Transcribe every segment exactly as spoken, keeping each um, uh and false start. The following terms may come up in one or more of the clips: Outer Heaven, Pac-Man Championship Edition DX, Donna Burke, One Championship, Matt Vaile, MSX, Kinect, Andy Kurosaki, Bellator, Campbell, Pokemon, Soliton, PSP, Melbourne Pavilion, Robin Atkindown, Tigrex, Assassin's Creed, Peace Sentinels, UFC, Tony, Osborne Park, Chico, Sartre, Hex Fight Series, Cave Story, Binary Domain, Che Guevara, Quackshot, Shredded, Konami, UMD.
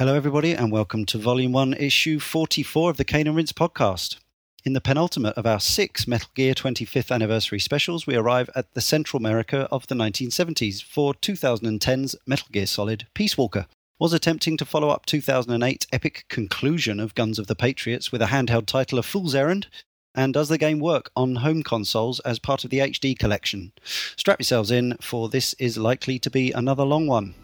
Hello, everybody, and welcome to Volume one, Issue forty-four of the Cane and Rinse podcast. In the penultimate of our six Metal Gear twenty-fifth Anniversary specials, we arrive at the Central America of the nineteen seventies for twenty ten's Metal Gear Solid Peace Walker. Was attempting to follow up two thousand eight's epic conclusion of Guns of the Patriots with a handheld title of Fool's Errand, and does the game work on home consoles as part of the H D collection? Strap yourselves in, for this is likely to be another long one.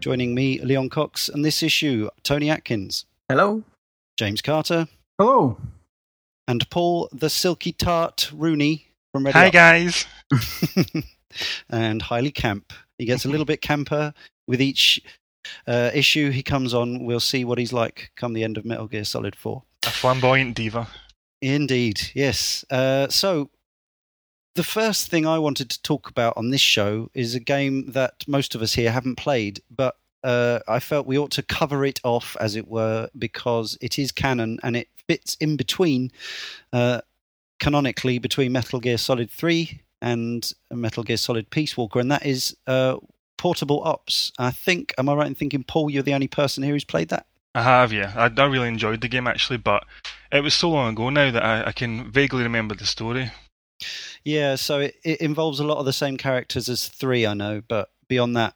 Joining me, Leon Cox, and this issue, Tony Atkins. Hello. James Carter. Hello. And Paul, the silky tart Rooney from Ready Hi, Up. Guys. And Hailey Camp. He gets a little bit camper with each uh, issue he comes on. We'll see what he's like come the end of Metal Gear Solid four. A flamboyant diva. Indeed, yes. Uh, so... The first thing I wanted to talk about on this show is a game that most of us here haven't played, but uh, I felt we ought to cover it off, as it were, because it is canon and it fits in between, uh, canonically, between Metal Gear Solid three and Metal Gear Solid Peace Walker, and that is uh, Portable Ops. I think, am I right in thinking, Paul, you're the only person here who's played that? I have, yeah. I, I really enjoyed the game, actually, but it was so long ago now that I, I can vaguely remember the story. Yeah, so it, it involves a lot of the same characters as three, I know, but beyond that,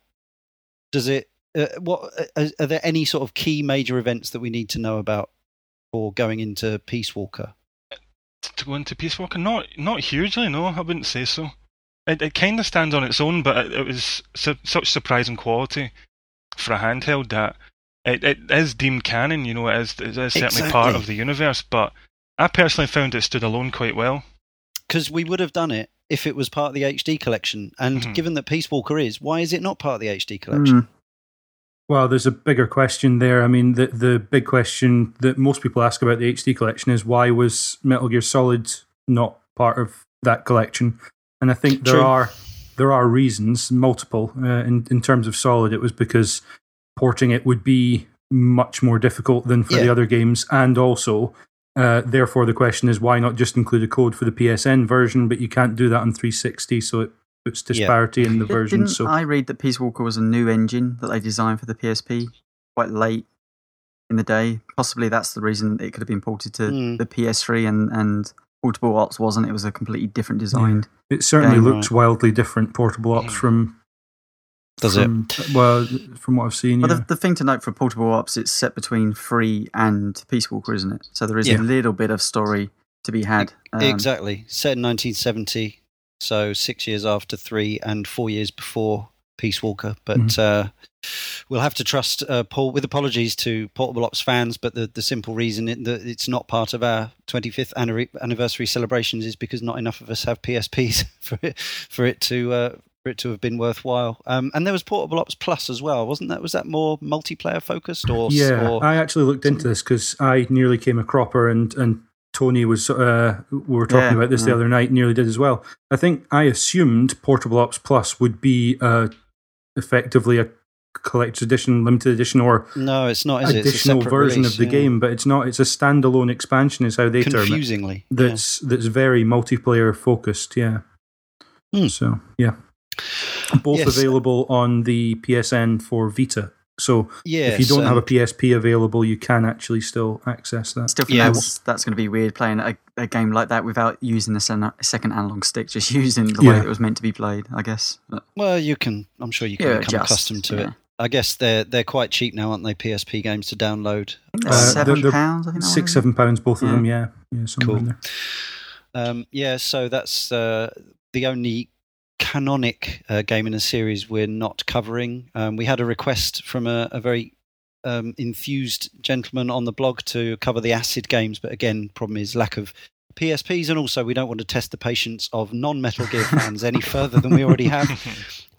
does it? Uh, what are, are there any sort of key major events that we need to know about for going into Peace Walker? To go into Peace Walker, not not hugely. No, I wouldn't say so. It it kind of stands on its own, but it, it was su- such surprising quality for a handheld that it, it is deemed canon. You know, it is, it is certainly exactly. part of the universe. But I personally found it stood alone quite well. Because we would have done it if it was part of the H D collection. And mm-hmm. given that Peace Walker is, why is it not part of the H D collection? Mm. Well, there's a bigger question there. I mean, the, the big question that most people ask about the H D collection is why was Metal Gear Solid not part of that collection? And I think there True. are there are reasons, multiple. Uh, in, in terms of Solid, it was because porting it would be much more difficult than for yeah. the other games, and also... Uh, therefore, the question is, why not just include a code for the P S N version? But you can't do that on three sixty, so it puts disparity yeah. in the Did, version. Didn't so I read that Peace Walker was a new engine that they designed for the P S P quite late in the day. Possibly that's the reason it could have been ported to mm. the P S three, and, and Portable Ops wasn't. It was a completely different designed. Yeah. It certainly game. looks wildly different, Portable Ops, from... Does from, it? Well, from what I've seen, But yeah. the, the thing to note for Portable Ops, it's set between three and Peace Walker, isn't it? So there is yeah. a little bit of story to be had. Um, exactly. Set in nineteen seventy, so six years after three and four years before Peace Walker. But mm-hmm. uh, we'll have to trust uh, Paul, with apologies to Portable Ops fans, but the, the simple reason it, that it's not part of our twenty-fifth anniversary celebrations is because not enough of us have P S Ps for it, for it to... Uh, for it to have been worthwhile. Um, and there was Portable Ops Plus as well, wasn't that? Was that more multiplayer focused? Or Yeah, or I actually looked something? into this because I nearly came a cropper, and, and Tony was, uh, we were talking yeah, about this yeah. the other night, nearly did as well. I think I assumed Portable Ops Plus would be uh, effectively a collector's edition, limited edition, or no, it's not. Is additional it? It's a version release, of the yeah. game, but it's not. It's a standalone expansion is how they term it. Confusingly. That's, yeah. that's very multiplayer focused, yeah. Mm. So, yeah. Both yes. available on the P S N for Vita. So yes, if you don't um, have a P S P available, you can actually still access that. Still, yeah. that's, that's going to be weird playing a, a game like that without using the sen- second analog stick, just using the yeah. way it was meant to be played, I guess. But, well, you can. I'm sure you can yeah, become just, accustomed to yeah. it. I guess they're they're quite cheap now, aren't they? P S P games to download. Uh, seven pounds, I think. Six, seven pounds, both yeah. of them. Yeah, yeah, cool. In there. Um, yeah, so that's uh, the only canonic uh, game in a series we're not covering. Um, we had a request from a, a very um, enthused gentleman on the blog to cover the Acid games, but again, problem is lack of P S Ps, and also we don't want to test the patience of non-Metal Gear fans any further than we already have.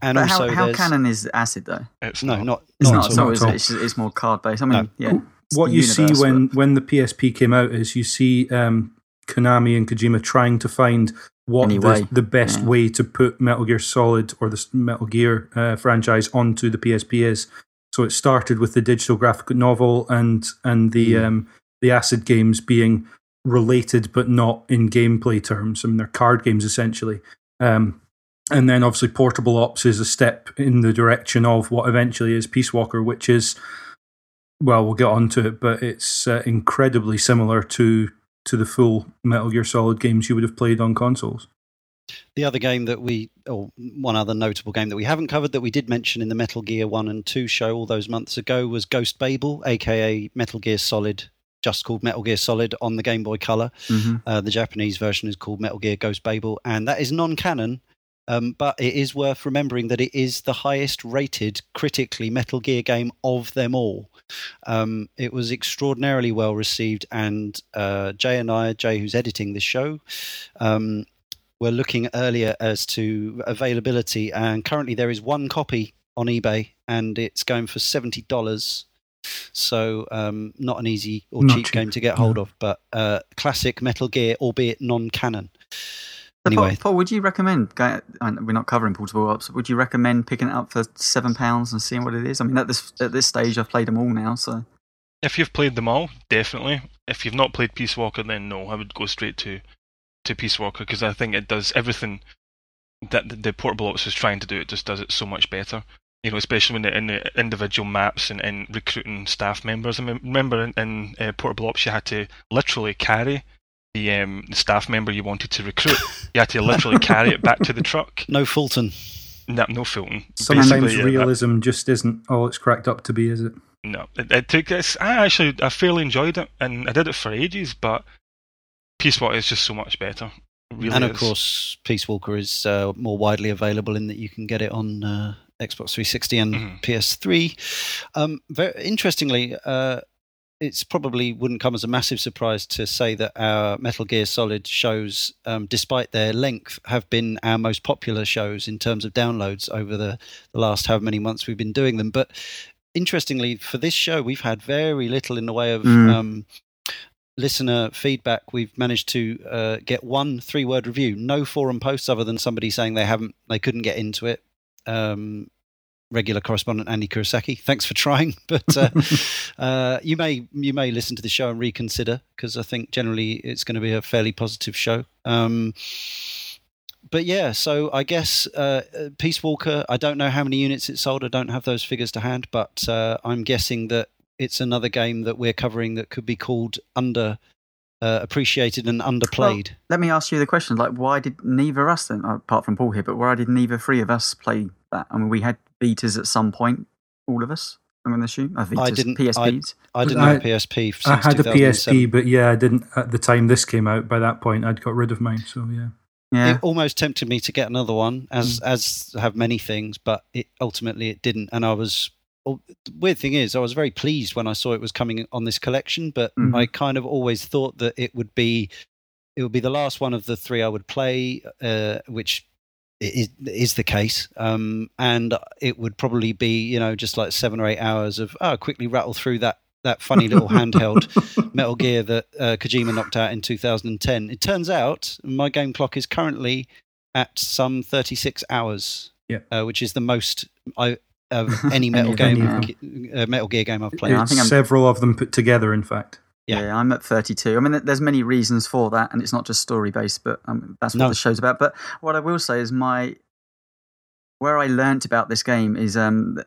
And but also, how, how canon is Acid though? It's no, not, not it's not. At all, not at all. It's, it's more card-based. I mean, no. yeah. What you universe, see when but... when the P S P came out is you see um, Konami and Kojima trying to find what the, the best yeah. way to put Metal Gear Solid or the Metal Gear uh, franchise onto the P S P is. So it started with the digital graphic novel and and the mm. um, the Acid games being related but not in gameplay terms. I mean, they're card games essentially. Um, and then obviously Portable Ops is a step in the direction of what eventually is Peace Walker, which is, well, we'll get onto it, but it's uh, incredibly similar to to the full Metal Gear Solid games you would have played on consoles. The other game that we, or one other notable game that we haven't covered that we did mention in the Metal Gear one and two show all those months ago was Ghost Babel, aka Metal Gear Solid, just called Metal Gear Solid on the Game Boy Color. Mm-hmm. Uh, the Japanese version is called Metal Gear Ghost Babel, and that is non-canon, um, but it is worth remembering that it is the highest rated critically Metal Gear game of them all. Um, it was extraordinarily well received, and uh, Jay and I, Jay who's editing this show, um, were looking earlier as to availability, and currently there is one copy on eBay and it's going for seventy dollars, so um, not an easy or cheap, cheap game to get hold yeah. of, but uh, classic Metal Gear, albeit non-canon. Anyway. Paul, Paul, would you recommend, going, we're not covering Portable Ops, would you recommend picking it up for seven pounds and seeing what it is? I mean, at this at this stage, I've played them all now, so... If you've played them all, definitely. If you've not played Peace Walker, then no, I would go straight to, to Peace Walker, because I think it does everything that the, the Portable Ops was trying to do, it just does it so much better. You know, especially when the, in the individual maps and, and recruiting staff members. I mean, remember in, in uh, Portable Ops, you had to literally carry... The, um, the staff member you wanted to recruit, you had to literally carry it back to the truck. No Fulton. No, no Fulton. Sometimes Basically, realism uh, just isn't all it's cracked up to be, is it? No, it, it took. It's, I actually, I fairly enjoyed it, and I did it for ages. But Peace Walker is just so much better. Really and of is. course, Peace Walker is uh, more widely available in that you can get it on uh, Xbox three sixty and mm-hmm. P S three. Um, very interestingly. Uh, It's probably wouldn't come as a massive surprise to say that our Metal Gear Solid shows, um, despite their length, have been our most popular shows in terms of downloads over the, the last how many months we've been doing them. But interestingly, for this show, we've had very little in the way of mm. um, listener feedback. We've managed to uh, get one three-word review, no forum posts other than somebody saying they haven't, they couldn't get into it. Um, regular correspondent Andy Kurosaki, thanks for trying, but uh, uh, you may you may listen to the show and reconsider, because I think generally it's going to be a fairly positive show. Um, but yeah, so I guess uh, Peace Walker, I don't know how many units it sold, I don't have those figures to hand, but uh, I'm guessing that it's another game that we're covering that could be called under Uh, appreciated and underplayed. Well, let me ask you the question: like, why did neither of us, then, apart from Paul here, but why did neither three of us play that? I mean, we had Vitas at some point, all of us. I'm going to assume. Vitas, I didn't. P S Ps. I, I didn't I, have a P S P. Since I had a P S P, but yeah, I didn't at the time this came out. By that point, I'd got rid of mine. So yeah. Yeah. It almost tempted me to get another one, as mm. as have many things, but it, ultimately it didn't. And I was, well, the weird thing is, I was very pleased when I saw it was coming on this collection, but mm. I kind of always thought that it would be, it would be the last one of the three I would play, uh, which is, is the case. Um, and it would probably be, you know, just like seven or eight hours of, oh, quickly rattle through that that funny little handheld Metal Gear that uh, Kojima knocked out in two thousand ten. It turns out my game clock is currently at some thirty-six hours, yeah. uh, which is the most I, of any Metal game, uh, Metal Gear game I've played. Yeah, I think I'm, several of them put together, in fact. Yeah. yeah, I'm at thirty-two. I mean, there's many reasons for that, and it's not just story-based, but um, that's what no. the show's about. But what I will say is my where I learnt about this game is um,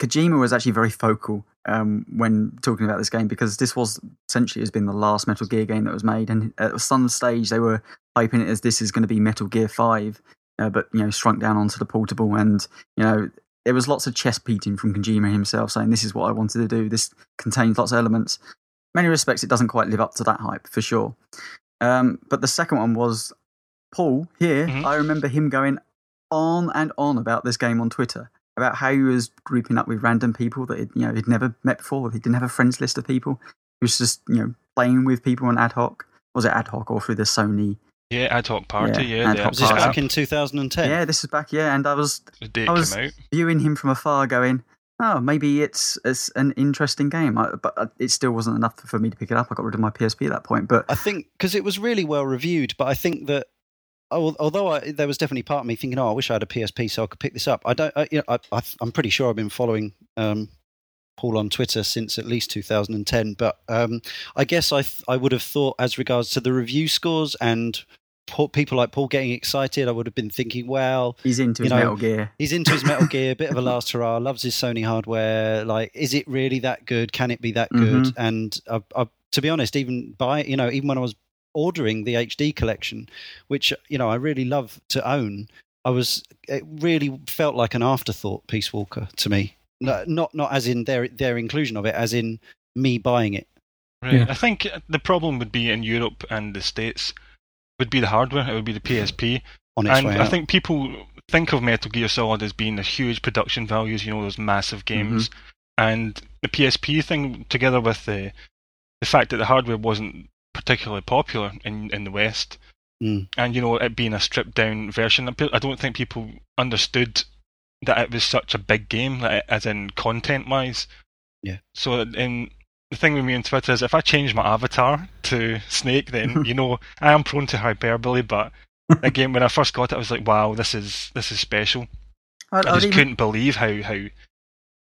Kojima was actually very vocal Um, when talking about this game, because this was essentially has been the last Metal Gear game that was made, and at some stage they were hyping it as this is going to be Metal Gear five, uh, but you know, shrunk down onto the portable. And you know, there was lots of chest beating from Kojima himself saying this is what I wanted to do, this contains lots of elements. In many respects it doesn't quite live up to that hype for sure, um, but the second one was Paul here mm-hmm. I remember him going on and on about this game on Twitter, about how he was grouping up with random people that he'd, you know, he'd never met before. He didn't have a friends list of people. He was just, you know, playing with people on ad hoc. Was it ad hoc or through the Sony? Yeah, ad hoc party. Yeah, yeah, yeah. Was this back in two thousand ten? Yeah, this is back. Yeah, and I was, I was viewing him from afar, going, "Oh, maybe it's it's an interesting game," I, but it still wasn't enough for me to pick it up. I got rid of my P S P at that point. But I think because it was really well reviewed, but I think that. Although I, there was definitely part of me thinking, "Oh, I wish I had a P S P so I could pick this up." I don't. I, you know, I, I'm pretty sure I've been following um, Paul on Twitter since at least two thousand ten. But um, I guess I th- I would have thought, as regards to the review scores and Paul, people like Paul getting excited, I would have been thinking, "Well, he's into his know, Metal Gear. He's into his Metal Gear. Bit of a last hurrah. Loves his Sony hardware. Like, is it really that good? Can it be that mm-hmm. good?" And I, I, to be honest, even by you know, even when I was ordering the H D collection, which you know I really love to own, I was it really felt like an afterthought, Peace Walker, to me. No, not not as in their their inclusion of it, as in me buying it. Right. Yeah. I think the problem would be in Europe and the States would be the hardware. It would be the P S P. On its and way I out. Think people think of Metal Gear Solid as being the huge production values. You know, those massive games, mm-hmm. and the P S P thing together with the the fact that the hardware wasn't particularly popular in, in the West, mm. and you know, it being a stripped down version, I don't think people understood that it was such a big game, like, as in content wise. Yeah. So in, the thing with me on Twitter is, if I change my avatar to Snake, then you know I am prone to hyperbole. But that game, when I first got it, I was like, "Wow, this is this is special." I'd, I just even... couldn't believe how how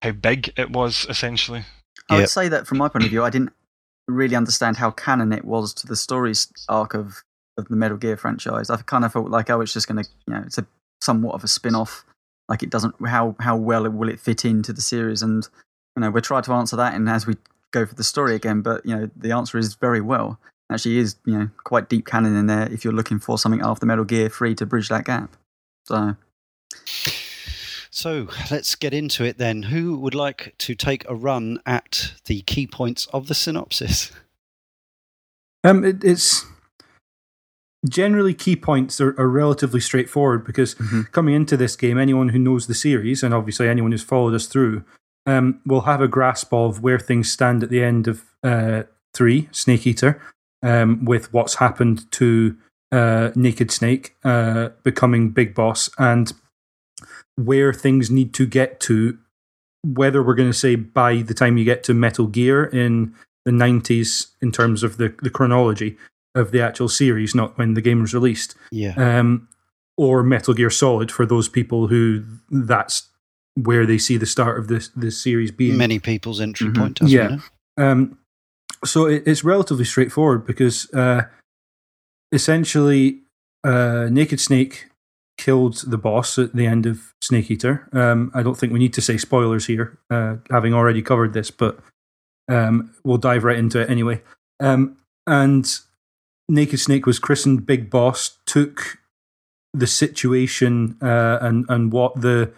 how big it was. Essentially, I yep. would say that from my point of view, I didn't really understand how canon it was to the story arc of, of the Metal Gear franchise. I kind of felt like, oh, it's just going to, you know, it's a somewhat of a spin-off. Like, it doesn't, how how well it, will it fit into the series? And, you know, we're trying to answer that and as we go for the story again, but, you know, the answer is very well. It actually is, you know, quite deep canon in there if you're looking for something after Metal Gear three to bridge that gap. So... So let's get into it then. Who would like to take a run at the key points of the synopsis? Um, it, it's generally key points are, are relatively straightforward because mm-hmm. coming into this game, anyone who knows the series and obviously anyone who's followed us through um, will have a grasp of where things stand at the end of uh, three, Snake Eater, um, with what's happened to uh, Naked Snake uh, becoming Big Boss and where things need to get to, whether we're going to say by the time you get to Metal Gear in the nineties in terms of the, the chronology of the actual series, not when the game was released, yeah, um, or Metal Gear Solid for those people who that's where they see the start of this, this series being. Many people's entry mm-hmm. point, doesn't yeah. it? Um, so it, it's relatively straightforward because uh, essentially uh, Naked Snake killed the boss at the end of Snake Eater. Um, I don't think we need to say spoilers here, uh, having already covered this, but um, we'll dive right into it anyway. Um, and Naked Snake was christened Big Boss, took the situation uh, and and what the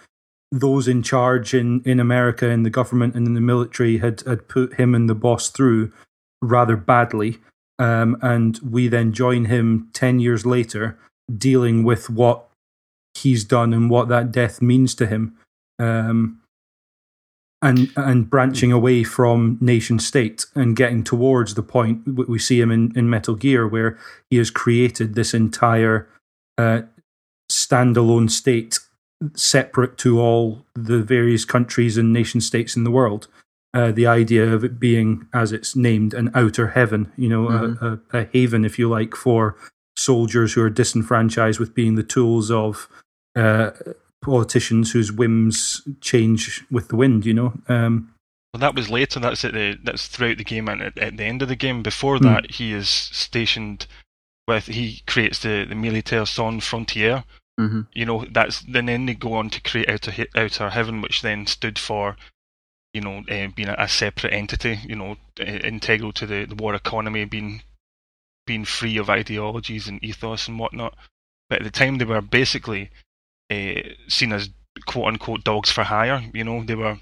those in charge in, in America, in the government and in the military had, had put him and the boss through rather badly. Um, and we then join him ten years later dealing with what he's done and what that death means to him, um, and and branching away from nation state and getting towards the point we see him in, in Metal Gear, where he has created this entire uh, standalone state separate to all the various countries and nation states in the world. Uh, the idea of it being, as it's named, an outer heaven, you know, mm-hmm. a, a, a haven, if you like, for soldiers who are disenfranchised with being the tools of uh, politicians whose whims change with the wind, you know. Um, well, that was later. That's at the that's throughout the game and at, at the end of the game. Before that, mm. he is stationed with. He creates the the Militaires Sans Frontières. Mm-hmm. You know, that's then then they go on to create Outer Outer Heaven, which then stood for, you know, uh, being a, a separate entity, you know, uh, integral to the, the war economy, being being free of ideologies and ethos and whatnot. But at the time, they were basically uh, seen as quote-unquote dogs for hire, you know, they were...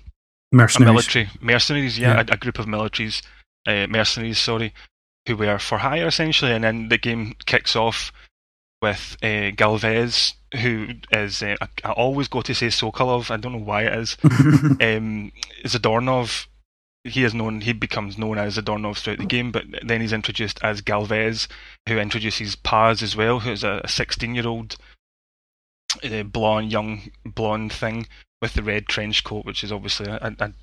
Mercenaries. A military, mercenaries, yeah, yeah. A, a group of militaries, uh, mercenaries, sorry, who were for hire, essentially, and then the game kicks off with uh, Galvez, who is, uh, I, I always go to say Sokolov, I don't know why it is, um, Zadornov. He is known. He becomes known as Zadornov throughout the game, but then he's introduced as Galvez, who introduces Paz as well, who's a sixteen-year-old uh, blonde, young blonde thing with the red trench coat, which is obviously a, a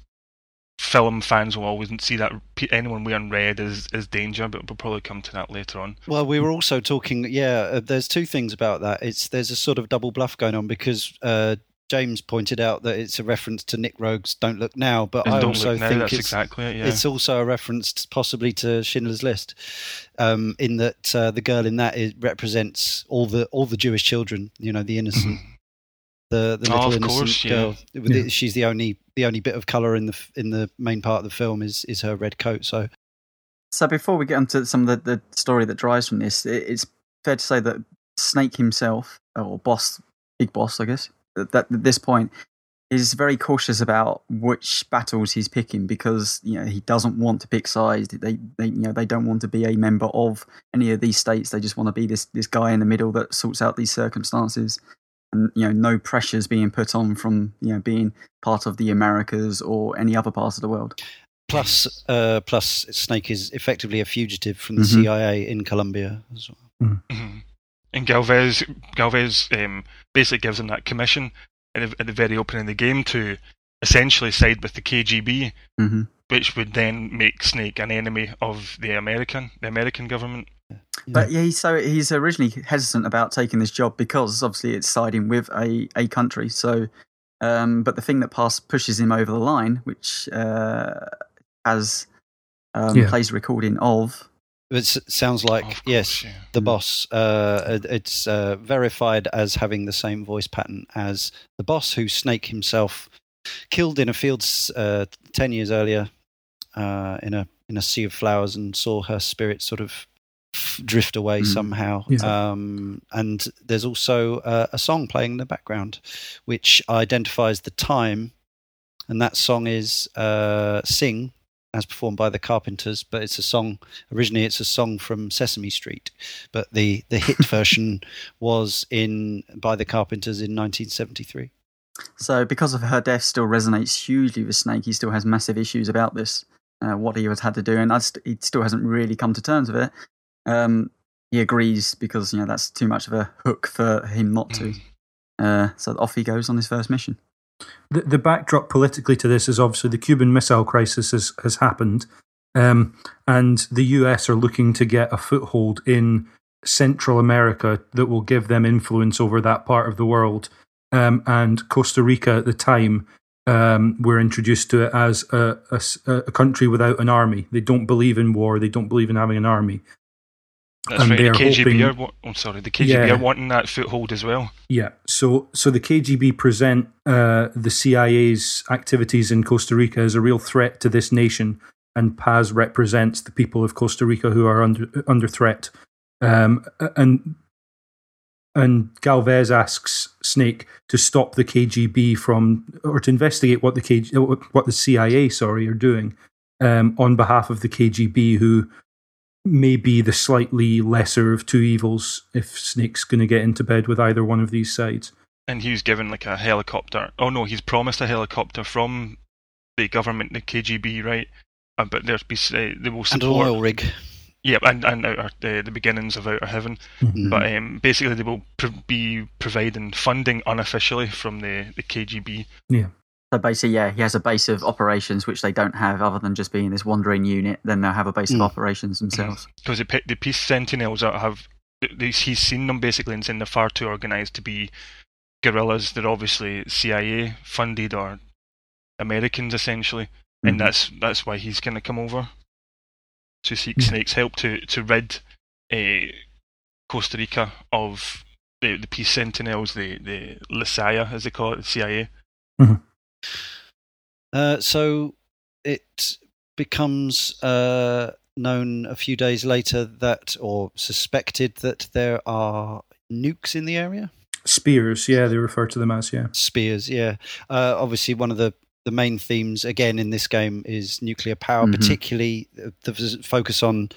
film fans will always see that anyone wearing red is, is danger, but we'll probably come to that later on. Well, we were also talking. Yeah, there's two things about that. It's there's a sort of double bluff going on because. Uh, James pointed out that it's a reference to Nick Rogue's Don't Look Now, but and I also think now, it's, exactly it, yeah. It's also a reference possibly to Schindler's List, um, in that uh, the girl in that is, represents all the all the Jewish children, you know, the innocent, the, the little oh, innocent course, yeah. girl. Yeah. She's the only the only bit of colour in the in the main part of the film is is her red coat. So, so before we get into some of the, the story that drives from this, it, it's fair to say that Snake himself, or Boss, Big Boss, I guess. That at this point is very cautious about which battles he's picking because you know he doesn't want to pick sides. They, they you know they don't want to be a member of any of these states. They just want to be this this guy in the middle that sorts out these circumstances, and you know no pressures being put on from you know being part of the Americas or any other part of the world. Plus, uh, plus Snake is effectively a fugitive from the mm-hmm. C I A in Colombia as well. Mm-hmm. And Galvez, Galvez um, basically gives him that commission at the, at the very opening of the game to essentially side with the K G B, mm-hmm. which would then make Snake an enemy of the American, the American government. But yeah, he's so he's originally hesitant about taking this job because obviously it's siding with a, a country. So, um, but the thing that pass pushes him over the line, which uh, has um, yeah. plays a recording of. It sounds like, oh, of course, yes, yeah. The Boss. Uh, it's uh, verified as having the same voice pattern as the Boss, who Snake himself killed in a field uh, ten years earlier uh, in a in a sea of flowers, and saw her spirit sort of drift away mm. somehow. Yeah. Um, and there's also uh, a song playing in the background, which identifies the time, and that song is uh, "Sing," as performed by the Carpenters, but it's a song, originally it's a song from Sesame Street, but the, the hit version was in by the Carpenters in nineteen seventy-three. So because of her death still resonates hugely with Snake, he still has massive issues about this, uh, what he has had to do, and I st- he still hasn't really come to terms with it. Um, he agrees because, you know, that's too much of a hook for him not to. Uh, so off he goes on his first mission. The, the backdrop politically to this is obviously the Cuban Missile Crisis has, has happened, um, and the U S are looking to get a foothold in Central America that will give them influence over that part of the world. Um, and Costa Rica at the time um, were introduced to it as a, a, a country without an army. They don't believe in war. They don't believe in having an army. That's and right. The K G B hoping, are, oh, sorry, the K G B yeah. are wanting that foothold as well. Yeah. So, so the K G B present uh, the C I A's activities in Costa Rica as a real threat to this nation, and Paz represents the people of Costa Rica who are under under threat. Um, and and Galvez asks Snake to stop the K G B from, or to investigate what the K G, what the C I A, sorry, are doing um, on behalf of the K G B who. may be the slightly lesser of two evils if Snake's going to get into bed with either one of these sides. And he's given like a helicopter. Oh no, he's promised a helicopter from the government, the K G B, right? Uh, but there's be uh, they will support, and an oil rig. Yeah, and and outer, uh, the beginnings of Outer Heaven. Mm-hmm. But um, basically, they will pr- be providing funding unofficially from the, the K G B. Yeah. So basically, yeah, he has a base of operations which they don't have other than just being this wandering unit. Then they'll have a base mm. of operations themselves. Because yeah. the, the Peace Sentinels have, they, he's seen them basically and saying they're far too organised to be guerrillas. They're obviously C I A funded or Americans essentially, mm-hmm. and that's that's why he's going to come over to seek mm-hmm. Snake's help to to rid uh, Costa Rica of the the Peace Sentinels, the the L S I A as they call it, the C I A. Mm-hmm. Uh, so it becomes uh, known a few days later that, or suspected that there are nukes in the area. Spears, yeah, they refer to them as, yeah. Spears, yeah. Uh, obviously, one of the, the main themes, again, in this game is nuclear power, mm-hmm. particularly the focus on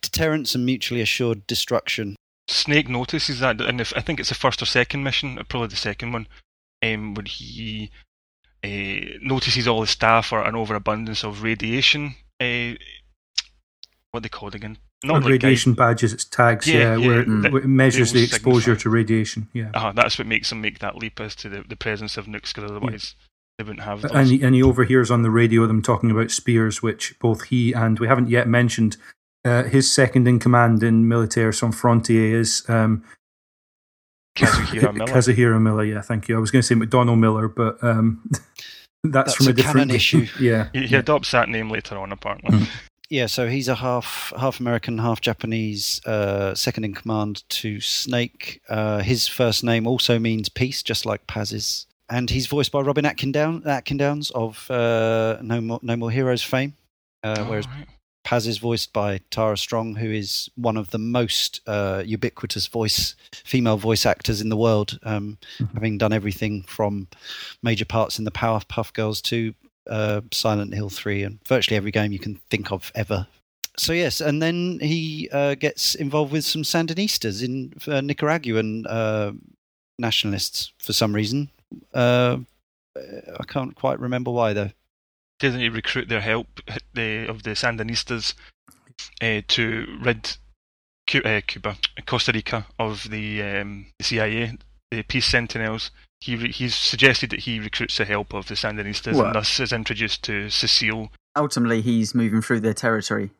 deterrence and mutually assured destruction. Snake notices that, and if, I think it's the first or second mission, probably the second one, um, where he... Uh, notices all the staff are an overabundance of radiation. Uh, what are they called again? Not like radiation guy. badges, it's tags. Yeah, yeah, yeah where, it, where it measures the exposure signify. to radiation. Yeah, uh-huh, that's what makes them make that leap as to the, the presence of nukes, because otherwise yeah. they wouldn't have. Those. And he, and he overhears on the radio them talking about Spears, which both he and we haven't yet mentioned. Uh, his second in command in Militaires Sans Frontières is. Um, Kazuhiro Miller. Kazuhiro Miller, yeah, thank you. I was going to say McDonnell Miller, but um, that's, that's from a, a different issue. Yeah, he, he adopts that name later on, apparently. Mm. Yeah, so he's a half half American, half Japanese, uh, second in command to Snake. Uh, his first name also means peace, just like Paz's, and he's voiced by Robin Atkindown, Atkindowns of uh, No More No More Heroes fame, uh, oh, whereas. Right. Paz is voiced by Tara Strong, who is one of the most uh, ubiquitous voice female voice actors in the world, um, mm-hmm. having done everything from major parts in the Powerpuff Girls to uh, Silent Hill three and virtually every game you can think of ever. So yes, and then he uh, gets involved with some Sandinistas in uh, Nicaraguan uh, nationalists for some reason. Uh, I can't quite remember why though. Doesn't he recruit their help the, of the Sandinistas uh, to rid Cuba, uh, Cuba, Costa Rica of the um, C I A, the Peace Sentinels? He re- he's suggested that he recruits the help of the Sandinistas what? and thus is introduced to Cecile. Ultimately, he's moving through their territory.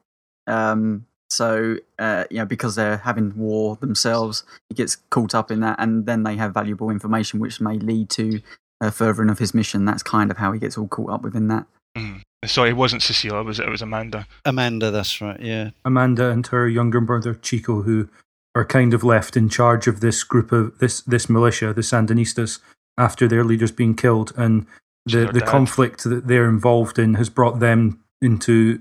Um, so, uh, you know, because they're having war themselves, he gets caught up in that, and then they have valuable information which may lead to uh, furthering of his mission. That's kind of how he gets all caught up within that. Mm. Sorry, it wasn't Cecilia, it was, it was Amanda. Amanda, that's right, yeah. Amanda and her younger brother Chico, who are kind of left in charge of this group of this, this militia, the Sandinistas, after their leader's been killed, and the, the conflict that they're involved in has brought them into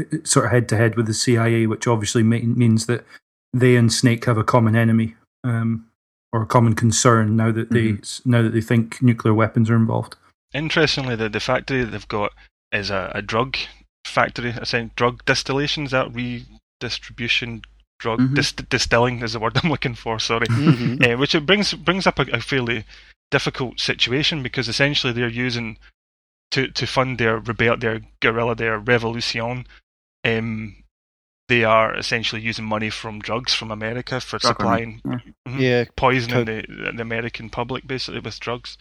uh, sort of head to head with the C I A, which obviously may, means that they and Snake have a common enemy um, or a common concern now that they mm-hmm. now that they think nuclear weapons are involved. Interestingly, the, the factory that they've got is a, a drug factory, I said drug distillation, is that redistribution, drug mm-hmm. dis- distilling is the word I'm looking for, sorry, mm-hmm. uh, which it brings brings up a, a fairly difficult situation, because essentially they're using, to, to fund their rebel, their guerrilla, their revolution, um, they are essentially using money from drugs from America for drug supplying, yeah. Mm-hmm, yeah. poisoning Co- the, the American public basically with drugs.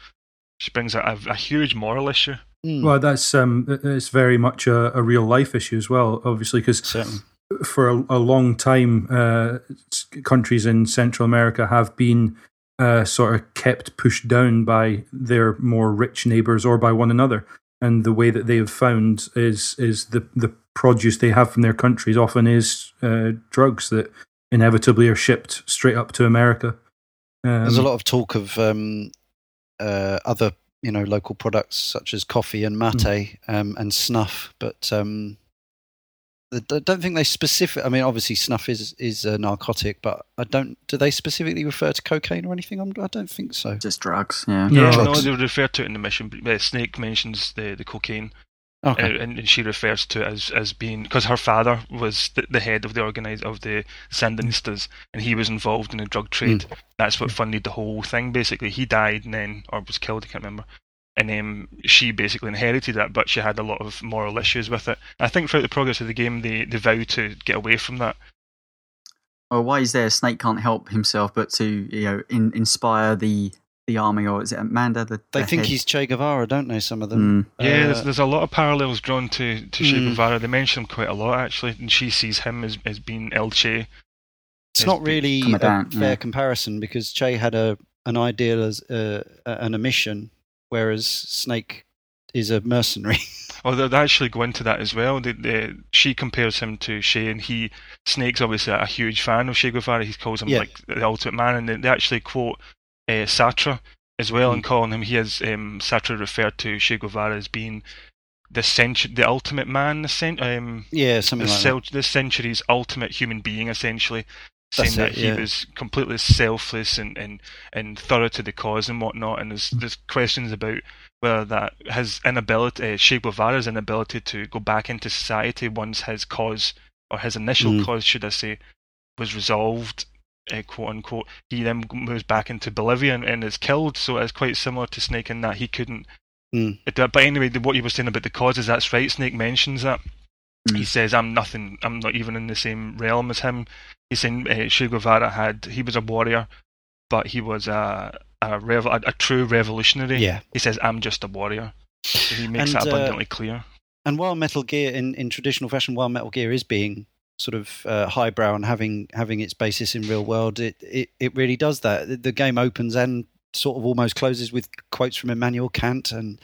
She brings a, a huge moral issue. Mm. Well, that's um, it's very much a, a real life issue as well, obviously, because for a, a long time, uh, countries in Central America have been uh, sort of kept pushed down by their more rich neighbours or by one another. And the way that they have found is is the the produce they have from their countries often is uh, drugs that inevitably are shipped straight up to America. Um, There's a lot of talk of. Um Uh, other, you know, local products such as coffee and mate mm. um, and snuff, but um, I don't think they specific. I mean, obviously, snuff is is a narcotic, but I don't. Do they specifically refer to cocaine or anything? I'm, I don't think so. Just drugs, yeah. Yeah, drugs. No, they refer to it in the mission. But Snake mentions the the cocaine Okay. Uh, and she refers to it as, as being, because her father was the, the head of the organize of the Sandinistas, and he was involved in the drug trade. Mm. That's what funded the whole thing. Basically, he died and then, or was killed. I can't remember. And um, she basically inherited that, but she had a lot of moral issues with it. I think throughout the progress of the game, they, they vow to get away from that. Well, why is there? Snake can't help himself but to, you know, in, inspire the. The army, or is it Amanda? The, they the think head? He's Che Guevara, don't they? Some of them. Mm. Yeah, uh, there's, there's a lot of parallels drawn to, to Che mm. Guevara. They mention him quite a lot, actually, and she sees him as, as being El Che. It's not really a down, fair yeah. comparison, because Che had a an ideal as uh, and a mission, whereas Snake is a mercenary. Oh, they actually go into that as well. They, they, she compares him to Che, and he Snake's obviously a huge fan of Che Guevara. He calls him yeah. like the ultimate man, and they, they actually quote. Uh, Sartre as well, mm. and calling him, he has um, Sartre referred to Che Guevara as being the centu- the ultimate man, the cent- um, yeah, something the like cel- that. This century's ultimate human being, essentially, That's saying it, that yeah. he was completely selfless and, and, and thorough to the cause and whatnot. And there's there's questions about whether that his inability, uh, Che Guevara's inability to go back into society once his cause or his initial mm. cause, should I say, was resolved. Uh, quote unquote, he then moves back into Bolivia and, and is killed, so it's quite similar to Snake in that he couldn't mm. do it. But anyway, what you were saying about the causes, that's right, Snake mentions that. Mm. He says, I'm nothing, I'm not even in the same realm as him. He's saying uh, Che Guevara had, he was a warrior, but he was a a, revo- a, a true revolutionary. Yeah. He says, I'm just a warrior. So he makes and, that abundantly uh, clear. And while Metal Gear, in, in traditional fashion, while Metal Gear is being sort of uh, highbrow and having having its basis in real world, it, it, it really does that. The game opens and sort of almost closes with quotes from Immanuel Kant, and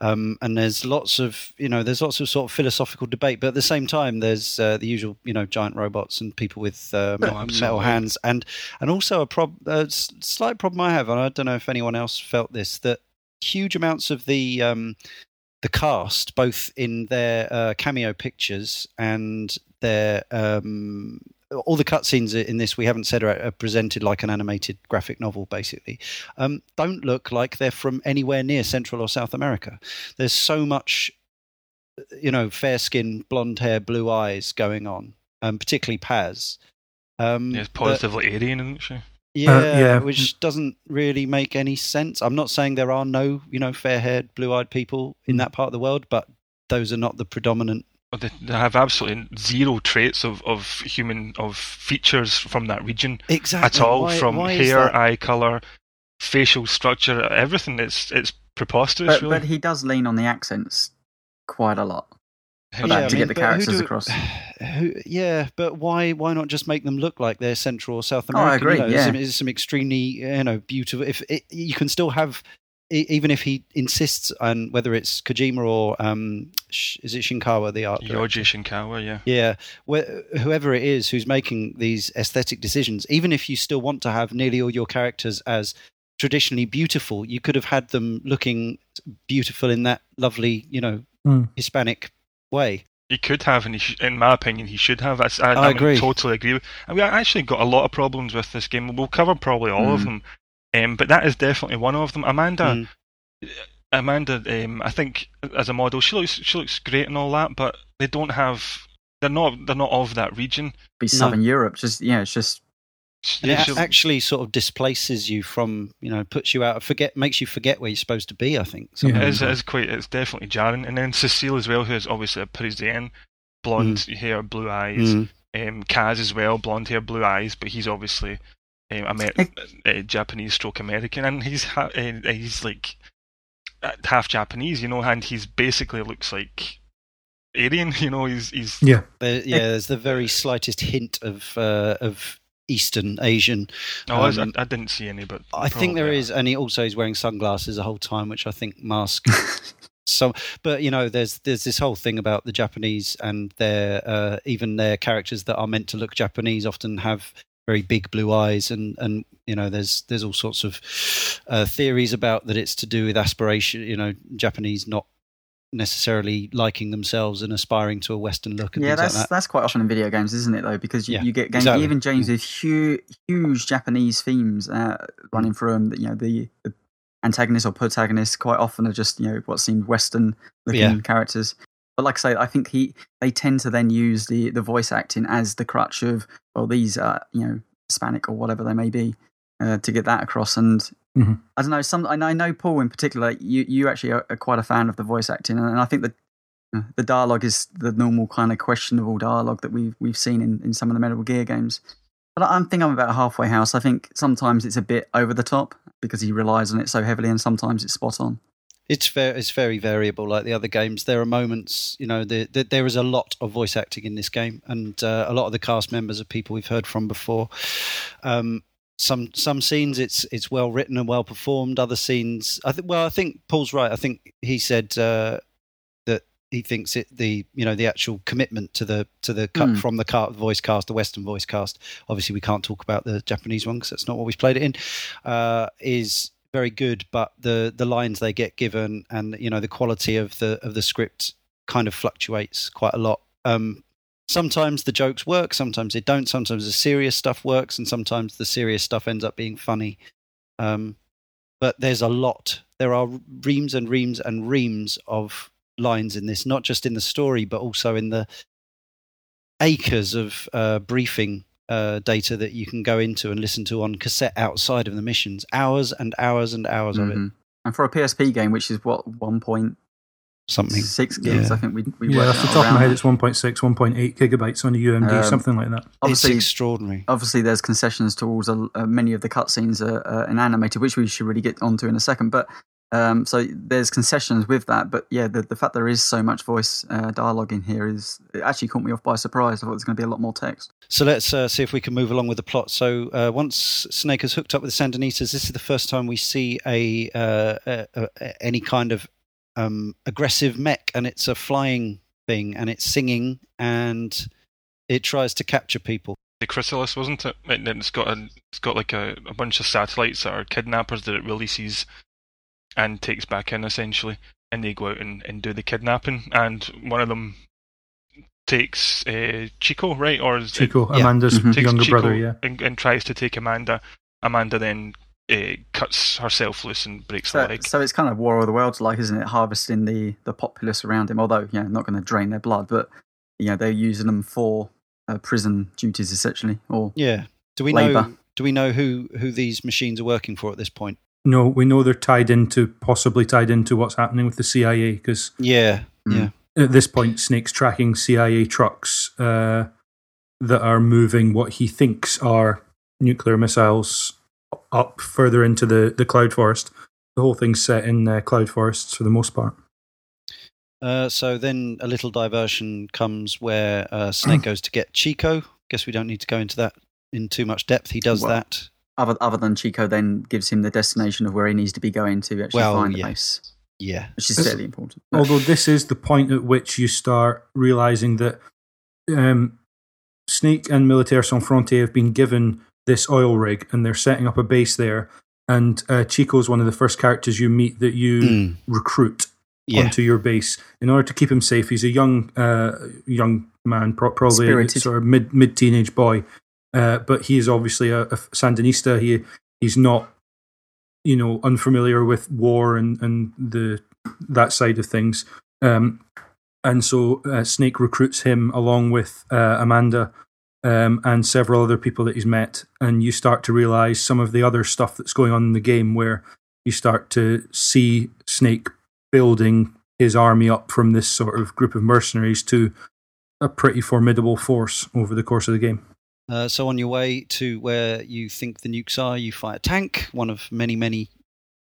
um, and there's lots of you know there's lots of sort of philosophical debate, but at the same time there's uh, the usual you know giant robots and people with uh, metal, no, metal hands, and and also a prob a slight problem I have, and I don't know if anyone else felt this, that huge amounts of the um, the cast, both in their uh, cameo pictures and their um, all the cutscenes in this, we haven't said, are, are presented like an animated graphic novel, basically, um, don't look like they're from anywhere near Central or South America. There's so much, you know, fair skin, blonde hair, blue eyes going on, um, particularly Paz. Um, yeah, it's positively but, alien, isn't she? Yeah, uh, yeah, which doesn't really make any sense. I'm not saying there are no, you know, fair-haired, blue-eyed people in that part of the world, but those are not the predominant. They have absolutely zero traits of, of human of features from that region exactly. at all. Why, from why hair, eye color, facial structure, everything. It's it's preposterous. But, really. But he does lean on the accents quite a lot. For that, yeah, to I mean, get the characters do, across. Who, yeah, but why why not just make them look like they're Central or South American? Oh, I agree, you know, yeah. There's some, some extremely, you know, beautiful... If it, you can still have, even if he insists on, whether it's Kojima or, um, is it Shinkawa, the art director? Yoji Shinkawa, yeah. Yeah, wh- whoever it is who's making these aesthetic decisions, even if you still want to have nearly all your characters as traditionally beautiful, you could have had them looking beautiful in that lovely, you know, mm. Hispanic way. He could have, and he sh- in my opinion, he should have. I, I, I, I agree. Totally agree. With, I mean, I actually got a lot of problems with this game. We'll cover probably all mm. of them, um, but that is definitely one of them. Amanda, mm. Amanda, um, I think as a model, she looks she looks great and all that, but they don't have. They're not. They're not of that region. Be Southern no. Europe, just yeah, it's just. And yeah, it actually sort of displaces you from, you know, puts you out, forget, makes you forget where you're supposed to be, I think. Yeah, it is, it is quite, it's definitely jarring. And then Cecile as well, who is obviously a Parisienne, blonde mm. hair, blue eyes. Mm. Um, Kaz as well, blonde hair, blue eyes, but he's obviously um, Amer- I... uh, Japanese stroke American, and he's ha- uh, he's like half Japanese, you know, and he's basically looks like alien, you know, he's... he's... Yeah. There, yeah, there's the very slightest hint of uh, of... Eastern Asian. No, um, I, I didn't see any, but I think there are. Is, and he also is wearing sunglasses the whole time, which I think masks. So, but you know, there's there's this whole thing about the Japanese and their uh, even their characters that are meant to look Japanese often have very big blue eyes, and, and you know, there's there's all sorts of uh, theories about that it's to do with aspiration. You know, Japanese not necessarily liking themselves and aspiring to a Western look and yeah, things that's, like that. Yeah, that's quite often in video games, isn't it, though? Because you, yeah, you get games, exactly. even James yeah. with huge, huge Japanese themes uh, running through them. You know, the, the antagonists or protagonists quite often are just, you know, what seemed Western-looking yeah. characters. But like I say, I think he they tend to then use the, the voice acting as the crutch of, well, these are, you know, Hispanic or whatever they may be, uh, to get that across. And mm-hmm. I don't know, some I know Paul in particular, you, you actually are quite a fan of the voice acting. And I think that the dialogue is the normal kind of questionable dialogue that we've, we've seen in, in some of the Metal Gear games. But I think I'm about halfway house. I think sometimes it's a bit over the top because he relies on it so heavily, and sometimes it's spot on. It's very, it's very variable, like the other games. There are moments, you know, the, the, there is a lot of voice acting in this game, and uh, a lot of the cast members are people we've heard from before. Um, some some scenes it's it's well written and well performed. Other scenes, I think. Well, I think Paul's right. I think he said uh, that he thinks it the you know the actual commitment to the to the cut mm. from the car, voice cast, the Western voice cast. Obviously, we can't talk about the Japanese one because that's not what we've played it in. Uh, is very good, but the the lines they get given and you know the quality of the of the script kind of fluctuates quite a lot. Um sometimes the jokes work, sometimes they don't, sometimes the serious stuff works, and sometimes the serious stuff ends up being funny. Um but there's a lot there are reams and reams and reams of lines in this, not just in the story but also in the acres of uh briefing Uh, data that you can go into and listen to on cassette outside of the missions. Hours and hours and hours mm-hmm. of it. And for a P S P game, which is what, one point something six gigs, yeah. I think we we yeah, worked off the top of my head, it's one point six, one point eight gigabytes on a U M D, um, something like that. Obviously, it's extraordinary. Obviously, there's concessions towards a, uh, many of the cutscenes are uh, uh, animated, which we should really get onto in a second. But um, so there's concessions with that. But yeah, the, the fact there is so much voice uh, dialogue in here is it actually caught me off by surprise. I thought there's going to be a lot more text. So let's uh, see if we can move along with the plot. So uh, once Snake has hooked up with the Sandinistas, this is the first time we see a, uh, a, a any kind of um, aggressive mech, and it's a flying thing, and it's singing, and it tries to capture people. The Chrysalis, wasn't it? And then it's got a, it's got like a, a bunch of satellites that are kidnappers that it releases and takes back in, essentially, and they go out and, and do the kidnapping, and one of them takes uh, Chico, right? Or is Chico, it, Amanda's yeah. mm-hmm. younger Chico brother, yeah. And, and tries to take Amanda. Amanda then uh, cuts herself loose and breaks so, her leg. So it's kind of War of the Worlds like, isn't it? Harvesting the, the populace around him, although, you know, not going to drain their blood, but, you know, they're using them for uh, prison duties, essentially, or yeah. Do we labor. know? Do we know who, who these machines are working for at this point? No, we know they're tied into, possibly tied into what's happening with the C I A, because... Yeah, mm. yeah. At this point, Snake's tracking C I A trucks uh, that are moving what he thinks are nuclear missiles up further into the, the cloud forest. The whole thing's set in uh, cloud forests for the most part. Uh, so then a little diversion comes where uh, Snake goes to get Chico. Guess we don't need to go into that in too much depth. He does well, that. Other other than Chico then gives him the destination of where he needs to be going to actually well, find the yeah. base. Yeah. Which is it's, fairly important. Although this is the point at which you start realising that um, Snake and Militaires Sans Frontières have been given this oil rig and they're setting up a base there, and uh, Chico's one of the first characters you meet that you mm. recruit yeah. onto your base. In order to keep him safe, he's a young uh, young man, probably Spirited. a sort of mid, mid-teenage boy, uh, but he is obviously a, a Sandinista. He He's not... you know, unfamiliar with war and, and the that side of things. Um, and so uh, Snake recruits him along with uh, Amanda um, and several other people that he's met. And you start to realise some of the other stuff that's going on in the game, where you start to see Snake building his army up from this sort of group of mercenaries to a pretty formidable force over the course of the game. Uh, so on your way to where you think the nukes are, you fight a tank, one of many, many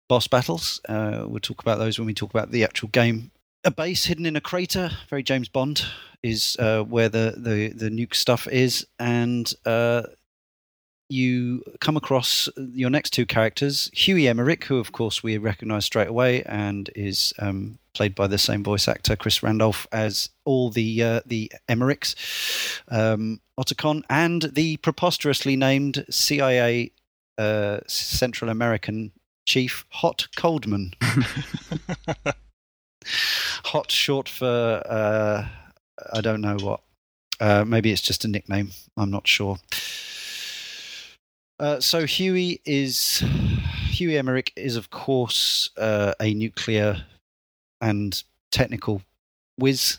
boss battles. Uh, we'll talk about those when we talk about the actual game. A base hidden in a crater, very James Bond, is uh, where the, the, the nuke stuff is. And uh, you come across your next two characters, Huey Emmerich, who, of course, we recognise straight away and is um, played by the same voice actor, Chris Randolph, as all the uh, the Emmerichs. Um Otacon, and the preposterously named C I A uh, Central American chief, Hot Coldman. Hot, short for uh, I don't know what. Uh, maybe it's just a nickname. I'm not sure. Uh, so Huey is Huey Emmerich is of course uh, a nuclear and technical whiz.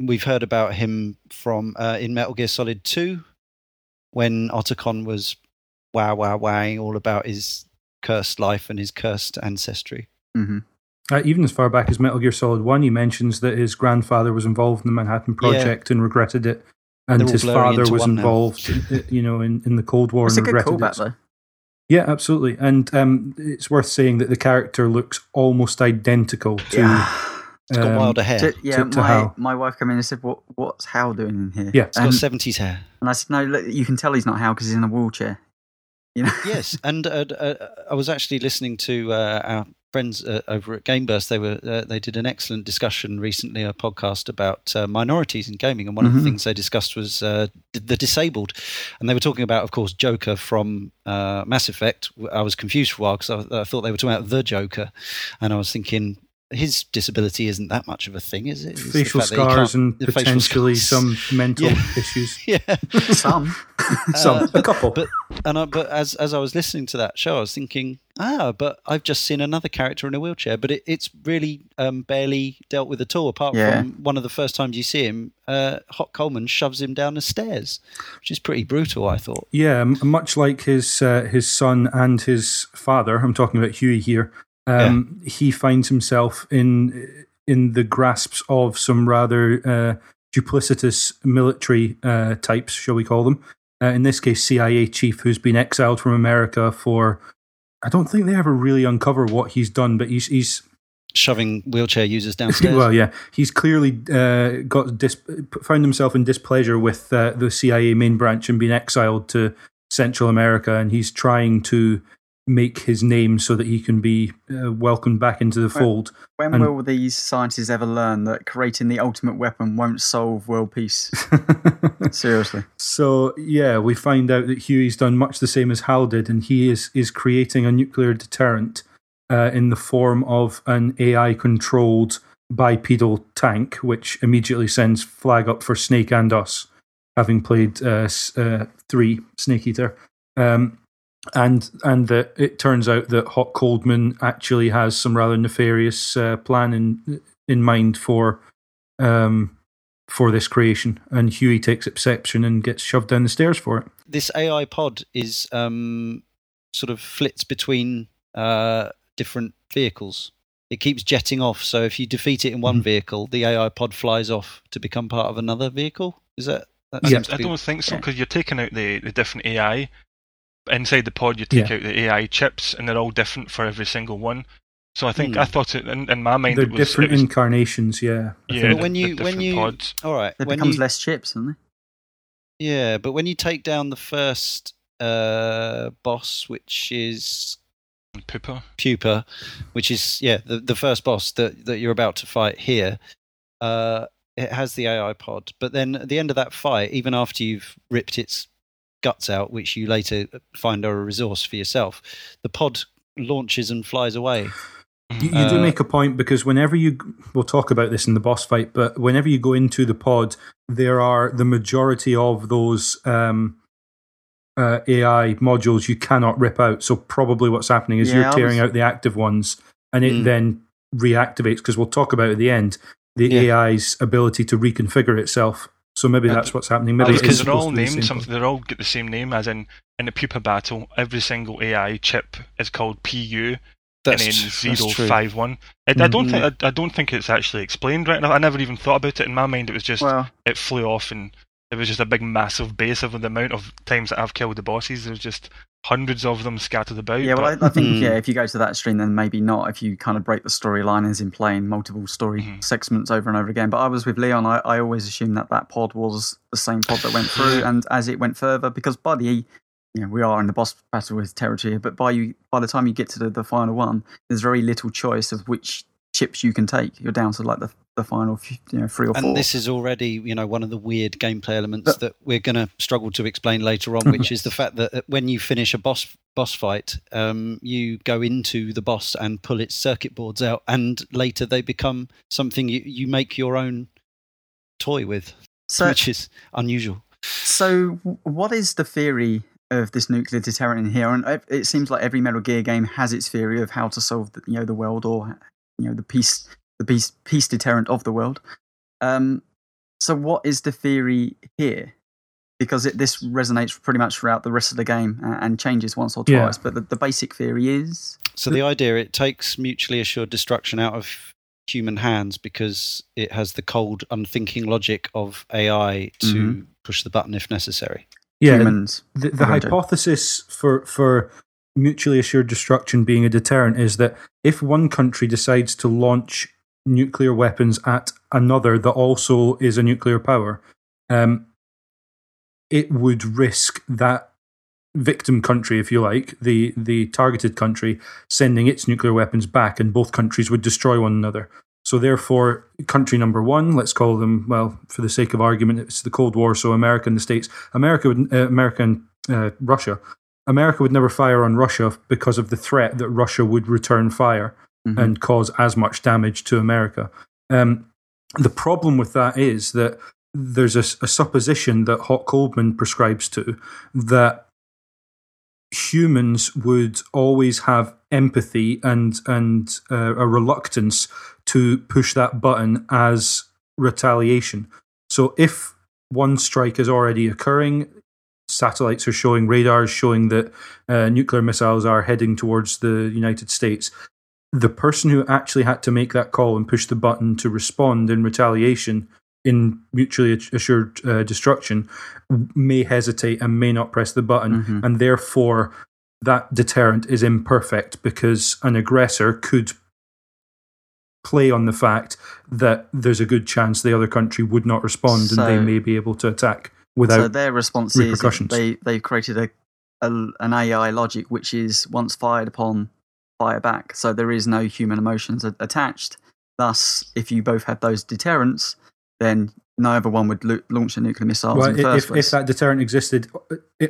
We've heard about him from uh, in Metal Gear Solid two when Otacon was wow, wow, wowing all about his cursed life and his cursed ancestry. Mm-hmm. Uh, even as far back as Metal Gear Solid one, he mentions that his grandfather was involved in the Manhattan Project yeah. and regretted it, and his father was involved, in, you know, in, in the Cold War it's and regretted it. Back, though. Yeah, absolutely, and um, it's worth saying that the character looks almost identical to. Yeah. It's got um, wilder hair. To, yeah, to, to my Hal. My wife came in and said, "What what's Hal doing in here?" Yeah, it's um, got seventies hair. And I said, "No, look, you can tell he's not Hal because he's in a wheelchair." You know. Yes, and uh, uh, I was actually listening to uh, our friends uh, over at GameBurst. They were uh, they did an excellent discussion recently, a podcast about uh, minorities in gaming, and one mm-hmm. of the things they discussed was uh, the disabled, and they were talking about, of course, Joker from uh, Mass Effect. I was confused for a while because I, I thought they were talking about the Joker, and I was thinking. His disability isn't that much of a thing, is it? It's facial scars and potentially scars. Some mental yeah. issues. Yeah, some, some, uh, but, a couple. But and I, but as as I was listening to that show, I was thinking, ah, but I've just seen another character in a wheelchair. But it, it's really um, barely dealt with at all, apart yeah. from one of the first times you see him. Uh, Hot Coldman shoves him down the stairs, which is pretty brutal, I thought. Yeah, m- much like his uh, his son and his father. I'm talking about Huey here. Um, yeah. He finds himself in in the grasps of some rather uh, duplicitous military uh, types, shall we call them? Uh, in this case, C I A chief who's been exiled from America for. I don't think they ever really uncover what he's done, but he's he's shoving wheelchair users downstairs. Well, yeah, he's clearly uh, got dis- found himself in displeasure with uh, the C I A main branch and been exiled to Central America, and he's trying to. Make his name so that he can be uh, welcomed back into the fold. When, when will these scientists ever learn that creating the ultimate weapon won't solve world peace? Seriously. So, yeah, we find out that Huey's done much the same as Hal did, and he is, is creating a nuclear deterrent uh, in the form of an A I-controlled bipedal tank, which immediately sends flag up for Snake and us, having played uh, uh, three, Snake Eater. Um And and that it turns out that Hot Coldman actually has some rather nefarious uh, plan in in mind for um, for this creation, and Huey takes exception and gets shoved down the stairs for it. This A I pod is um, sort of flits between uh, different vehicles. It keeps jetting off, so if you defeat it in one mm-hmm. vehicle, the A I pod flies off to become part of another vehicle. Is that? that yeah, I be, don't think so because yeah. you're taking out the, the different A I. Inside the pod, you take yeah. out the A I chips, and they're all different for every single one. So I think mm. I thought it in, in my mind they're it was different it was, incarnations. Yeah, I yeah. Think. But when the, you the when you pods. All right, it becomes you, less chips, isn't it? Yeah, but when you take down the first uh, boss, which is Pupa, Pupa, which is yeah the, the first boss that, that you're about to fight here. Uh, it has the A I pod, but then at the end of that fight, even after you've ripped its guts out, which you later find are a resource for yourself, the pod launches and flies away. You, you uh, do make a point, because whenever you, we'll talk about this in the boss fight, but whenever you go into the pod, there are the majority of those um, uh, A I modules you cannot rip out. So probably what's happening is yeah, you're tearing was... out the active ones, and it mm. then reactivates, because we'll talk about at the end, the yeah. A I's ability to reconfigure itself. So maybe that's what's happening. Maybe because they're all named the something. They all get the same name, as in in the Pupa battle, every single A I chip is called P U and then zero five one. I, mm-hmm. I don't think I, I don't think it's actually explained right now. I never even thought about it. In my mind, it was just well, it flew off, and it was just a big massive base of the amount of times that I've killed the bosses. There's just hundreds of them scattered about. Yeah, well, but, I, I think mm. yeah, if you go to that stream, then maybe not. If you kind of break the storyline, as in playing multiple story mm. segments over and over again. But I was with Leon. I, I always assumed that that pod was the same pod that went through, and as it went further, because by the you know, we are in the boss battle with territory, but by you by the time you get to the, the final one, there's very little choice of which chips you can take. You're down to like the the final you know, three or and four. And this is already, you know, one of the weird gameplay elements but, that we're going to struggle to explain later on, which is the fact that when you finish a boss boss fight, um, you go into the boss and pull its circuit boards out, and later they become something you, you make your own toy with, so, which is unusual. So what is the theory of this nuclear deterrent in here? And it seems like every Metal Gear game has its theory of how to solve the, you know, the world or, you know, the peace... the peace, peace deterrent of the world. Um, So what is the theory here? Because it, this resonates pretty much throughout the rest of the game and changes once or twice. Yeah. But the, the basic theory is... So the idea, it takes mutually assured destruction out of human hands because it has the cold, unthinking logic of A I to mm-hmm. push the button if necessary. Yeah, humans. The, the hypothesis for, for mutually assured destruction being a deterrent is that if one country decides to launch nuclear weapons at another that also is a nuclear power... Um, it would risk that victim country, if you like, the the targeted country, sending its nuclear weapons back, and both countries would destroy one another. So therefore, country number one, let's call them, well, for the sake of argument, it's the Cold War, so America and the States, America, would, uh, America and uh, Russia, America would never fire on Russia because of the threat that Russia would return fire mm-hmm. and cause as much damage to America. Um, the problem with that is that there's a, a supposition that Hot Coldman prescribes to that humans would always have empathy and and uh, a reluctance to push that button as retaliation. So if one strike is already occurring, satellites are showing, radars showing that uh, nuclear missiles are heading towards the United States, the person who actually had to make that call and push the button to respond in retaliation in mutually assured uh, destruction, may hesitate and may not press the button. Mm-hmm. And therefore, that deterrent is imperfect because an aggressor could play on the fact that there's a good chance the other country would not respond so, and they may be able to attack without repercussions. So their response is they, they've created a, a, an A I logic which is once fired upon, fire back. So there is no human emotions attached. Thus, if you both had those deterrents, then neither one would lo- launch a nuclear missile well, in the first if, place. If that deterrent existed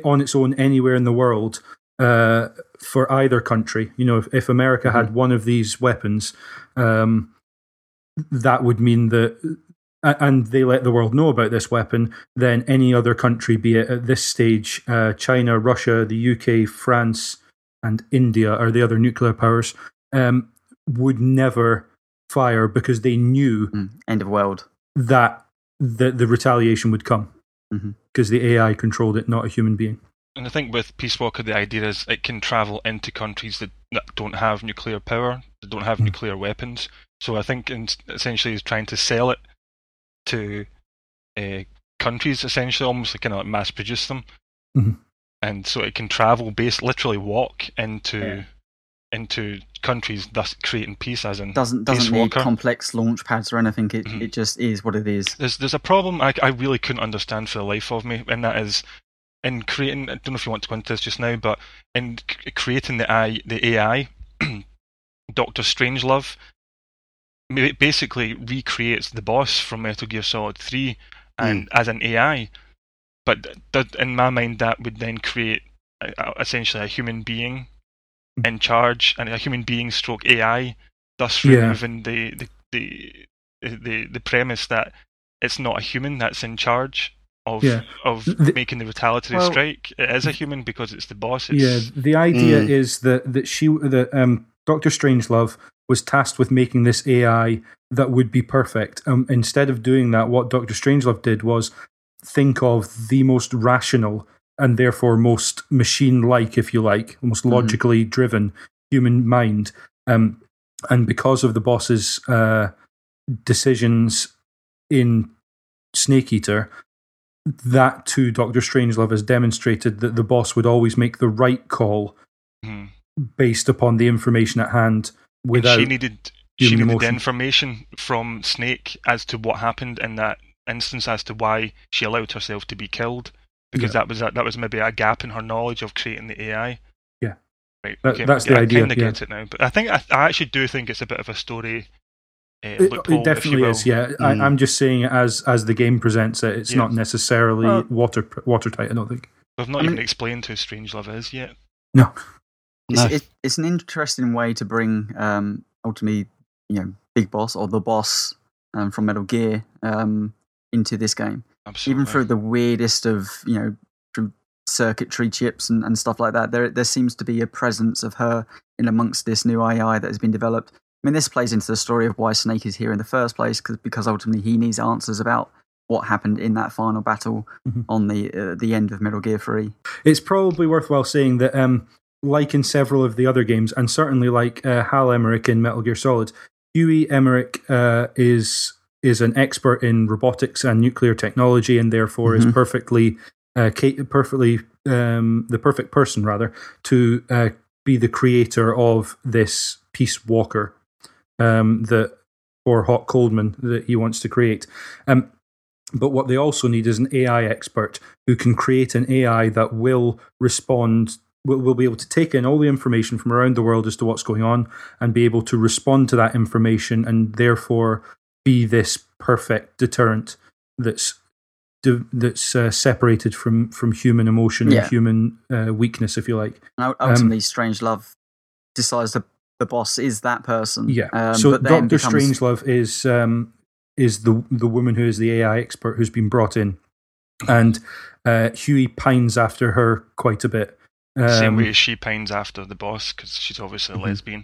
on its own anywhere in the world uh, for either country, you know, if, if America mm-hmm. had one of these weapons, um, that would mean that, and they let the world know about this weapon, then any other country, be it at this stage, uh, China, Russia, the U K, France, and India are the other nuclear powers, um, would never fire because they knew... Mm, end of world. That the, the retaliation would come because mm-hmm. the A I controlled it, not a human being. And I think with Peace Walker, the idea is it can travel into countries that, that don't have nuclear power, that don't have mm-hmm. nuclear weapons. So I think in, essentially is trying to sell it to uh, countries, essentially, almost like, kind of like mass produce them. Mm-hmm. And so it can travel, base, literally walk into... Yeah. into countries, thus creating peace, as in doesn't doesn't need complex launch pads or anything. It mm-hmm. it just is what it is. There's there's a problem I I really couldn't understand for the life of me, and that is in creating. I don't know if you want to go into this just now, but in c- creating the I the A I, Doctor Strangelove basically recreates the boss from Metal Gear Solid three, and mm. as an A I, but th- in my mind that would then create a, a, essentially a human being in charge, and a human being stroke A I, thus removing yeah. the, the the the the premise that it's not a human that's in charge of yeah. of the, making the retaliatory well, strike. It is a human because it's the boss. It's, yeah, the idea mm. is that that she that um, Doctor Strangelove was tasked with making this A I that would be perfect. Um, instead of doing that, what Doctor Strangelove did was think of the most rational and therefore most machine-like, if you like, most logically mm-hmm. driven human mind. Um, and because of the boss's uh, decisions in Snake Eater, that too, Doctor Strangelove has demonstrated that the boss would always make the right call mm. based upon the information at hand. Without she needed, she needed the information from Snake as to what happened in that instance, as to why she allowed herself to be killed. Because yeah. that was a, that was maybe a gap in her knowledge of creating the A I. Yeah, right. That, okay. That's yeah, the I idea. I kind of yeah. get it now, but I think I, I actually do think it's a bit of a story. Uh, it, loophole, it definitely is. Yeah, mm. I, I'm just saying as as the game presents it, it's yeah. not necessarily well, water watertight. I don't think. I've not I even mean, explained who Strangelove is yet. No, it's, no. It, it's an interesting way to bring um, ultimately, you know, Big Boss or the boss um, from Metal Gear um, into this game. Absolutely. Even through the weirdest of, you know, through circuitry chips and, and stuff like that, there there seems to be a presence of her in amongst this new A I that has been developed. I mean, this plays into the story of why Snake is here in the first place, cause, because ultimately he needs answers about what happened in that final battle mm-hmm. on the uh, the end of Metal Gear three. It's probably worthwhile saying that, um, like in several of the other games, and certainly like uh, Hal Emmerich in Metal Gear Solid, Huey Emmerich uh, is is an expert in robotics and nuclear technology, and therefore mm-hmm. is perfectly uh, perfectly um, the perfect person rather to uh, be the creator of this Peace Walker um, that or Hot Coldman that he wants to create. Um, But what they also need is an A I expert who can create an A I that will respond, will, will be able to take in all the information from around the world as to what's going on and be able to respond to that information and therefore be this perfect deterrent that's that's uh, separated from, from human emotion yeah. and human uh, weakness, if you like. And ultimately, um, Strangelove decides the, the boss is that person. Yeah, um, so Doctor becomes... Strangelove is... Um, is the the woman who is the A I expert who's been brought in. And uh, Huey pines after her quite a bit. Um, Same way as she pines after the boss, because she's obviously a lesbian.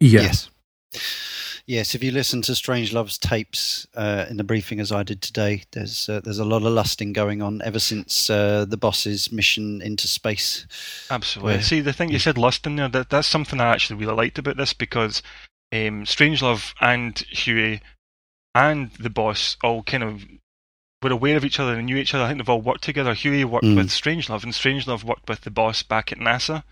Yes. yes. Yes, if you listen to Strangelove's tapes uh, in the briefing, as I did today, there's uh, there's a lot of lusting going on ever since uh, the boss's mission into space. Absolutely. Where, See, the thing you said, lusting there, that, that's something I actually really liked about this, because um, Strangelove and Huey and the boss all kind of were aware of each other and knew each other. I think they've all worked together. Huey worked mm. with Strangelove, and Strangelove worked with the boss back at NASA.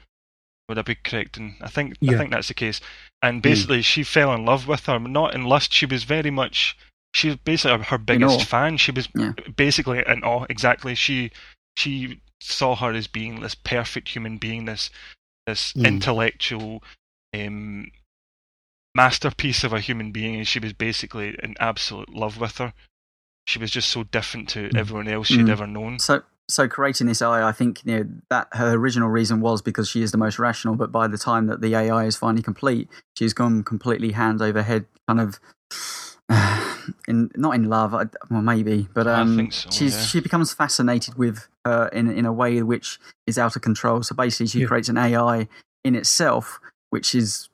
Would I be correct? And I think yeah. I think that's the case. And basically, mm. she fell in love with her, not in lust. She was very much. She was basically her biggest fan. She was yeah. basically in awe. Exactly. She she saw her as being this perfect human being, this this mm. intellectual. Um, masterpiece of a human being, and she was basically in absolute love with her. She was just so different to mm. everyone else she'd mm. ever known. So so creating this A I, I think, you know, that her original reason was because she is the most rational, but by the time that the A I is finally complete, she's gone completely hand over head, kind of uh, in not in love, I, well maybe, but um, I think so, she's yeah. she becomes fascinated with her in in a way which is out of control. So basically she yeah. creates an A I in itself, which is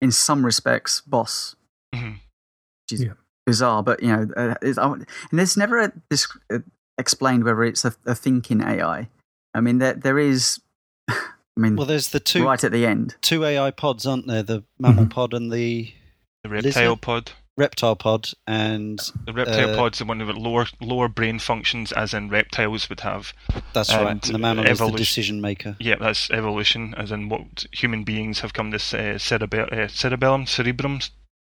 in some respects, boss, mm-hmm. which is yeah. bizarre, but you know, uh, it's, I, and it's never a, this, uh, explained whether it's a, a thinking A I. I mean, there there is. I mean, well, there's the two right at the end. Two A I pods, aren't there? The mammal mm-hmm. pod and the, the reptile lizard? pod. Reptile pod and the reptile uh, pod's the one with lower lower brain functions, as in reptiles would have. That's and right. And the mammal is the decision maker. Yeah, that's evolution, as in what human beings have come this uh, cerebell- uh, cerebellum, cerebrum.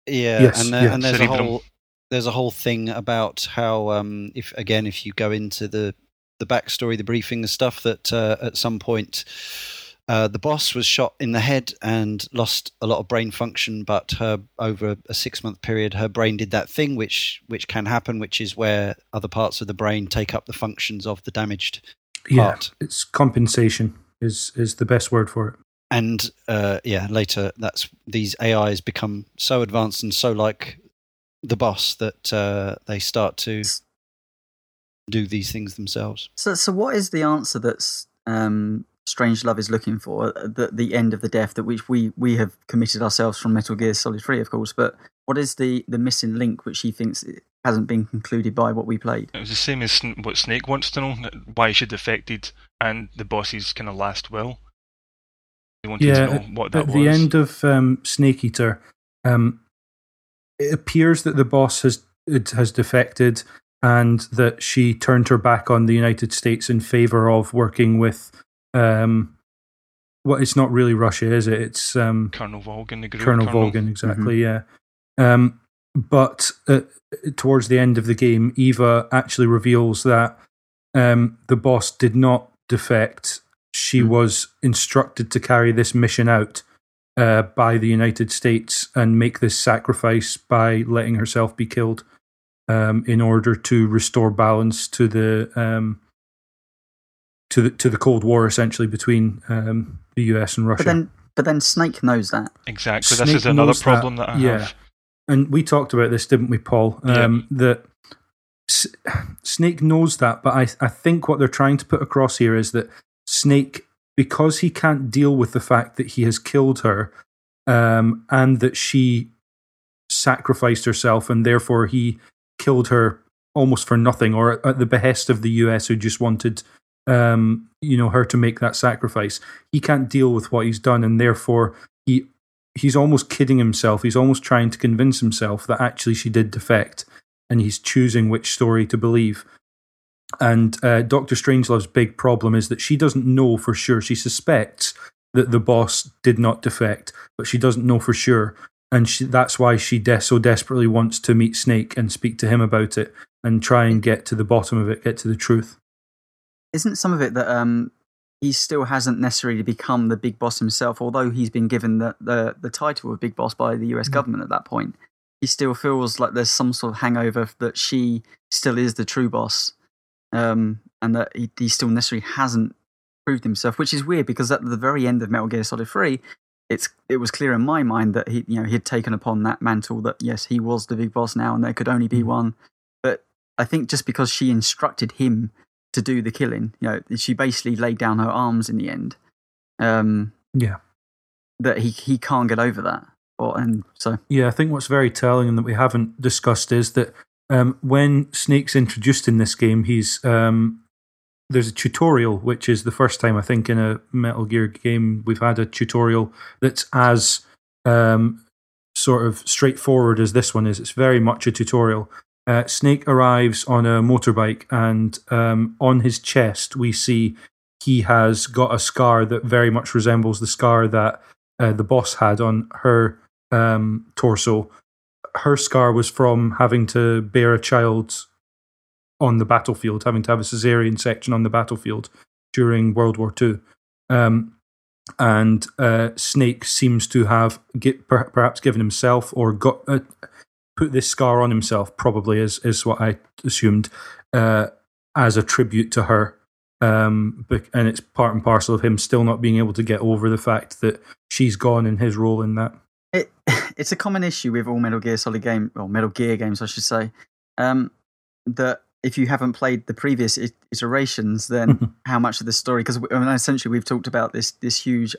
Yeah, yes, and, there, yes. and there's cerebrum. a whole there's a whole thing about how um, if again if you go into the the backstory, the briefing, and stuff, that uh, at some point. Uh, the boss was shot in the head and lost a lot of brain function, but her, over a six-month period, her brain did that thing which which can happen, which is where other parts of the brain take up the functions of the damaged part. Yeah, it's compensation is, is the best word for it. And, uh, yeah, later that's these A Is become so advanced and so like the boss that uh, they start to do these things themselves. So, so what is the answer that's... Um... Strangelove is looking for the the end of the death that which we we have committed ourselves from Metal Gear Solid three, of course, but what is the the missing link which he thinks hasn't been concluded by what we played? It was the same as what Snake wants to know, why she defected, and the boss's kind of last will. He wanted yeah, to know at, what that at was. At the end of um, Snake Eater, um, it appears that the boss has has defected and that she turned her back on the United States in favour of working with Um, well, it's not really Russia, is it? It's um, Colonel Volgin. The Colonel, Colonel Volgin, exactly. Mm-hmm. Yeah. Um, but uh, towards the end of the game, Eva actually reveals that um, the boss did not defect. She mm-hmm. was instructed to carry this mission out uh, by the United States and make this sacrifice by letting herself be killed um, in order to restore balance to the. Um, To the to the Cold War, essentially, between um, the U S and Russia. But then, but then Snake knows that. Exactly. Snake this is another problem that, that I yeah. have. And we talked about this, didn't we, Paul? Um, yeah. That S- Snake knows that, but I, I think what they're trying to put across here is that Snake, because he can't deal with the fact that he has killed her um, and that she sacrificed herself and therefore he killed her almost for nothing, or at the behest of the U S, who just wanted, um, you know, her to make that sacrifice. He can't deal with what he's done, and therefore he he's almost kidding himself. He's almost trying to convince himself that actually she did defect, and he's choosing which story to believe. And uh, Doctor Strangelove's big problem is that she doesn't know for sure. She suspects that the boss did not defect, but she doesn't know for sure. And she, that's why she de- so desperately wants to meet Snake and speak to him about it and try and get to the bottom of it, get to the truth. Isn't some of it that um, he still hasn't necessarily become the big boss himself, although he's been given the, the, the title of big boss by the U S mm-hmm. government at that point? He still feels like there's some sort of hangover that she still is the true boss, um, and that he, he still necessarily hasn't proved himself, which is weird because at the very end of Metal Gear Solid three, It's, it was clear in my mind that he, you know, he had taken upon that mantle that, yes, he was the big boss now and there could only be one. But I think just because she instructed him to do the killing, you know, she basically laid down her arms in the end. Um, yeah. That he, he can't get over that. Or, and so. Yeah, I think what's very telling and that we haven't discussed is that um, when Snake's introduced in this game, he's um, there's a tutorial, which is the first time I think in a Metal Gear game we've had a tutorial that's as um, sort of straightforward as this one is. It's very much a tutorial. Uh, Snake arrives on a motorbike, and um, on his chest we see he has got a scar that very much resembles the scar that uh, the boss had on her um, torso. Her scar was from having to bear a child on the battlefield, having to have a cesarean section on the battlefield during World War Two. Um, and uh, Snake seems to have get, per, perhaps given himself or got uh, put this scar on himself, probably is, is what I assumed, uh, as a tribute to her. Um, and it's part and parcel of him still not being able to get over the fact that she's gone and his role in that. It, it's a common issue with all Metal Gear Solid game, or Metal Gear games, I should say, um, that if you haven't played the previous iterations, then how much of the story? Because I mean, essentially, we've talked about this this huge,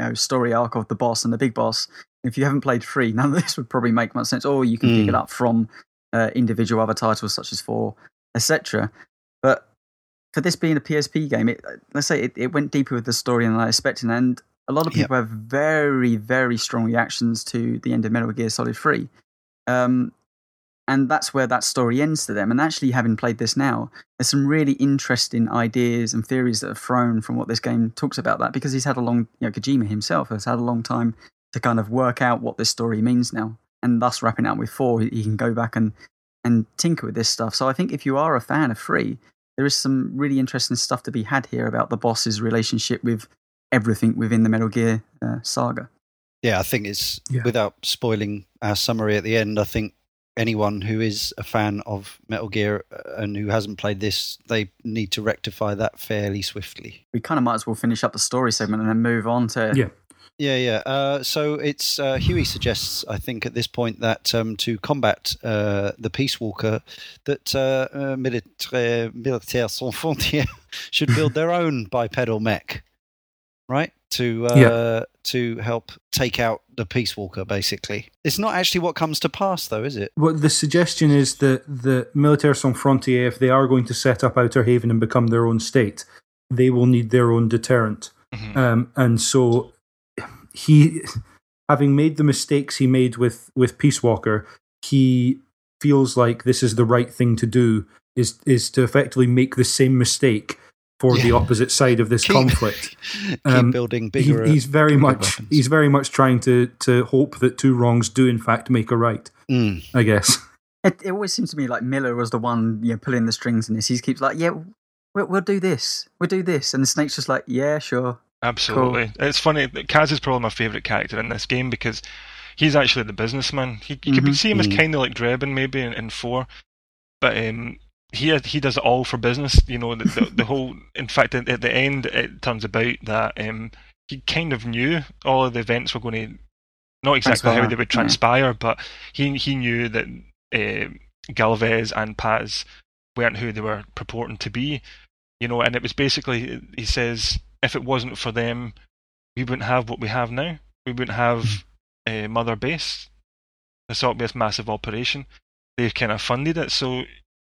you know, story arc of the boss and the big boss. If you haven't played three, none of this would probably make much sense. Or you can mm. pick it up from uh, individual other titles such as four, et cetera. But for this being a P S P game, it, let's say it, it went deeper with the story than I expected, and a lot of people yep. have very, very strong reactions to the end of Metal Gear Solid three. Um, And that's where that story ends to them. And actually, having played this now, there's some really interesting ideas and theories that are thrown from what this game talks about that, because he's had a long, you know, Kojima himself has had a long time to kind of work out what this story means now. And thus wrapping up with four, he can go back and, and tinker with this stuff. So I think if you are a fan of three, there is some really interesting stuff to be had here about the boss's relationship with everything within the Metal Gear uh, saga. Yeah, I think it's, yeah. without spoiling our summary at the end, I think anyone who is a fan of Metal Gear and who hasn't played this, they need to rectify that fairly swiftly. We kind of might as well finish up the story segment and then move on to... Yeah, yeah, yeah. Uh, so it's uh, Huey suggests, I think, at this point that um, to combat uh, the Peace Walker, that uh, uh, Militaires, Militaires Sans Frontières should build their own bipedal mech, right? To uh, yeah. to help take out the Peace Walker, basically. It's not actually what comes to pass, though, is it? Well, the suggestion is that the Militaires Sans Frontières, if they are going to set up Outer Haven and become their own state, they will need their own deterrent. Mm-hmm. Um, and so he, having made the mistakes he made with, with Peace Walker, he feels like this is the right thing to do, is is to effectively make the same mistake for yeah. the opposite side of this keep, conflict. Keep um, building bigger he, he's very bigger much weapons. He's very much trying to, to hope that two wrongs do in fact make a right, mm. I guess. It, it always seems to me like Miller was the one, you know, pulling the strings in this. He keeps like, yeah, we'll, we'll do this. We'll do this. And the Snake's just like, yeah, sure. Absolutely. Cool. It's funny, Kaz is probably my favourite character in this game because he's actually the businessman. He, you mm-hmm. could see him mm-hmm. as kind of like Drebin maybe in, in four. But... um. He he does it all for business, you know. The, the, the whole, in fact, at the end, it turns about that um, he kind of knew all of the events were going to, not exactly how they would transpire, yeah. but he he knew that uh, Galvez and Paz weren't who they were purporting to be, you know. And it was basically, he says, if it wasn't for them, we wouldn't have what we have now. We wouldn't have uh, Mother Base, the Salt Base massive operation. They've kind of funded it, so.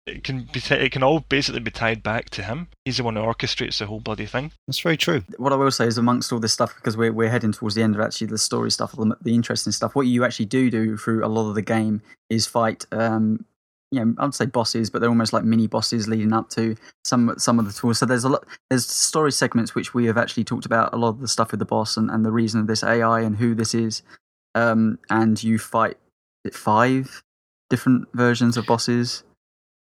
it can be t- it can all basically be tied back to him. He's the one who orchestrates the whole bloody thing. That's very true. What I will say is, amongst all this stuff, because we're we're heading towards the end of actually the story stuff, the, the interesting stuff, what you actually do do through a lot of the game is fight. Um, you know, I would say bosses, but they're almost like mini bosses leading up to some some of the tools. So there's a lot, there's story segments which we have actually talked about, a lot of the stuff with the boss and, and the reason of this A I and who this is. Um, and you fight is it five different versions of bosses.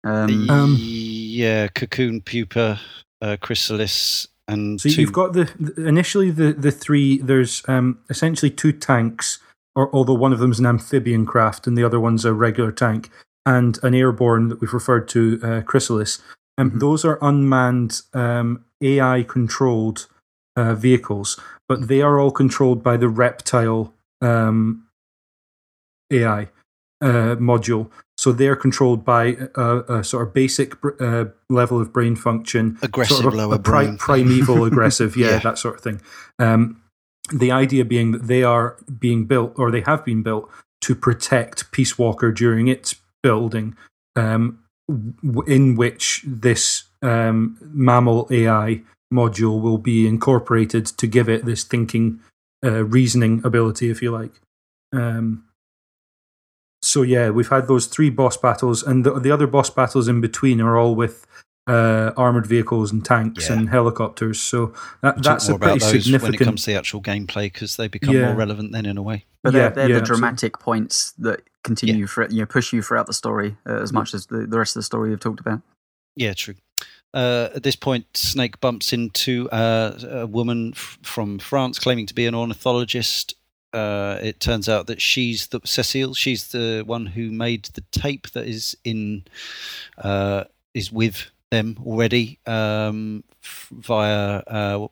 Um, um, yeah, Cocoon, Pupa, uh, Chrysalis, and so two. You've got the, the initially the, the three. There's um, essentially two tanks, or although one of them's an amphibian craft and the other one's a regular tank, and an airborne that we've referred to, uh, Chrysalis. And um, mm-hmm. those are unmanned, um, A I-controlled uh, vehicles, but they are all controlled by the reptile um, A I uh, module. So they're controlled by a, a sort of basic uh, level of brain function, aggressive, sort of a, lower a pri- brain, primeval, aggressive, yeah, yeah, that sort of thing. Um, the idea being that they are being built, or they have been built, to protect Peace Walker during its building, um, w- in which this um, mammal A I module will be incorporated to give it this thinking, uh, reasoning ability, if you like. Um, so yeah, we've had those three boss battles, and the, the other boss battles in between are all with uh, armored vehicles and tanks, yeah, and helicopters. So that, that's a pretty significant. When it comes to the actual gameplay, because they become yeah. more relevant then in a way. But they're, yeah, they're yeah, the dramatic absolutely. points that continue yeah. for you know, push you throughout the story uh, as yeah. much as the, the rest of the story we've talked about. Yeah, true. Uh, at this point, Snake bumps into uh, a woman f- from France claiming to be an ornithologist. Uh, it turns out that she's the Cecile. She's the one who made the tape that is in uh, is with them already um, f- via uh,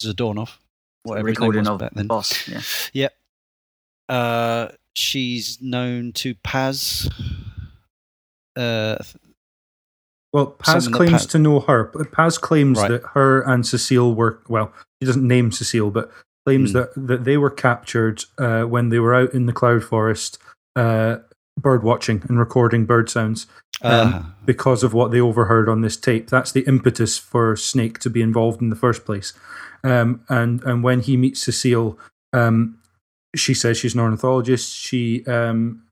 Zadornov, whatever recording his name was back then. Boss, yeah. Yep. Uh, she's known to Paz. Uh, well, Paz claims Paz... to know her. Paz claims right. that her and Cecile were well. She doesn't name Cecile, but. Claims mm. that, that they were captured uh, when they were out in the cloud forest uh, bird watching and recording bird sounds um, uh. because of what they overheard on this tape. That's the impetus for Snake to be involved in the first place. Um, and, and when he meets Cecile, um, she says she's an ornithologist. She um,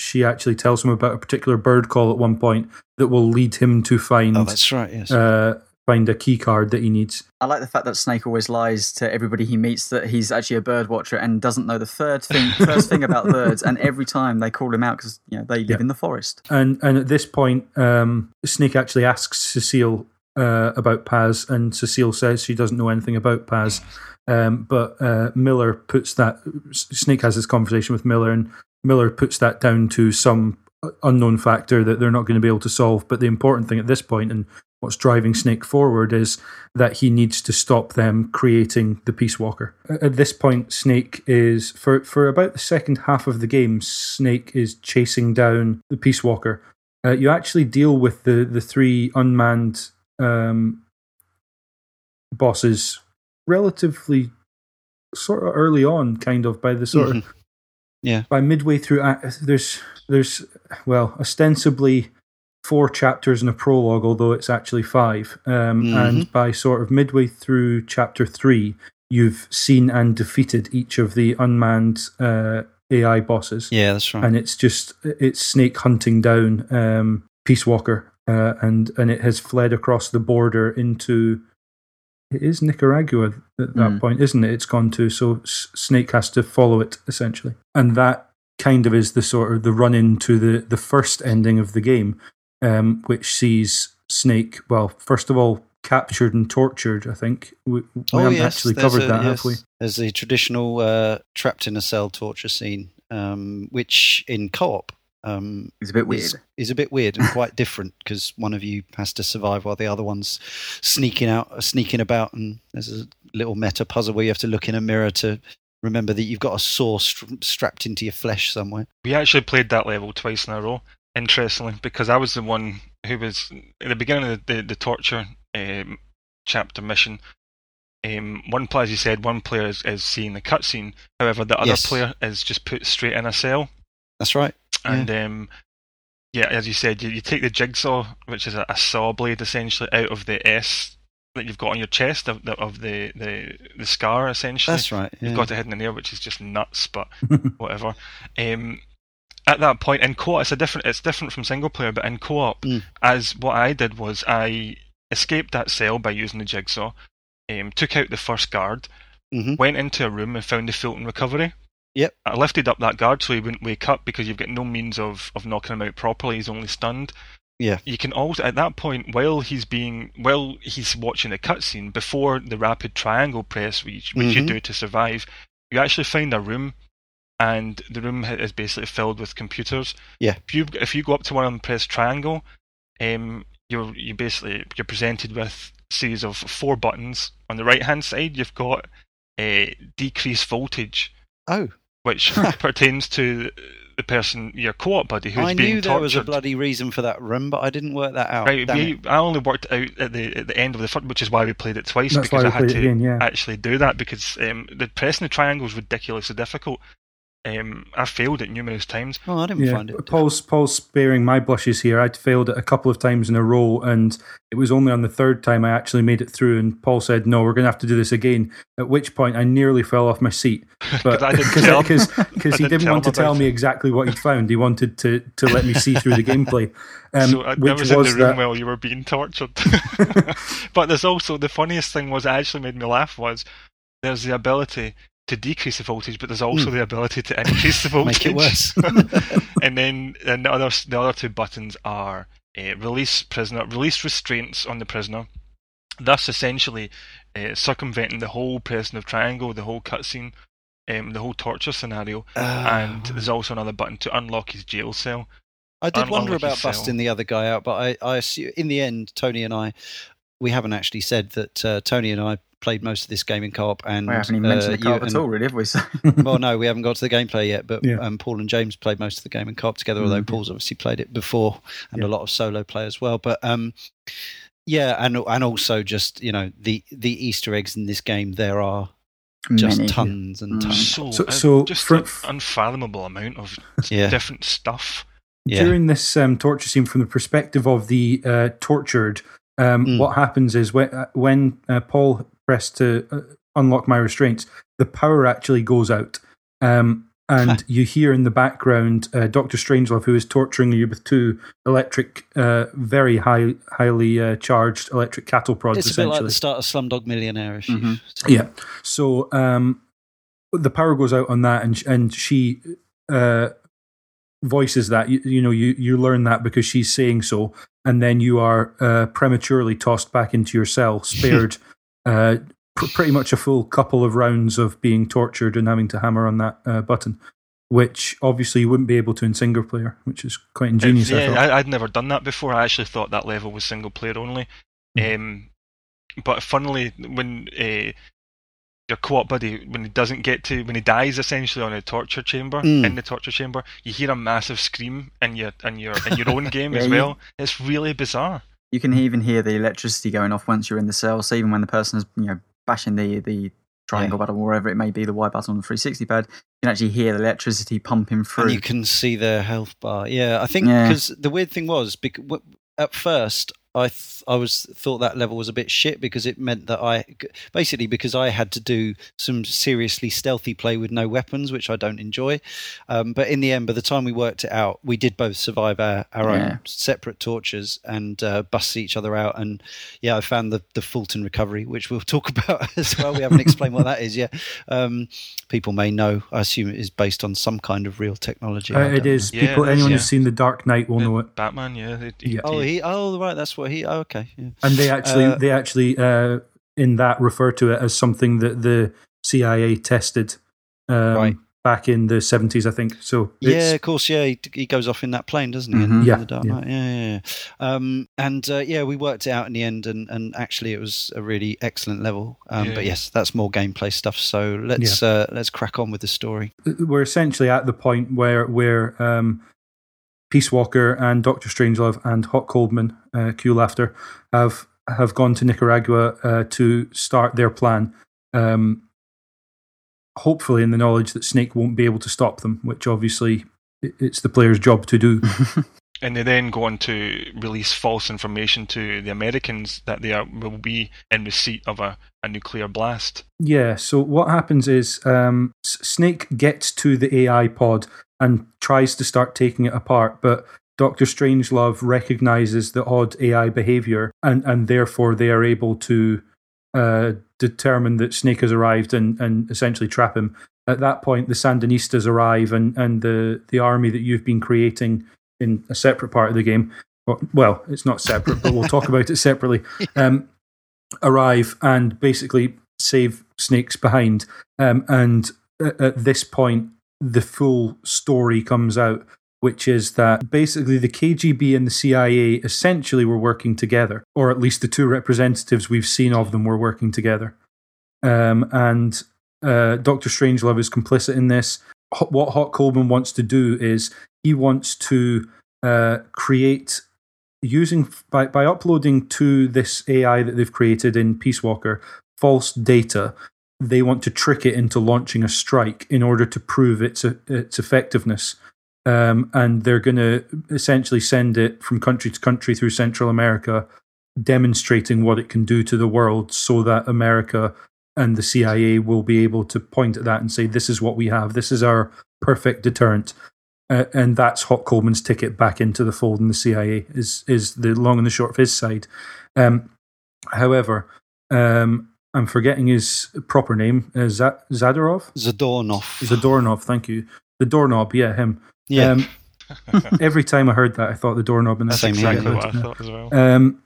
she actually tells him about a particular bird call at one point that will lead him to find... Oh, that's right, yes. Uh, find a key card that he needs. I like the fact that Snake always lies to everybody he meets that he's actually a bird watcher and doesn't know the third thing, first thing about birds, and every time they call him out because you know they live yeah. in the forest. And and at this point, um, Snake actually asks Cecile uh, about Paz, and Cecile says she doesn't know anything about Paz. Um, but uh, Miller puts that... Snake has this conversation with Miller, and Miller puts that down to some unknown factor that they're not going to be able to solve. But the important thing at this point, and what's driving Snake forward, is that he needs to stop them creating the Peace Walker. At this point, Snake is, for, for about the second half of the game, Snake is chasing down the Peace Walker. Uh, you actually deal with the, the three unmanned um, bosses relatively sort of early on, kind of, by the sort mm-hmm. of... Yeah. By midway through, there's, there's well, ostensibly... four chapters and a prologue, although it's actually five. Um, mm-hmm. And by sort of midway through chapter three, you've seen and defeated each of the unmanned uh, A I bosses. Yeah, that's right. And it's just, it's Snake hunting down um, Peace Walker, uh, and, and it has fled across the border into, it is Nicaragua at that mm. point, isn't it? It's gone to, so S- Snake has to follow it, essentially. And that kind of is the sort of the run-in to the, the first ending of the game, Um, which sees Snake, well, first of all, captured and tortured, I think. We, we oh, haven't yes. actually There's covered a, that, yes. have we? There's the traditional uh, trapped in a cell torture scene, um, which in co-op um, is a bit weird. Is, is a bit weird and quite different, because one of you has to survive while the other one's sneaking out, sneaking about, and there's a little meta puzzle where you have to look in a mirror to remember that you've got a saw st- strapped into your flesh somewhere. We actually played that level twice in a row. Interestingly, because I was the one who was at the beginning of the, the, the torture um, chapter mission. Um, one player, as you said, one player is, is seeing the cutscene. However, the other yes. player is just put straight in a cell. That's right. And yeah. um, yeah, as you said, you, you take the jigsaw, which is a, a saw blade essentially, out of the S that you've got on your chest of the of the, the, the scar essentially. That's right. Yeah. You've got it hidden in there, which is just nuts, but whatever. Um, at that point in co-op, it's a different. It's different from single player, but in co-op, mm. as what I did was I escaped that cell by using the jigsaw, um, took out the first guard, mm-hmm. went into a room and found the Fulton recovery. Yep. I lifted up that guard so he wouldn't wake up because you've got no means of, of knocking him out properly. He's only stunned. Yeah. You can also at that point while he's being while he's watching the cutscene before the rapid triangle press, which, which mm-hmm. you do to survive, you actually find a room, and the room is basically filled with computers. Yeah. If you if you go up to one and press triangle, um, you're you basically you're presented with a series of four buttons. On the right hand side, you've got a uh, decrease voltage. Oh. Which pertains to the person, your co-op buddy, who's being tortured. I knew there was a bloody reason for that room, but I didn't work that out. Right, we, I only worked out at the at the end of the first, which is why we played it twice, That's because I had to again, yeah. actually do that, because um, the pressing the triangle is ridiculously difficult. Um, I failed it numerous times. Oh, I didn't yeah, find it. Paul's, Paul's sparing my blushes here. I'd failed it a couple of times in a row, and it was only on the third time I actually made it through, and Paul said, no, we're going to have to do this again, at which point I nearly fell off my seat. Because he didn't want to tell me exactly what he'd found. He wanted to, to let me see through the gameplay. Um, so I, which I was in was the room that... while you were being tortured. But there's also, the funniest thing was, that actually made me laugh, was there's the ability to decrease the voltage, but there's also mm. the ability to increase the voltage. Make it worse. And then and the, other, the other two buttons are uh, release prisoner, release restraints on the prisoner, thus essentially uh, circumventing the whole pressing of triangle, the whole cutscene, um, the whole torture scenario, oh. and there's also another button to unlock his jail cell. I did Un- wonder about busting cell. the other guy out, but I, I assume, in the end, Tony and I, we haven't actually said that uh, Tony and I played most of this game in co-op, and we haven't even uh, mentioned the co-op at all, really, have we? Well, no, we haven't got to the gameplay yet, but yeah. um, Paul and James played most of the game in co-op together, although mm-hmm. Paul's obviously played it before, and yeah. a lot of solo play as well. But um, yeah, and and also just, you know, the the Easter eggs in this game, there are just Many. tons and tons. So, so, so just for, an unfathomable amount of yeah. different stuff. Yeah. During this um, torture scene, from the perspective of the uh, tortured, um, mm. what happens is when, uh, when uh, Paul... press to uh, unlock my restraints, the power actually goes out. Um, and you hear in the background uh, Doctor Strangelove, who is torturing you with two electric, uh, very high, highly uh, charged electric cattle prods, it's essentially. It's a bit like the start of Slumdog Millionaire. If mm-hmm. you... Yeah. So um, the power goes out on that, and, and she uh, voices that. You, you know, you, you learn that because she's saying so, and then you are uh, prematurely tossed back into your cell, spared... Uh, pr- pretty much a full couple of rounds of being tortured and having to hammer on that uh, button, which obviously you wouldn't be able to in single player, which is quite ingenious. Uh, yeah, I I, I'd never done that before. I actually thought that level was single player only. Mm. Um, but funnily, when uh, your co-op buddy, when he doesn't get to, when he dies essentially on a torture chamber, mm. in the torture chamber, you hear a massive scream in your in your in your own game yeah, as well. Yeah. It's really bizarre. You can even hear the electricity going off once you're in the cell. So even when the person is, you know, bashing the, the triangle yeah. button or whatever it may be, the Y button on the three sixty pad, you can actually hear the electricity pumping through. And you can see their health bar. Yeah, I think because yeah. the weird thing was, because at first I th- I was thought that level was a bit shit because it meant that I basically because I had to do some seriously stealthy play with no weapons, which I don't enjoy. Um, but in the end, by the time we worked it out, we did both survive our, our yeah. own separate tortures and uh, bust each other out. And yeah, I found the the Fulton recovery, which we'll talk about as well. We haven't explained what that is yet. Um, people may know. I assume it is based on some kind of real technology. Uh, it is. Know. People, yeah, anyone yeah. who's seen The Dark Knight will yeah, know it. Batman, yeah. It, it, yeah. Oh, he. Oh, right. That's what. He, oh, okay. Yeah. And they actually, uh, they actually, uh, in that, refer to it as something that the C I A tested um, right. back in the seventies, I think. So yeah, of course, yeah, he, he goes off in that plane, doesn't he? Mm-hmm. In, yeah, in the dark yeah. yeah, yeah, um, and uh, yeah, we worked it out in the end, and, and actually, it was a really excellent level. Um, yeah. But yes, that's more gameplay stuff. So let's yeah. uh, let's crack on with the story. We're essentially at the point where where. Um, Peace Walker and Doctor Strangelove and Hot Coldman, uh, Q Laughter, have have gone to Nicaragua uh, to start their plan, um, hopefully in the knowledge that Snake won't be able to stop them, which obviously it's the player's job to do. And they then go on to release false information to the Americans that they are, will be in receipt of a, a nuclear blast. Yeah, so what happens is um, Snake gets to the A I pod and tries to start taking it apart, but Doctor Strangelove recognises the odd A I behaviour, and, and therefore they are able to uh, determine that Snake has arrived and, and essentially trap him. At that point, the Sandinistas arrive, and, and the, the army that you've been creating in a separate part of the game, well, it's not separate, but we'll talk about it separately, um, arrive and basically save Snake's behind. Um, and at, at this point, the full story comes out, which is that basically the K G B and the C I A essentially were working together, or at least the two representatives we've seen of them were working together. Um, and uh, Doctor Strangelove is complicit in this. What Hot Coldman wants to do is he wants to uh, create, using by, by uploading to this A I that they've created in Peace Walker, false data. They want to trick it into launching a strike in order to prove its its effectiveness. Um, and they're going to essentially send it from country to country through Central America, demonstrating what it can do to the world so that America and the C I A will be able to point at that and say, this is what we have. This is our perfect deterrent. Uh, and that's Hot Coldman's ticket back into the fold in the C I A, is is the long and the short of his side. Um, however, um, I'm forgetting his proper name. Uh, Z- Zadornov? Zadornov. Zadornov, thank you. The doorknob, yeah, him. Yeah. Um, every time I heard that, I thought the doorknob, and that's, that's exactly what I thought as well. Um,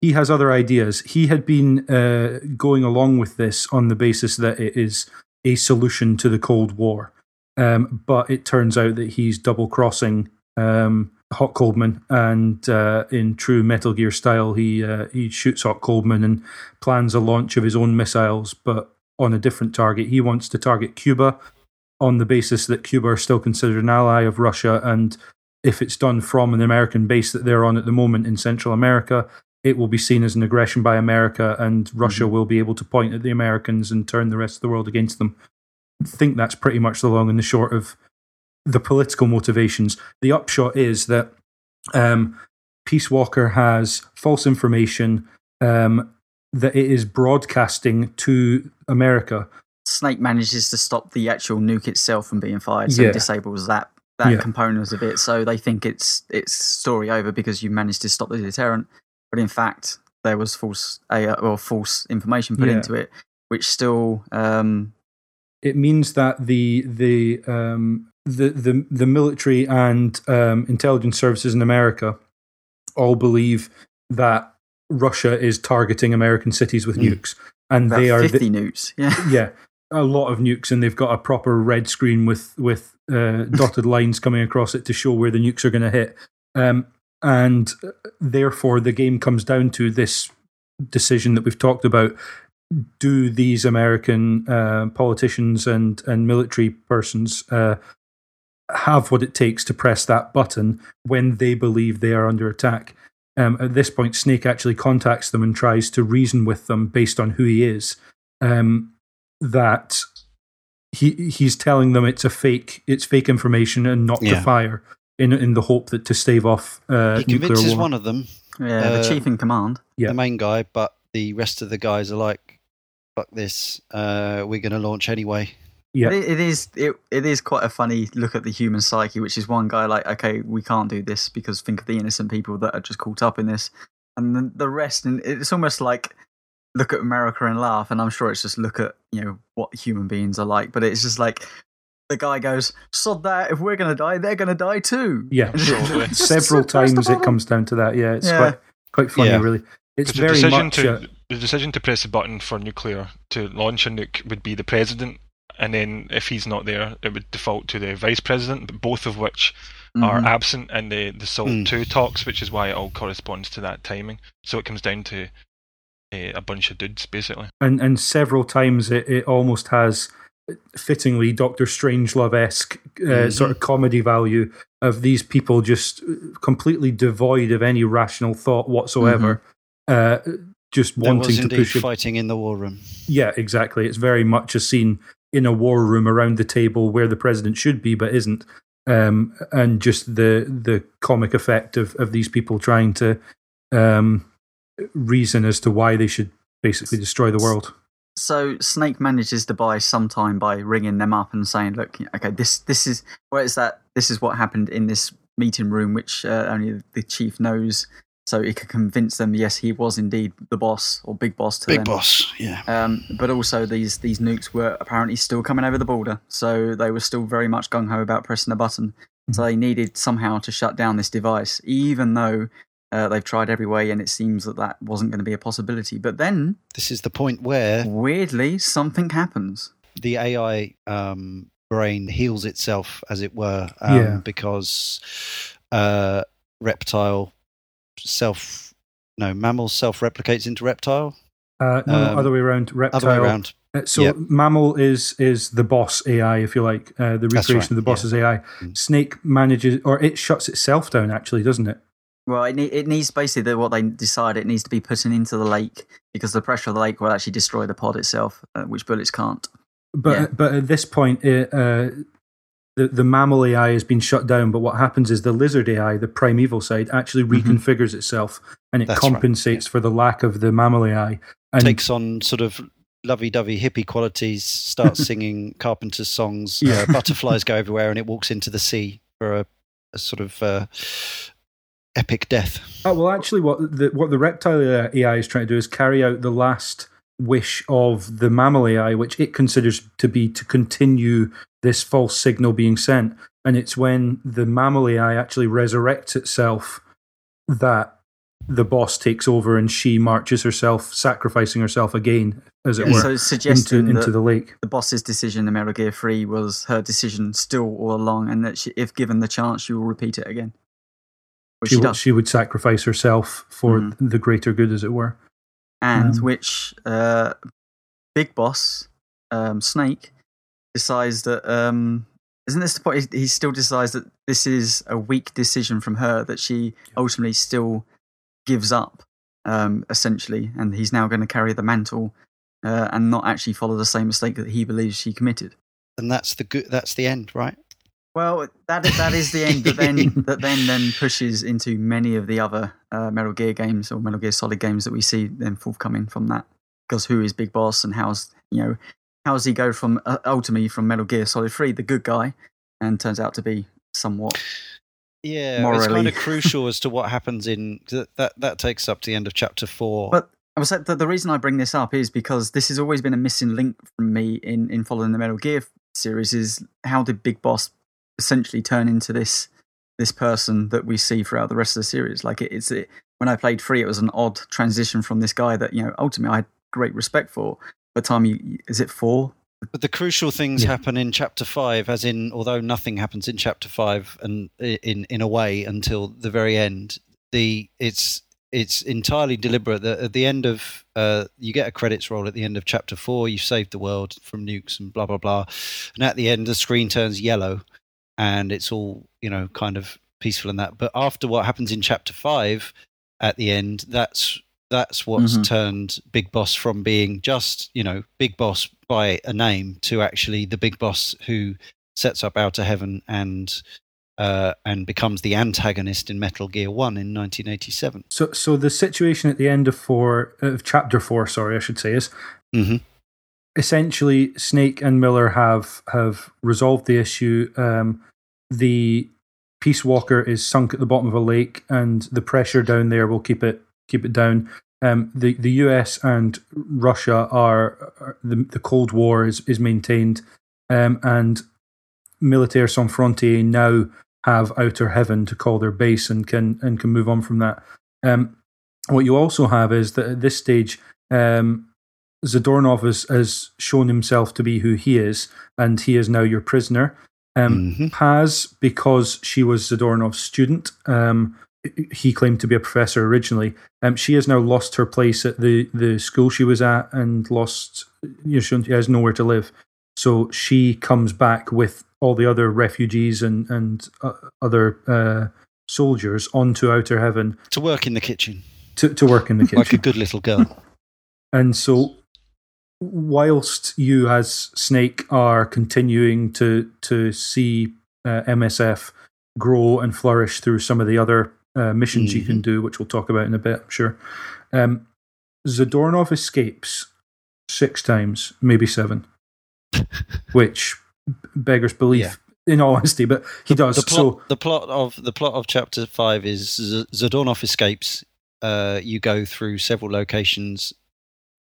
He has other ideas. He had been uh, going along with this on the basis that it is a solution to the Cold War. Um, but it turns out that he's double-crossing um, Hot Coldman, and uh, in true Metal Gear style, he uh, he shoots Hot Coldman and plans a launch of his own missiles, but on a different target. He wants to target Cuba on the basis that Cuba is still considered an ally of Russia, and if it's done from an American base that they're on at the moment in Central America, it will be seen as an aggression by America, and Russia mm-hmm. will be able to point at the Americans and turn the rest of the world against them. I think that's pretty much the long and the short of the political motivations. The upshot is that um, Peace Walker has false information um, that it is broadcasting to America. Snake manages to stop the actual nuke itself from being fired, so yeah. It disables that that yeah. component of it. So they think it's it's story over because you managed to stop the deterrent. But in fact, there was false uh, or false information put yeah. into it, which still um, it means that the the um, the, the the military and um, intelligence services in America all believe that Russia is targeting American cities with mm. nukes, and about they are fifty the, nukes, yeah, yeah, a lot of nukes, and they've got a proper red screen with with uh, dotted lines coming across it to show where the nukes are going to hit. Um, And therefore, the game comes down to this decision that we've talked about. Do these American uh, politicians and, and military persons uh, have what it takes to press that button when they believe they are under attack? Um, at this point, Snake actually contacts them and tries to reason with them based on who he is. Um, that he he's telling them it's a fake, it's fake information and not yeah. to fire. In in the hope that to stave off uh, nuclear war. He convinces one of them. Yeah, uh, the chief in command. Yeah. The main guy, but the rest of the guys are like, fuck this, uh, we're going to launch anyway. Yeah, it, it is it, it is quite a funny look at the human psyche, which is one guy like, okay, we can't do this because think of the innocent people that are just caught up in this. And the, the rest, and it's almost like look at America and laugh, and I'm sure it's just look at, you know, what human beings are like, but it's just like, the guy goes, sod that, if we're going to die, they're going to die too. Yeah, sure. Several times it comes down to that. Yeah, it's yeah. quite quite funny, yeah. really. It's very the decision much... To, a, the decision to press the button for nuclear, to launch a nuke, would be the president, and then if he's not there, it would default to the vice president, but both of which mm-hmm. are absent in the, the Salt mm. two talks, which is why it all corresponds to that timing. So it comes down to a, a bunch of dudes, basically. And, and several times it, it almost has... fittingly Doctor Strangelove-esque uh, mm-hmm. sort of comedy value of these people just completely devoid of any rational thought whatsoever, mm-hmm. uh, just wanting there was indeed to push it. Fighting in the war room. Yeah, exactly. It's very much a scene in a war room around the table where the president should be but isn't, um, and just the the comic effect of, of these people trying to um, reason as to why they should basically destroy the world. So Snake manages to buy some time by ringing them up and saying, "Look, okay, this this is where is that? This is what happened in this meeting room, which uh, only the chief knows." So he could convince them, yes, he was indeed the boss or big boss to big them. Big boss, yeah. Um, but also these these nukes were apparently still coming over the border, so they were still very much gung-ho about pressing a button. Mm-hmm. So they needed somehow to shut down this device, even though uh, they've tried every way and it seems that that wasn't going to be a possibility. But then... This is the point where... Weirdly, something happens. The A I um, brain heals itself, as it were, um, yeah. because uh, reptile... self no mammal self replicates into reptile uh no, um, other way around reptile other way around uh, so yep. mammal is is the boss A I, if you like, uh, the recreation right. of the boss's yeah. A I. Mm-hmm. Snake manages, or it shuts itself down, actually, doesn't it? Well, it, ne- it needs basically what they decide it needs to be putting into the lake, because the pressure of the lake will actually destroy the pod itself, uh, which bullets can't. But yeah. but at this point it, uh The, the mammal A I has been shut down, but what happens is the lizard A I, the primeval side, actually reconfigures mm-hmm. itself, and it That's compensates right. yeah. for the lack of the mammal A I. And takes on sort of lovey-dovey hippie qualities, starts singing Carpenter's songs, yeah. uh, butterflies go everywhere, and it walks into the sea for a, a sort of uh, epic death. Oh, well, actually, what the, what the reptile A I is trying to do is carry out the last wish of the mammal A I, which it considers to be to continue this false signal being sent. And it's when the mammal A I actually resurrects itself that the boss takes over, and she marches herself, sacrificing herself again, as it yeah, were, so suggesting into, into the lake. The boss's decision in Metal Gear three was her decision still all along, and that she, if given the chance, she will repeat it again. Which she, she, she would sacrifice herself for mm. the greater good, as it were. And um, which uh, Big Boss, um, Snake, decides that, um, isn't this the point? He still decides that this is a weak decision from her, that she ultimately still gives up, um, essentially, and he's now going to carry the mantle uh, and not actually follow the same mistake that he believes she committed. And that's the good, that's the end, right? Well, that that is the end that then that then, then pushes into many of the other uh, Metal Gear games or Metal Gear Solid games that we see then forthcoming from that. Because who is Big Boss, and how's you know how's he go from uh, ultimately from Metal Gear Solid three, the good guy, and turns out to be somewhat yeah morally. It's kind of crucial as to what happens in that, that. That takes up to the end of chapter four. But I was the, the reason I bring this up is because this has always been a missing link from me in in following the Metal Gear series. Is how did Big Boss essentially turn into this this person that we see throughout the rest of the series? Like it, it's it, when I played three, it was an odd transition from this guy that you know ultimately I had great respect for. By the time you is it four? But the crucial things yeah. happen in chapter five, as in although nothing happens in chapter five, and in in a way until the very end. The it's it's entirely deliberate. That at the end of uh, you get a credits roll at the end of chapter four. You've saved the world from nukes and blah blah blah. And at the end, the screen turns yellow. And it's all, you know, kind of peaceful and that. But after what happens in chapter five, at the end, that's that's what's mm-hmm. turned Big Boss from being just, you know, Big Boss by a name to actually the Big Boss who sets up Outer Heaven and uh, and becomes the antagonist in Metal Gear One in nineteen eighty-seven. So, so the situation at the end of four of chapter four, sorry, I should say, is. Mm-hmm. Essentially, Snake and Miller have have resolved the issue. Um, the Peace Walker is sunk at the bottom of a lake, and the pressure down there will keep it keep it down. Um, the the U S and Russia are, are the the Cold War is is maintained, um, and Militaires Sans Frontières now have Outer Heaven to call their base and can and can move on from that. Um, what you also have is that at this stage. Um, Zadornov has, has shown himself to be who he is, and he is now your prisoner. Um, mm-hmm. Paz, because she was Zadornov's student, um, he claimed to be a professor originally. Um, she has now lost her place at the, the school she was at, and lost, you know, she has nowhere to live. So she comes back with all the other refugees and and uh, other uh, soldiers onto Outer Heaven to work in the kitchen. To to work in the kitchen, like a good little girl. And so, whilst you as Snake are continuing to to see uh, M S F grow and flourish through some of the other uh, missions mm-hmm. you can do, which we'll talk about in a bit, I'm sure. Um, Zadornov escapes six times, maybe seven, which beggars belief. Yeah. In all honesty, but he the, does. The plot, so the plot of the plot of chapter five is Z- Zadornov escapes. Uh, you go through several locations,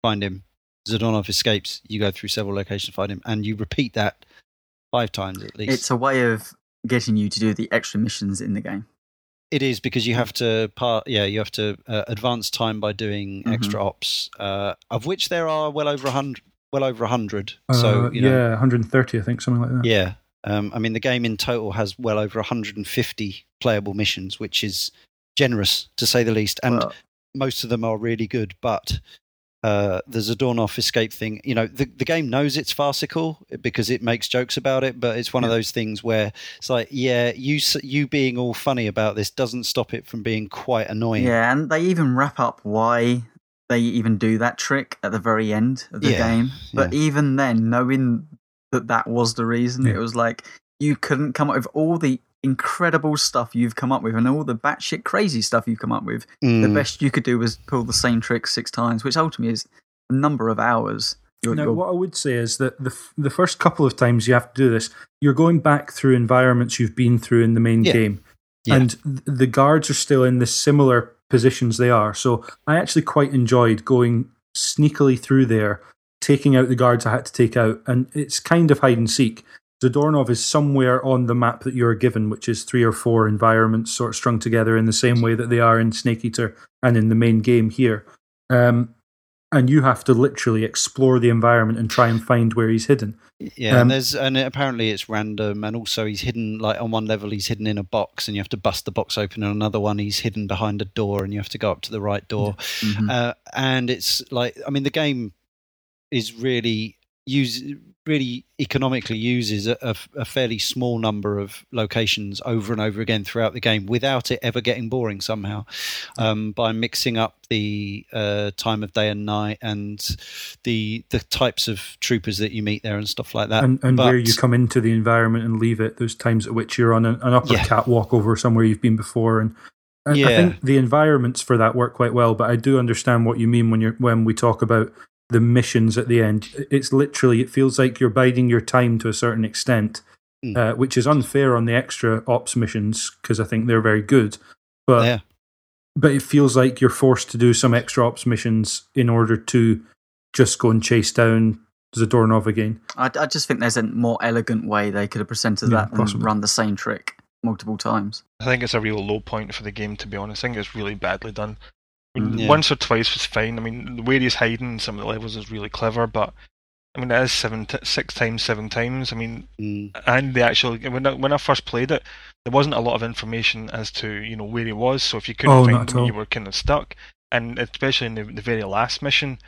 find him. Zadornov escapes. You go through several locations, find him, and you repeat that five times at least. It's a way of getting you to do the extra missions in the game. It is, because you have to part. Yeah, you have to uh, advance time by doing mm-hmm. extra ops, uh, of which there are well over a hundred. Well over a hundred. Uh, so you know, yeah, one hundred thirty, I think, something like that. Yeah. Um, I mean, the game in total has well over one hundred fifty playable missions, which is generous, to say the least. And wow. most of them are really good, but uh, the Zadornov escape thing, you know, the, the game knows it's farcical because it makes jokes about it, but it's one yeah. of those things where it's like, yeah, you you being all funny about this doesn't stop it from being quite annoying. Yeah, and they even wrap up why they even do that trick at the very end of the yeah. game. But yeah. even then, knowing that that was the reason. Yeah. It was like, you couldn't come up with all the incredible stuff you've come up with and all the batshit crazy stuff you've come up with. Mm. The best you could do was pull the same trick six times, which ultimately is a number of hours. You're, now, you're... what I would say is that the the first couple of times you have to do this, you're going back through environments you've been through in the main yeah. game. Yeah. And th- the guards are still in the similar positions they are. So I actually quite enjoyed going sneakily through there, taking out the guards I had to take out, and it's kind of hide and seek. Zadornov is somewhere on the map that you're given, which is three or four environments sort of strung together in the same way that they are in Snake Eater and in the main game here. Um, and you have to literally explore the environment and try and find where he's hidden. Yeah, um, and there's and apparently it's random, and also he's hidden, like on one level he's hidden in a box and you have to bust the box open, and on another one he's hidden behind a door and you have to go up to the right door. Mm-hmm. Uh, and it's like, I mean, the game is really use really economically uses a, a fairly small number of locations over and over again throughout the game without it ever getting boring somehow, um, by mixing up the uh, time of day and night and the the types of troopers that you meet there and stuff like that. And, and but, where you come into the environment and leave it, there's times at which you're on an, an upper yeah. catwalk over somewhere you've been before. And I, yeah. I think the environments for that work quite well, but I do understand what you mean when you're when we talk about the missions at the end. It's literally, it feels like you're biding your time to a certain extent, mm. uh, which is unfair on the extra ops missions, because I think they're very good, but yeah. but it feels like you're forced to do some extra ops missions in order to just go and chase down Zadornov again. I, I just think there's a more elegant way they could have presented yeah, that possibly. And run the same trick multiple times. I think it's a real low point for the game, to be honest. I think it's really badly done. I mean, yeah. Once or twice was fine. I mean, the way he's hiding in some of the levels is really clever, but I mean, it is seven t- six times, seven times. I mean, mm. and the actual when I, when I first played it, there wasn't a lot of information as to, you know, where he was. So if you couldn't oh, find him, you were kind of stuck. And especially in the, the very last mission,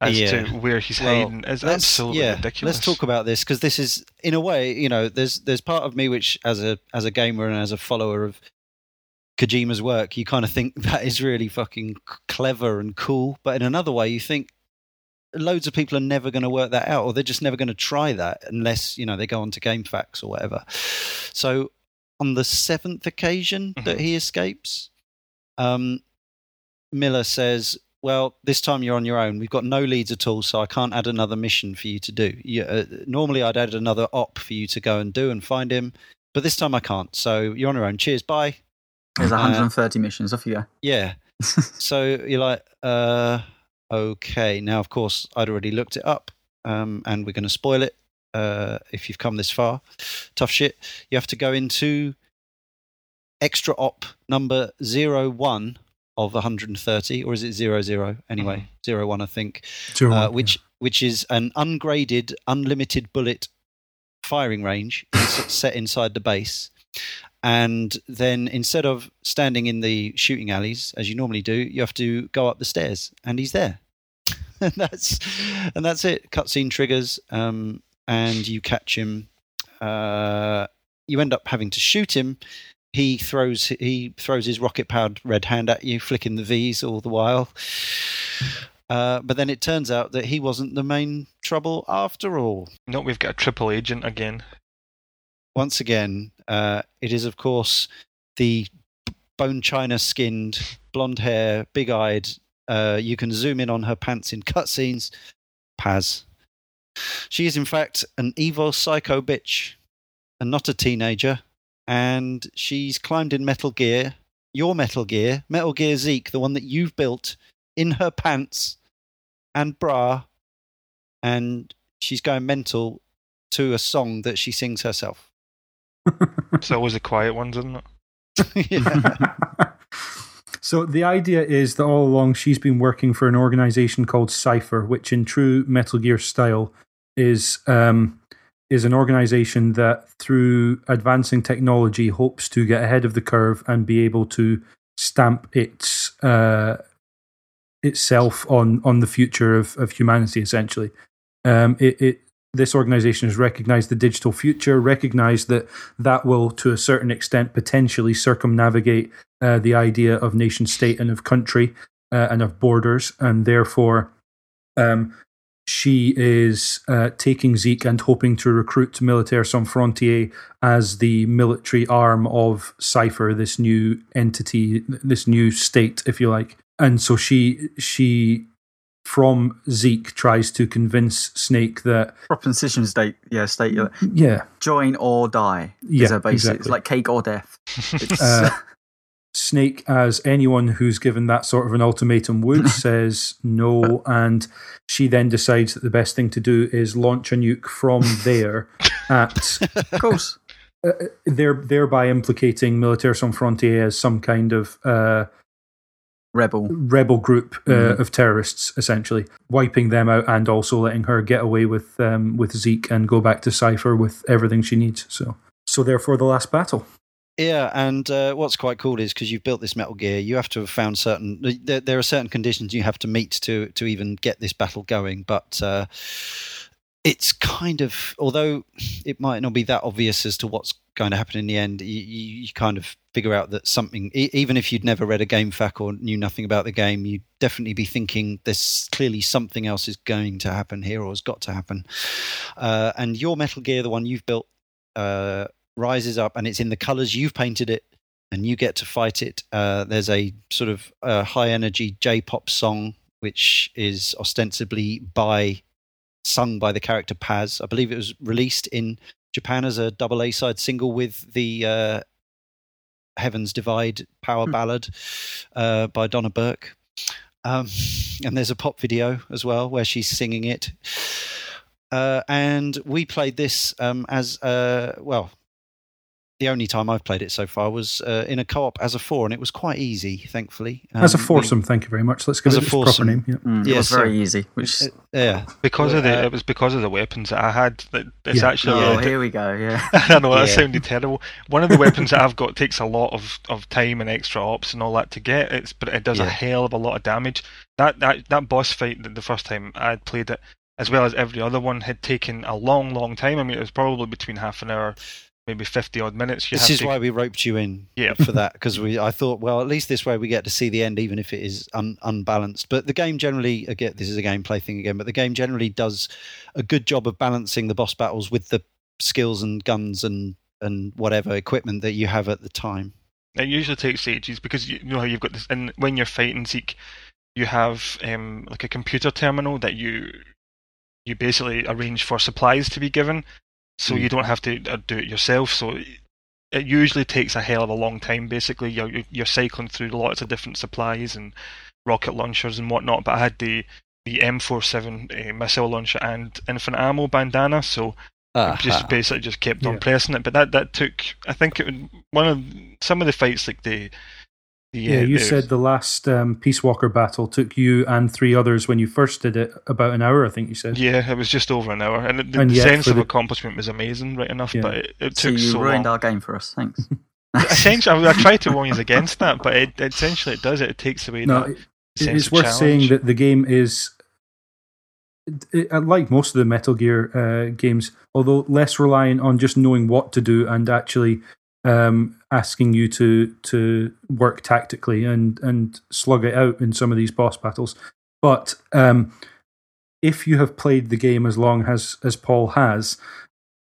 as yeah. to where he's well, hiding, is absolutely yeah. ridiculous. Let's talk about this, because this is, in a way, you know, there's there's part of me which, as a as a gamer and as a follower of Kojima's work, you kind of think that is really fucking clever and cool, but in another way you think loads of people are never going to work that out, or they're just never going to try that unless, you know, they go on to GameFAQs or whatever. So on the seventh occasion mm-hmm. that he escapes, um, Miller says, well, this time you're on your own. We've got no leads at all, so I can't add another mission for you to do. You, uh, normally I'd add another op for you to go and do and find him, but this time I can't, so you're on your own. Cheers, bye. There's one hundred thirty uh, missions, off you go. Yeah. So you're like, uh, okay. Now, of course, I'd already looked it up, um, and we're going to spoil it uh, if you've come this far. Tough shit. You have to go into extra op number zero one of one hundred thirty, or is it zero zero? Anyway, mm-hmm. zero one, I think, zero, uh, which yeah. which is an ungraded, unlimited bullet firing range set inside the base. And then instead of standing in the shooting alleys as you normally do, you have to go up the stairs, and he's there. and that's and that's it. Cutscene triggers, um, and you catch him. Uh, you end up having to shoot him. He throws he throws his rocket-powered red hand at you, flicking the V's all the while. Uh, but then it turns out that he wasn't the main trouble after all. No, we've got a triple agent again. once again, uh, it is, of course, the bone china skinned, blonde hair, big eyed. Uh, you can zoom in on her pants in cutscenes. Paz. She is, in fact, an evil psycho bitch and not a teenager. And she's climbed in Metal Gear, your Metal Gear, Metal Gear Zeke, the one that you've built, in her pants and bra. And she's going mental to a song that she sings herself. It's always a quiet one, isn't it? Yeah. So the idea is that all along she's been working for an organization called Cypher, which in true Metal Gear style is um, is an organization that through advancing technology hopes to get ahead of the curve and be able to stamp its uh, itself on, on the future of, of humanity, essentially. Um, it, it This organization has recognized the digital future, recognized that that will, to a certain extent, potentially circumnavigate uh, the idea of nation state and of country uh, and of borders. And therefore, um, she is uh, taking Zeke and hoping to recruit Militaires Sans Frontières as the military arm of Cypher, this new entity, this new state, if you like. And so she she... from Zeke tries to convince Snake that proposition state, yeah, state, yeah, join or die is yeah, her basic. Exactly. It's like cake or death. Uh, Snake, as anyone who's given that sort of an ultimatum would, says no, and she then decides that the best thing to do is launch a nuke from there. At of course, uh, there, thereby implicating Militaires Sans Frontières as some kind of. Uh, Rebel rebel group uh, mm-hmm. of terrorists, essentially, wiping them out and also letting her get away with um, with Zeke and go back to Cypher with everything she needs. So, so therefore, the last battle. Yeah, and uh, what's quite cool is because you've built this Metal Gear, you have to have found certain. There, there are certain conditions you have to meet to to even get this battle going, but. Uh, It's kind of, although it might not be that obvious as to what's going to happen in the end, you, you kind of figure out that something, even if you'd never read a game fac or knew nothing about the game, you'd definitely be thinking there's clearly something else is going to happen here or has got to happen. Uh, and your Metal Gear, the one you've built, uh, rises up and it's in the colours you've painted it and you get to fight it. Uh, there's a sort of uh, high-energy J-pop song, which is ostensibly by... sung by the character Paz. I believe it was released in Japan as a double A-side single with the uh, Heavens Divide power hmm. ballad uh, by Donna Burke. Um, and there's a pop video as well where she's singing it. Uh, and we played this um, as, uh, well, the only time I've played it so far was uh, in a co-op as a four, and it was quite easy, thankfully. Um, as a foursome, we, thank you very much. Let's give it its proper name. Yeah. Mm, it yeah, was so, very easy. Which uh, yeah, because uh, of the it was because of the weapons that I had. It's yeah. actually oh, yeah. here we go. Yeah, I know that yeah. sounded terrible. One of the weapons that I've got takes a lot of, of time and extra ops and all that to get. It's but it does yeah. a hell of a lot of damage. That that that boss fight the, the first time I had played it, as well as every other one, had taken a long, long time. I mean, it was probably between half an hour. Maybe fifty odd minutes. You this have is to... why we roped you in yeah. for that, because we. I thought, well, at least this way we get to see the end, even if it is un- unbalanced. But the game generally, again, this is a gameplay thing again. But the game generally does a good job of balancing the boss battles with the skills and guns and, and whatever equipment that you have at the time. It usually takes ages because you know how you've got this, and when you're fighting Zeke, you have um, like a computer terminal that you you basically arrange for supplies to be given. So you don't have to do it yourself. So it usually takes a hell of a long time. Basically, you're you're cycling through lots of different supplies and rocket launchers and whatnot. But I had the the M forty-seven uh, missile launcher and infinite ammo bandana, so uh-huh. I just basically just kept on yeah. pressing it. But that, that took, I think, it would, one of some of the fights like the. the yeah, uh, you the, said the last um, Peace Walker battle took you and three others when you first did it about an hour. I think you said. Yeah, it was just over an hour, and it, the and sense of the... accomplishment was amazing, right enough. Yeah. But it, it took so, you so ruined long. Our game for us. Thanks. Essentially, I, I tried to warn you against that, but it, essentially, it does it. It takes away. No, that it, sense it's of worth challenge. Saying that the game is. It, like most of the Metal Gear uh, games, although less reliant on just knowing what to do and actually um, asking you to to work tactically and, and slug it out in some of these boss battles. But um, if you have played the game as long as, as Paul has,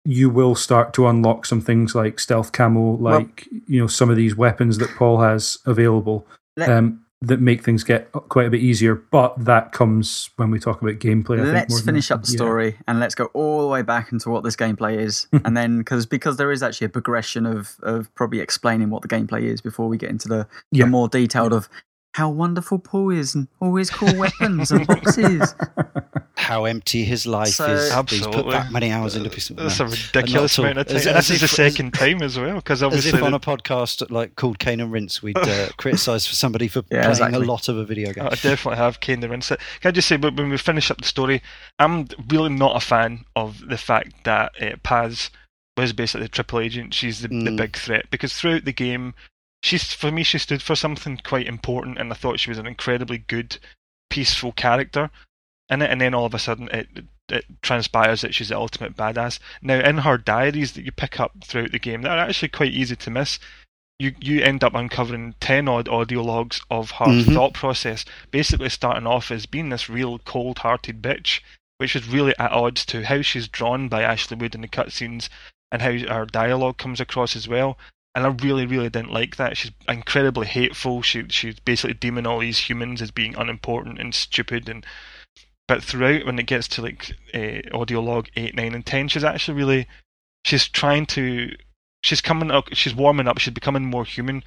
you will start to unlock some things like stealth camo, like, well, you know, some of these weapons that Paul has available let, um, that make things get quite a bit easier. But that comes when we talk about gameplay. I let's think, finish up the story yeah. and let's go all the way back into what this gameplay is. And then, cause, because there is actually a progression of, of probably explaining what the gameplay is before we get into the, yeah. the more detailed of how wonderful Paul is and all his cool weapons and boxes. How empty his life so, is. Absolutely. He's put that many hours into this. That's a ridiculous amount of time. As, as this as is if, the second as, time as well. Because obviously, as if on a podcast like called Cane and Rinse, we'd uh, criticise for somebody for yeah, playing exactly. a lot of a video game. I definitely have Cane and Rinse. Can I just say, when we finish up the story, I'm really not a fan of the fact that uh, Paz was basically the triple agent. She's the, mm. the big threat. Because throughout the game, she's for me, she stood for something quite important, and I thought she was an incredibly good, peaceful character. And then all of a sudden it, it transpires that she's the ultimate badass. Now, in her diaries that you pick up throughout the game, that are actually quite easy to miss, you you end up uncovering ten-odd audio logs of her mm-hmm. thought process, basically starting off as being this real cold-hearted bitch, which is really at odds to how she's drawn by Ashley Wood in the cutscenes and how her dialogue comes across as well. And I really, really didn't like that. She's incredibly hateful. She, she's basically deeming all these humans as being unimportant and stupid and... But throughout, when it gets to like uh, audio log eight, nine, and ten, she's actually really, she's trying to, she's coming up, she's warming up, she's becoming more human.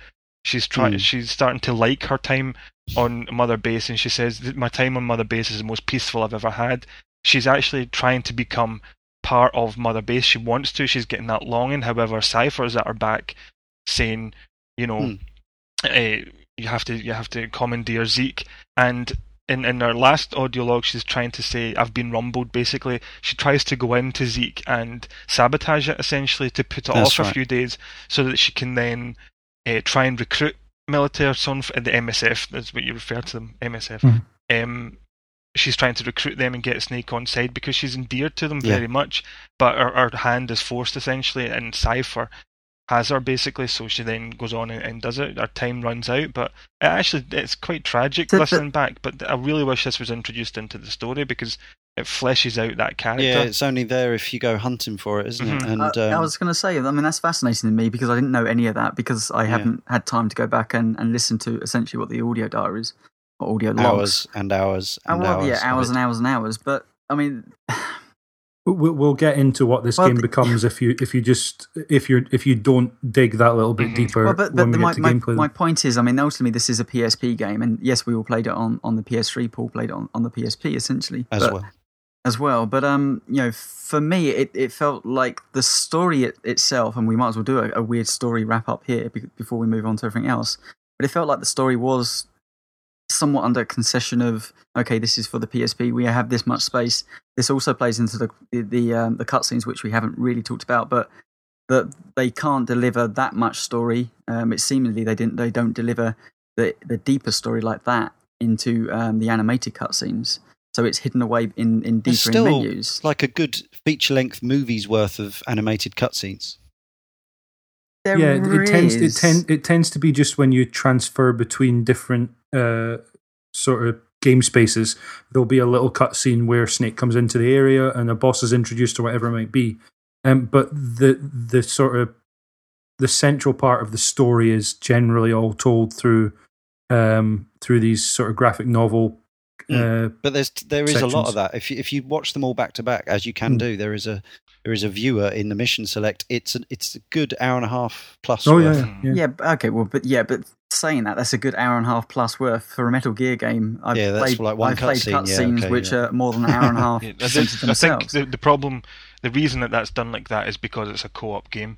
She's trying, mm. she's starting to like her time on Mother Base, and she says, "My time on Mother Base is the most peaceful I've ever had." She's actually trying to become part of Mother Base. She wants to. She's getting that longing. However, Cypher's at her back, saying, "You know, mm. uh, you have to, you have to commandeer Zeke." And In, in her last audio log, she's trying to say, "I've been rumbled," basically. She tries to go into Zeke and sabotage it, essentially, to put it That's off right. for a few days so that she can then uh, try and recruit Militaires Sans Frontières, the M S F, that's what you refer to them, M S F. Mm. Um, she's trying to recruit them and get Snake on side because she's endeared to them yeah. very much, but her, her hand is forced, essentially, and Cypher has her, basically, so she then goes on and, and does it. Her time runs out, but it actually, it's quite tragic so, listening but, back, but I really wish this was introduced into the story because it fleshes out that character. Yeah, it's only there if you go hunting for it, isn't mm-hmm. it? And uh, um, I was going to say, I mean, that's fascinating to me because I didn't know any of that because I yeah. haven't had time to go back and, and listen to essentially what the audio diaries, or audio logs. Hours and hours and oh, well, hours. Yeah, hours and hours and hours, but, I mean... We'll get into what this well, game becomes if you if you just if you if you don't dig that little bit deeper. Well, but, but when we my, get to my, gameplay. my point is, I mean, ultimately this is a P S P game, and yes, we all played it on, on the P S three. Paul played it on, on the P S P essentially as but, well. As well, but um, you know, for me, it, it felt like the story it, itself, and we might as well do a, a weird story wrap up here before we move on to everything else. But it felt like the story was somewhat under concession of, okay, this is for the P S P, we have this much space. This also plays into the the, the, um, the cutscenes, which we haven't really talked about, but that they can't deliver that much story. Um, it seemingly they didn't, they don't deliver the, the deeper story like that into um, the animated cutscenes. So it's hidden away in in deeper still in menus, like a good feature length movie's worth of animated cutscenes. There yeah, it, it tends it, ten, it tends to be just when you transfer between different uh, sort of game spaces, there'll be a little cutscene where Snake comes into the area and a boss is introduced or whatever it might be. Um, but the the sort of the central part of the story is generally all told through um, through these sort of graphic novel. Uh, but there's there is sections. A lot of that. If you, if you watch them all back to back, as you can mm. do, there is a. There is a viewer in the mission select. It's a, it's a good hour and a half plus oh, worth. Yeah, yeah. yeah, okay, well, but yeah, but saying that, that's a good hour and a half plus worth for a Metal Gear game. I've yeah, that's played, like one I've cut played scene, cutscenes yeah, okay, which yeah. are more than an hour and a half. yeah, I think the, the problem, the reason that that's done like that is because it's a co-op game.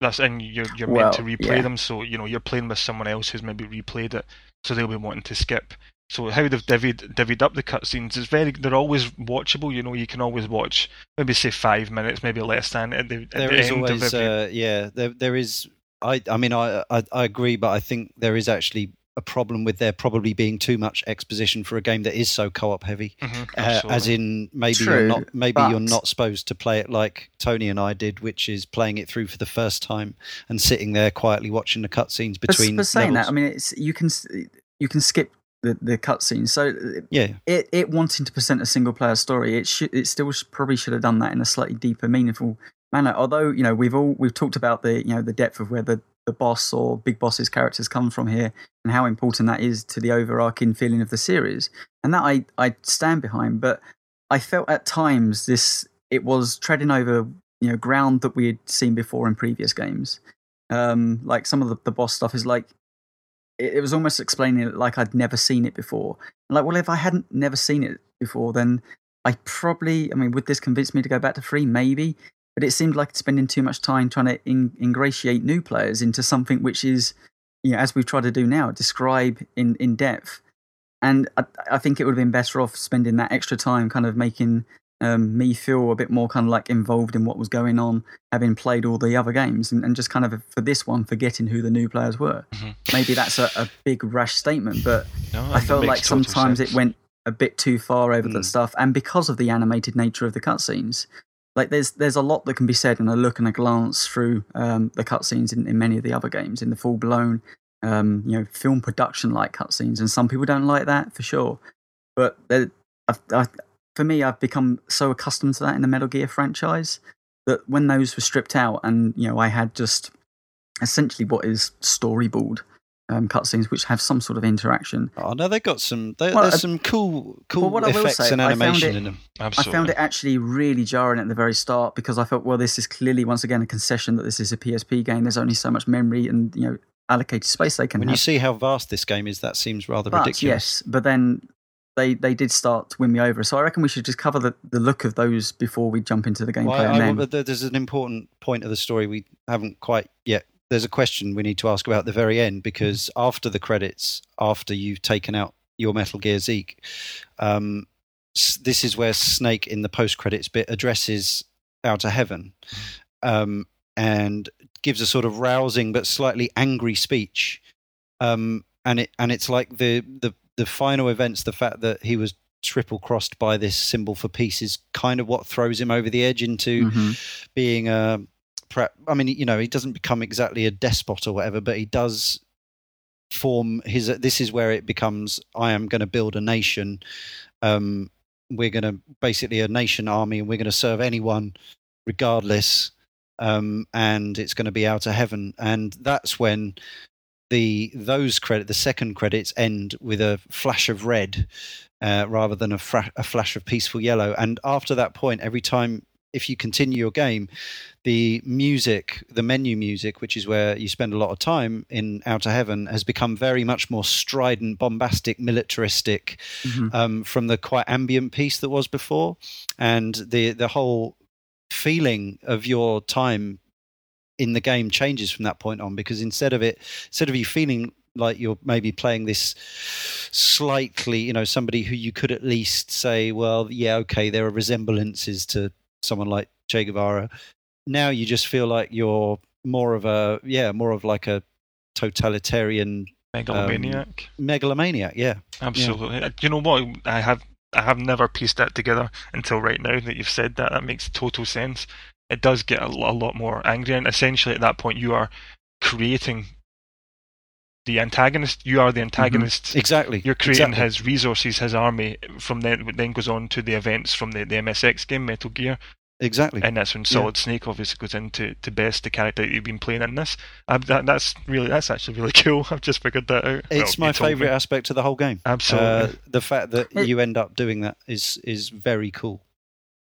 That's and you're you're well, meant to replay yeah. them, so you know you're playing with someone else who's maybe replayed it, so they'll be wanting to skip. So how they've divvied, divvied up the cutscenes is very. They're always watchable. You know, you can always watch. Maybe say five minutes, maybe less than. At the, at there the is end always, of every... uh, yeah. There, there is. I, I mean, I, I, I agree, but I think there is actually a problem with there probably being too much exposition for a game that is so co-op heavy. Mm-hmm, uh, as in, maybe True, you're not, maybe but... you're not supposed to play it like Tony and I did, which is playing it through for the first time and sitting there quietly watching the cutscenes between. But, but saying levels. That, I mean, it's, you can you can skip. the, the cutscenes. So yeah. it, it wanting to present a single player story, it should, it still should, probably should have done that in a slightly deeper, meaningful Mano, although, you know, we've all, we've talked about the, you know, the depth of where the, the boss or Big Boss's characters come from here and how important that is to the overarching feeling of the series. And that I, I stand behind, but I felt at times this, it was treading over, you know, ground that we had seen before in previous games. Um, like some of the, the boss stuff is like, it, it was almost explaining it like I'd never seen it before. And like, well, if I hadn't never seen it before, then I probably, I mean, would this convince me to go back to three? Maybe. But it seemed like spending too much time trying to in- ingratiate new players into something which is, you know, as we've tried to do now, describe in, in depth. And I, I think it would have been better off spending that extra time kind of making um, me feel a bit more kind of like involved in what was going on, having played all the other games, and, and just kind of for this one, forgetting who the new players were. Mm-hmm. Maybe that's a, a big rash statement, but no, I felt like sometimes sense. It went a bit too far over mm. that stuff. And because of the animated nature of the cutscenes, like there's there's a lot that can be said in a look and a glance through um, the cutscenes in, in many of the other games, in the full blown um, you know film production like cutscenes, and some people don't like that for sure. But uh, I've, I, for me, I've become so accustomed to that in the Metal Gear franchise that when those were stripped out, and you know I had just essentially what is storyboard um, cutscenes, which have some sort of interaction. Oh no, they got some. They, well, there's I, some cool, cool well, effects say, and animation it, in them. Absolutely. I found it actually really jarring at the very start because I thought, well, this is clearly once again a concession that this is a P S P game. There's only so much memory and you know allocated space they can. When have. You see how vast this game is, that seems rather but, ridiculous. Yes, but then they they did start to win me over. So I reckon we should just cover the, the look of those before we jump into the gameplay. Well, I, and I, then. There's an important point of the story we haven't quite yet. There's a question we need to ask about the very end, because after the credits, after you've taken out your Metal Gear Zeke, um, this is where Snake in the post-credits bit addresses Outer Heaven um, and gives a sort of rousing but slightly angry speech. Um, and it and it's like the, the, the final events, the fact that he was triple-crossed by this symbol for peace is kind of what throws him over the edge into mm-hmm. being a... I mean, you know, he doesn't become exactly a despot or whatever, but he does form his. This is where it becomes. I am going to build a nation. Um, we're going to basically a nation army, and we're going to serve anyone, regardless. Um, and it's going to be Outer Heaven, and that's when the those credit the second credits end with a flash of red, uh, rather than a, fra- a flash of peaceful yellow. And after that point, every time. If you continue your game, the music, the menu music, which is where you spend a lot of time in Outer Heaven, has become very much more strident, bombastic, militaristic mm-hmm. um, from the quite ambient piece that was before. And the, the whole feeling of your time in the game changes from that point on, because instead of it, instead of you feeling like you're maybe playing this slightly, you know, somebody who you could at least say, well, yeah, okay, there are resemblances to someone like Che Guevara. Now you just feel like you're more of a yeah, more of like a totalitarian megalomaniac. Um, megalomaniac, yeah, absolutely. Yeah. You know what? I have I have never pieced that together until right now that you've said that. That makes total sense. It does get a, a lot more angry, and essentially at that point you are creating the antagonist. You are the antagonist. Mm-hmm. Exactly. You're creating exactly. his resources, his army. From then, then goes on to the events from the, the M S X game, Metal Gear. Exactly. And that's when Solid yeah. Snake obviously goes into to best the character that you've been playing in this. I, that, that's really that's actually really cool. I've just figured that out. It's well, my favourite aspect of the whole game. Absolutely. Uh, the fact that it, you end up doing that is is very cool.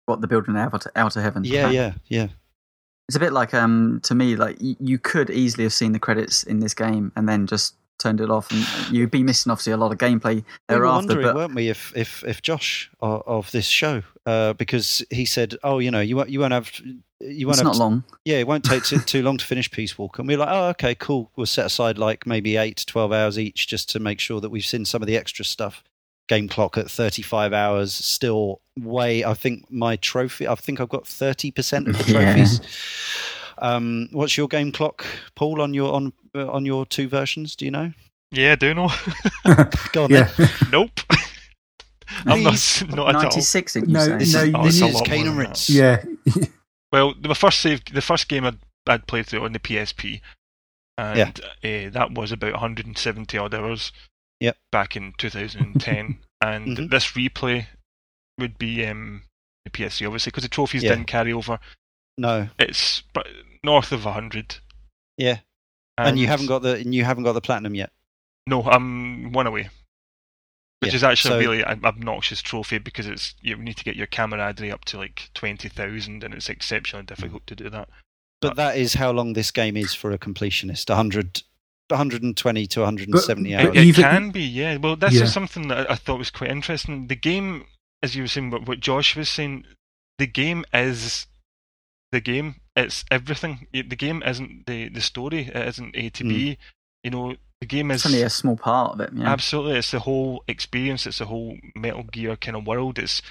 What the building out Outer Heaven? Yeah, plan. yeah, yeah. It's a bit like, um, to me, like y- you could easily have seen the credits in this game and then just turned it off, and you'd be missing obviously a lot of gameplay thereafter. We were wondering, but... weren't we, if if if Josh of, of this show, uh, because he said, "Oh, you know, you won't you won't have you won't." It's have not to, long. Yeah, it won't take too, too long to finish Peace Walker, and we we're like, "Oh, okay, cool. We'll set aside like maybe eight to twelve hours each just to make sure that we've seen some of the extra stuff." Game clock at thirty-five hours, still way. I think my trophy. I think I've got thirty percent of the trophies. Yeah. Um, what's your game clock, Paul? On your on uh, on your two versions, do you know? Yeah, I do know. Go on. Yeah. Then. Nope. I'm not, not ninety-six. At all. No, this no, is, oh, this is Cane and Rinse. Yeah. Well, the first save, the first game I'd, I'd played through on the P S P, and yeah. uh, that was about one hundred and seventy odd hours. Yep. Back in two thousand ten, and mm-hmm. this replay would be um, the P S three, obviously, because the trophies yeah. didn't carry over No. It's north of one hundred. Yeah. And, and you haven't got the and you haven't got the platinum yet. No, I'm one away. Which yeah, is actually so, a really obnoxious trophy because it's you need to get your camaraderie up to like twenty thousand and it's exceptionally difficult to do that. But, but that is how long this game is for a completionist, one hundred, one hundred twenty to one hundred seventy but, hours. It, it can be, yeah. Well, that's yeah. something that I thought was quite interesting. The game, as you were saying, what Josh was saying, the game is the game. It's everything. The game isn't the, the story. It isn't A to B. Mm. You know, the game is... It's only a small part of it, yeah. Absolutely. It's the whole experience. It's the whole Metal Gear kind of world. It's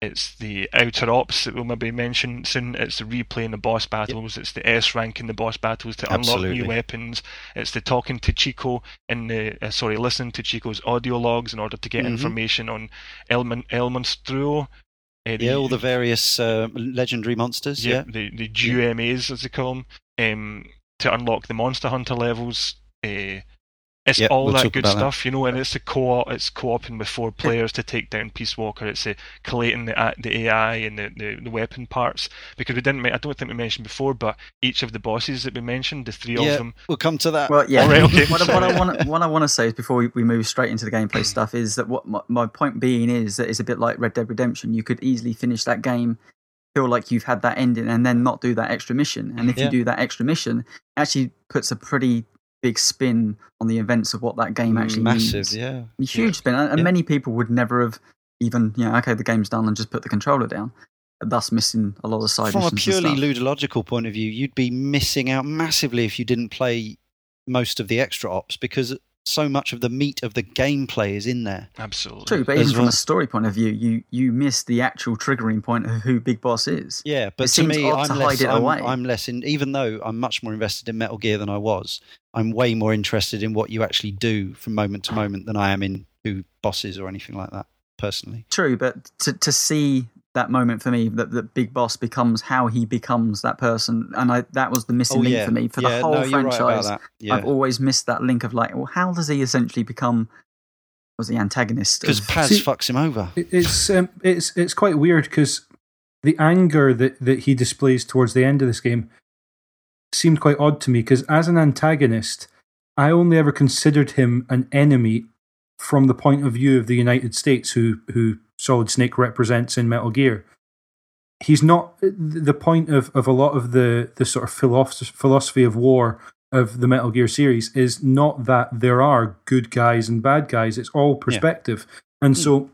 it's the outer ops that we'll maybe mention soon. It's the replay in the boss battles. Yep. It's the S rank in the boss battles to Absolutely. unlock new weapons. It's the talking to Chico and the... Uh, sorry, listening to Chico's audio logs in order to get mm-hmm. information on El, Mon- El Monstruo. Uh, the, yeah, all the various uh, legendary monsters. Yeah, yeah. The, the G M As, as they call them, um, to unlock the Monster Hunter levels. Uh, it's yep, all we'll that good stuff, that. you know, and it's the co-op, it's co-oping with four players to take down Peace Walker. It's the collating the the A I and the, the, the weapon parts, because we didn't, I don't think we mentioned before, but each of the bosses that we mentioned, the three yeah, of them. We'll come to that. Well, yeah. All right, okay. what, what I want what I want to say is before we, we move straight into the gameplay stuff is that what my, my point being is that it's a bit like Red Dead Redemption. You could easily finish that game, feel like you've had that ending, and then not do that extra mission. And if yeah. you do that extra mission, it actually puts a pretty big spin on the events of what that game actually Massive, means. yeah. A huge yeah. spin. And yeah. many people would never have even, you know, okay, the game's done and just put the controller down, thus missing a lot of side From missions. From a purely ludological point of view, you'd be missing out massively if you didn't play most of the extra ops, because so much of the meat of the gameplay is in there. Absolutely. True, but even from a story point of view, you you miss the actual triggering point of who Big Boss is. Yeah, but to me, I'm less, I'm, I'm less in, even though I'm much more invested in Metal Gear than I was, I'm way more interested in what you actually do from moment to moment than I am in who bosses or anything like that, personally. True, but to, to see that moment for me, that, that Big Boss becomes how he becomes that person, and I, that was the missing oh, yeah. link for me for yeah, the whole no, franchise. Right yeah. I've always missed that link of like, well, how does he essentially become was the antagonist? Because Paz See, fucks him over. It's um, it's it's quite weird because the anger that, that he displays towards the end of this game seemed quite odd to me, because as an antagonist, I only ever considered him an enemy from the point of view of the United States, who who Solid Snake represents in Metal Gear. He's not the point of, of a lot of the, the sort of philosophy of war of the Metal Gear series is not that there are good guys and bad guys. It's all perspective. Yeah. And so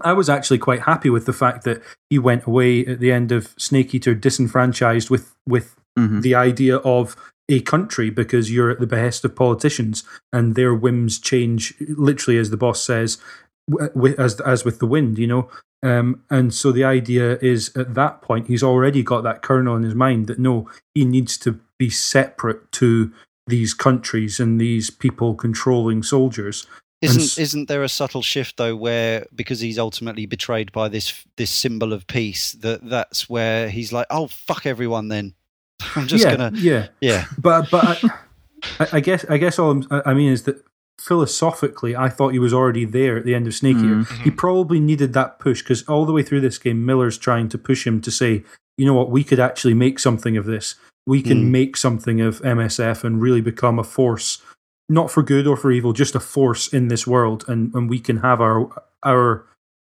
I was actually quite happy with the fact that he went away at the end of Snake Eater disenfranchised with, with mm-hmm. the idea of a country, because you're at the behest of politicians and their whims change literally, as the boss says, as as with the wind, you know, um, and so the idea is at that point he's already got that kernel in his mind that no, he needs to be separate to these countries and these people controlling soldiers. Isn't s- isn't there a subtle shift though, where because he's ultimately betrayed by this this symbol of peace, that that's where he's like, oh fuck everyone then, I'm just yeah, gonna yeah yeah. But but I, I guess I guess all I mean is that, philosophically, I thought he was already there at the end of Snake Eater. Mm-hmm. He probably needed that push, because all the way through this game, Miller's trying to push him to say, you know what, we could actually make something of this. We can mm. make something of M S F and really become a force, not for good or for evil, just a force in this world, and, and we can have our our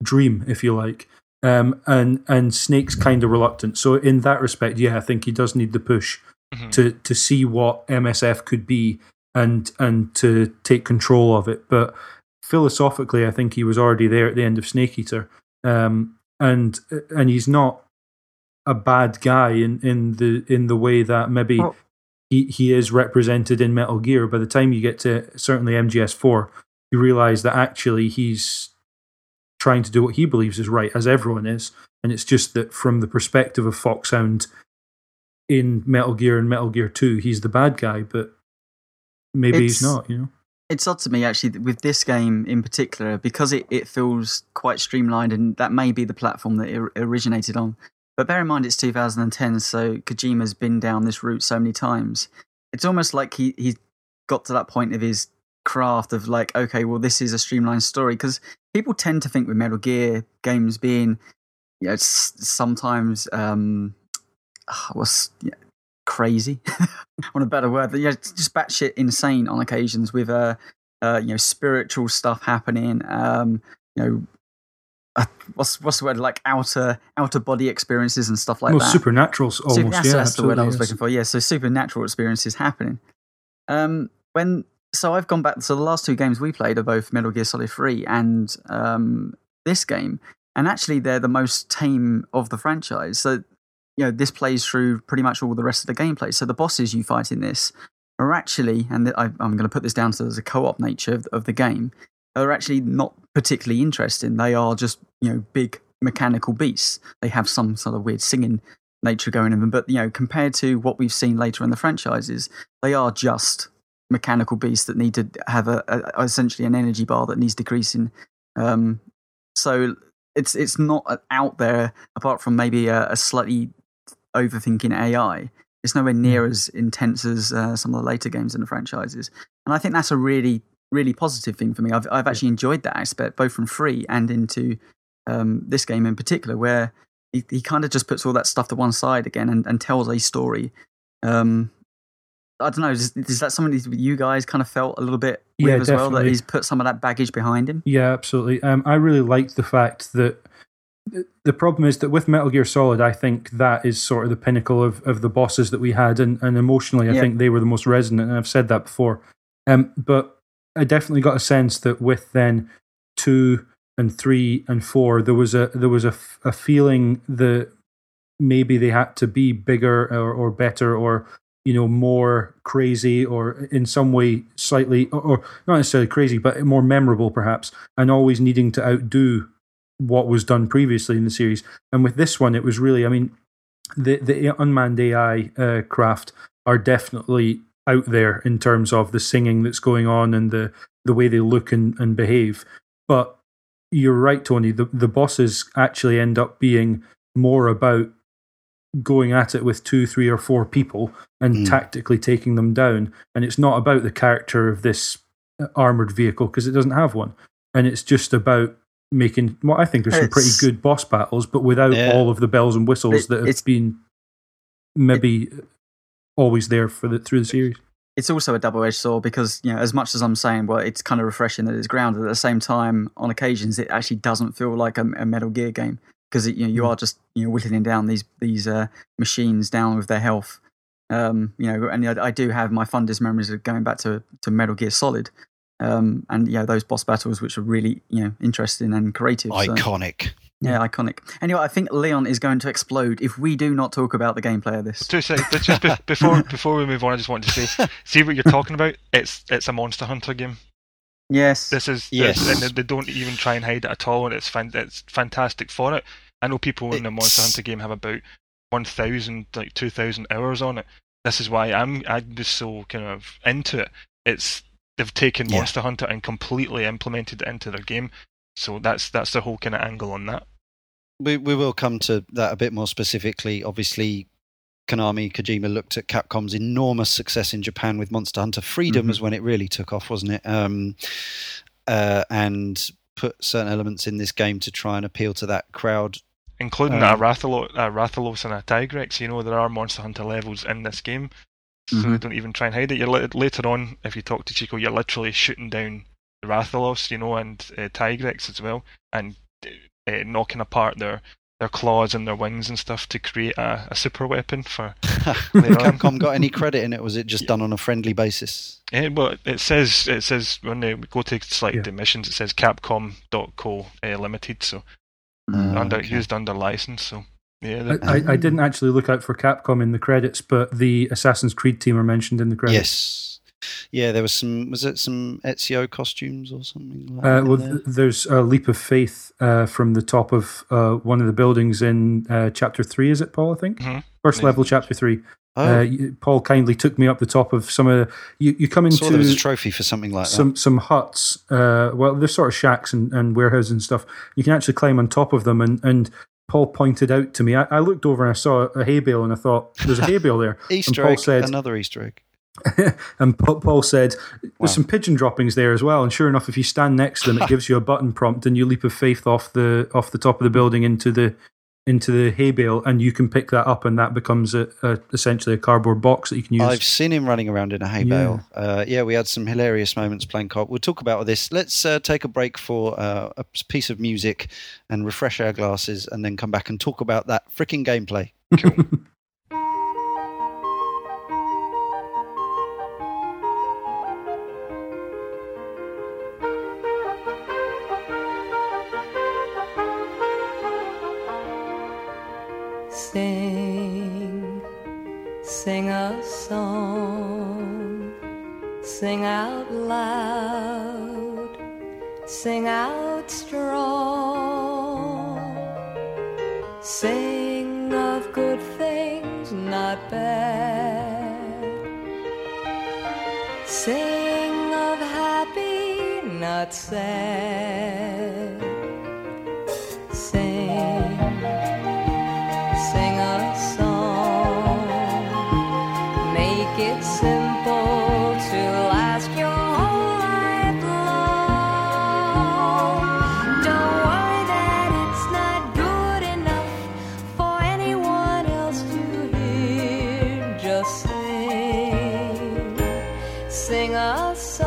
dream, if you like. Um, and, and Snake's kind of reluctant. So in that respect, yeah, I think he does need the push mm-hmm. to, to see what M S F could be and and to take control of it. But philosophically, I think he was already there at the end of Snake Eater. Um, and and he's not a bad guy in, in the in the way that maybe oh. he, he is represented in Metal Gear. By the time you get to certainly M G S four, you realise that actually he's trying to do what he believes is right, as everyone is. And it's just that from the perspective of Foxhound in Metal Gear and Metal Gear two, he's the bad guy, but maybe it's, he's not, you know. It's odd to me, actually, with this game in particular, because it, it feels quite streamlined, and that may be the platform that it originated on. But bear in mind, it's two thousand ten, so Kojima's been down this route so many times. It's almost like he, he got to that point of his craft of like, okay, well, this is a streamlined story. Because people tend to think with Metal Gear games being, you know, sometimes um, uh, was yeah, crazy, on a better word, but yeah, just batshit insane on occasions with uh, uh, you know, spiritual stuff happening. Um, you know, uh, what's what's the word, like outer outer body experiences and stuff like well, that. Supernatural, almost. Super, that's yeah, that's the word I was yes. looking for. Yeah, so supernatural experiences happening. Um, when so I've gone back. So the last two games we played are both Metal Gear Solid three and um, this game, and actually they're the most tame of the franchise. So, you know, this plays through pretty much all the rest of the gameplay. So the bosses you fight in this are actually, and I, I'm going to put this down to there's a co-op nature of, of the game, are actually not particularly interesting. They are just, you know, big mechanical beasts. They have some sort of weird singing nature going in them. But, you know, compared to what we've seen later in the franchises, they are just mechanical beasts that need to have a, a essentially an energy bar that needs decreasing. Um, so it's it's not out there, apart from maybe a, a slightly overthinking A I. It's nowhere near as intense as uh, some of the later games in the franchises, and I think that's a really, really positive thing for me. I've I've actually enjoyed that aspect, both from three and into um, this game in particular, where he, he kind of just puts all that stuff to one side again and, and tells a story. Um, I don't know, is, is that something that you guys kind of felt a little bit with yeah, as definitely. well, that he's put some of that baggage behind him? Yeah, absolutely. Um, I really liked the fact that the problem is that with Metal Gear Solid, I think that is sort of the pinnacle of, of the bosses that we had, and, and emotionally, I yeah. think they were the most resonant, and I've said that before. Um, but I definitely got a sense that with then two and three and four, there was a there was a, a feeling that maybe they had to be bigger or, or better or, you know, more crazy, or in some way slightly, or, or not necessarily crazy, but more memorable perhaps, and always needing to outdo what was done previously in the series. And with this one, it was really, I mean, the, the unmanned A I uh, craft are definitely out there in terms of the singing that's going on and the, the way they look and, and behave. But you're right, Tony, the, the bosses actually end up being more about going at it with two, three, or four people and mm. tactically taking them down. And it's not about the character of this armoured vehicle, because it doesn't have one. And it's just about making what I think are some it's, pretty good boss battles, but without yeah. all of the bells and whistles it, that have been maybe it, always there for the, through the series. It's also a double-edged sword, because, you know, as much as I'm saying, well, it's kind of refreshing that it's grounded, at the same time, on occasions, it actually doesn't feel like a, a Metal Gear game, because, you know, you are just, you know, whittling down these these uh, machines down with their health. Um, you know, and I, I do have my fondest memories of going back to, to Metal Gear Solid. Um, and yeah, those boss battles, which are really, you know, interesting and creative, iconic. So, yeah, iconic. Anyway, I think Leon is going to explode if we do not talk about the gameplay of this. Two seconds. Just be- before before we move on, I just wanted to say, see what you're talking about. It's it's a Monster Hunter game. Yes. This is yes. This, and they don't even try and hide it at all, and it's fan- it's fantastic for it. I know people it's... in the Monster Hunter game have about one thousand, like two thousand hours on it. This is why I'm I was so kind of into it. It's They've taken yeah. Monster Hunter and completely implemented it into their game, so that's that's the whole kind of angle on that. We we will come to that a bit more specifically. Obviously, Konami Kojima looked at Capcom's enormous success in Japan with Monster Hunter Freedom, mm-hmm. was when it really took off, wasn't it? Um, uh, and put certain elements in this game to try and appeal to that crowd, including um, a, Rathalo- a Rathalos and a Tigrex. You know, there are Monster Hunter levels in this game. So mm-hmm. they don't even try and hide it. You're li- later on, if you talk to Chico, you're literally shooting down the Rathalos, you know, and uh, Tigrex as well, and uh, knocking apart their, their claws and their wings and stuff to create a, a super weapon for. Capcom got any credit in it? Was it just yeah. done on a friendly basis? Yeah, well, it says it says when they go to select yeah. the missions, it says Capcom dot co uh, Limited, so uh, under okay. used under license, so. Yeah, I, I didn't actually look out for Capcom in the credits, but the Assassin's Creed team are mentioned in the credits. Yes, yeah, there was some. Was it some Ezio costumes or something? Like uh, that well, there? There's a leap of faith uh, from the top of uh, one of the buildings in uh, Chapter Three. Is it, Paul? I think mm-hmm. first Maybe. level, Chapter Three. Oh. Uh, Paul kindly took me up the top of some of. Uh, you, you come into saw there was a trophy for something like some, that. Some some huts. Uh, well, they're sort of shacks and, and warehouses and stuff. You can actually climb on top of them and and. Paul pointed out to me. I, I looked over and I saw a hay bale, and I thought, "There's a hay bale there." Easter and Paul egg, said, another Easter egg. And Paul said, "There's wow. some pigeon droppings there as well." And sure enough, if you stand next to them, it gives you a button prompt, and you leap of faith off the off the top of the building into the into the hay bale, and you can pick that up, and that becomes a, a, essentially a cardboard box that you can use. I've seen him running around in a hay yeah. bale. Uh, yeah, we had some hilarious moments playing cop. We'll talk about this. Let's uh, take a break for uh, a piece of music and refresh our glasses, and then come back and talk about that freaking gameplay. Cool. Sing, sing a song, sing out loud, sing out strong, sing of good things, not bad, sing of happy, not sad, sing. Sing a song, make it simple to last your whole life long. Don't worry that it's not good enough for anyone else to hear. Just sing, sing a song.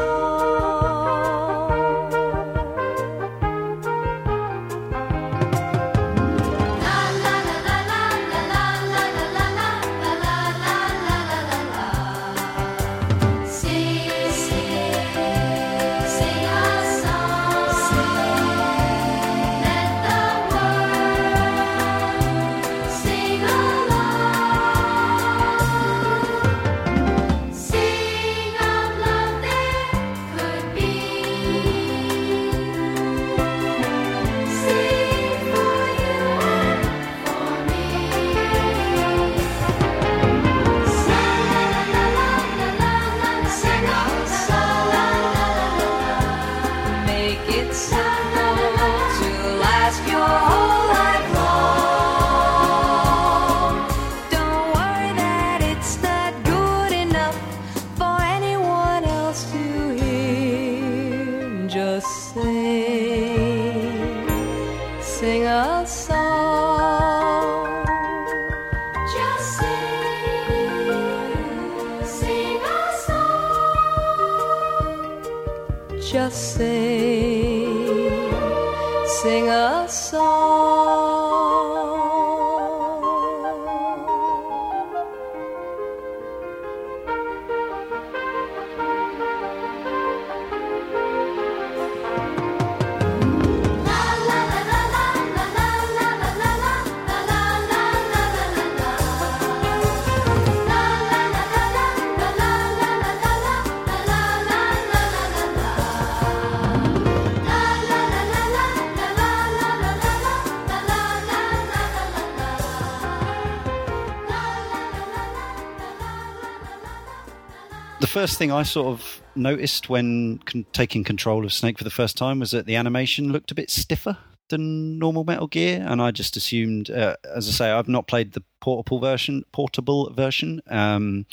First thing I sort of noticed when con- taking control of Snake for the first time was that the animation looked a bit stiffer than normal Metal Gear, and I just assumed, uh, as I say, I've not played the portable version. Portable version. Um,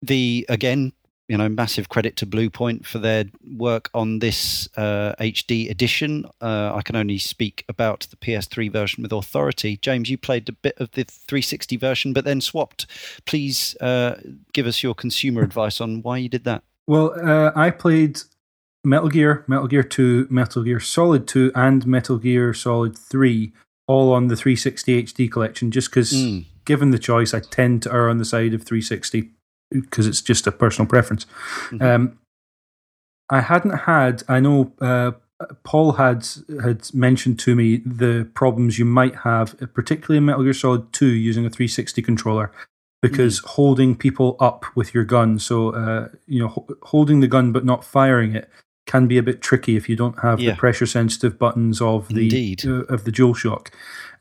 the again, you know, massive credit to Bluepoint for their work on this uh, H D edition. Uh, I can only speak about the P S three version with authority. James, you played a bit of the three sixty version, but then swapped. Please uh, give us your consumer advice on why you did that. Well, uh, I played Metal Gear, Metal Gear two, Metal Gear Solid two, and Metal Gear Solid three, all on the three sixty H D collection, just because, mm. given the choice, I tend to err on the side of three sixty. Because it's just a personal preference. Mm-hmm. Um, I hadn't had, I know uh, Paul had had mentioned to me the problems you might have, particularly in Metal Gear Solid two, using a three sixty controller, because mm-hmm. holding people up with your gun, so uh, you know, ho- holding the gun but not firing it, can be a bit tricky if you don't have yeah. the pressure-sensitive buttons of the uh, of the DualShock.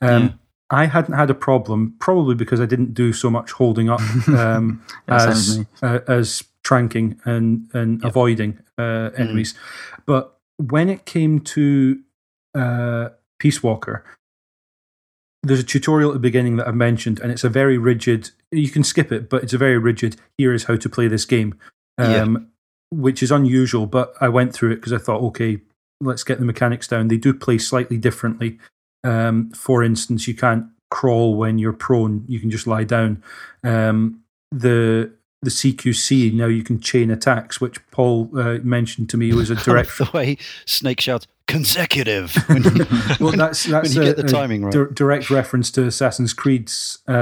Um, yeah. I hadn't had a problem, probably because I didn't do so much holding up um, as uh, as tranking and, and yep. avoiding uh, enemies. Mm. But when it came to uh, Peace Walker, there's a tutorial at the beginning that I mentioned, and it's a very rigid, you can skip it, but it's a very rigid, here is how to play this game, um, yeah. which is unusual, but I went through it because I thought, okay, let's get the mechanics down. They do play slightly differently. Um, for instance, you can't crawl when you're prone. You can just lie down. Um, the the C Q C, now you can chain attacks, which Paul uh, mentioned to me was a direct... the way Snake shouts, consecutive! When you, well, that's, that's when you a, get the timing right. D- direct reference to Assassin's Creed's um,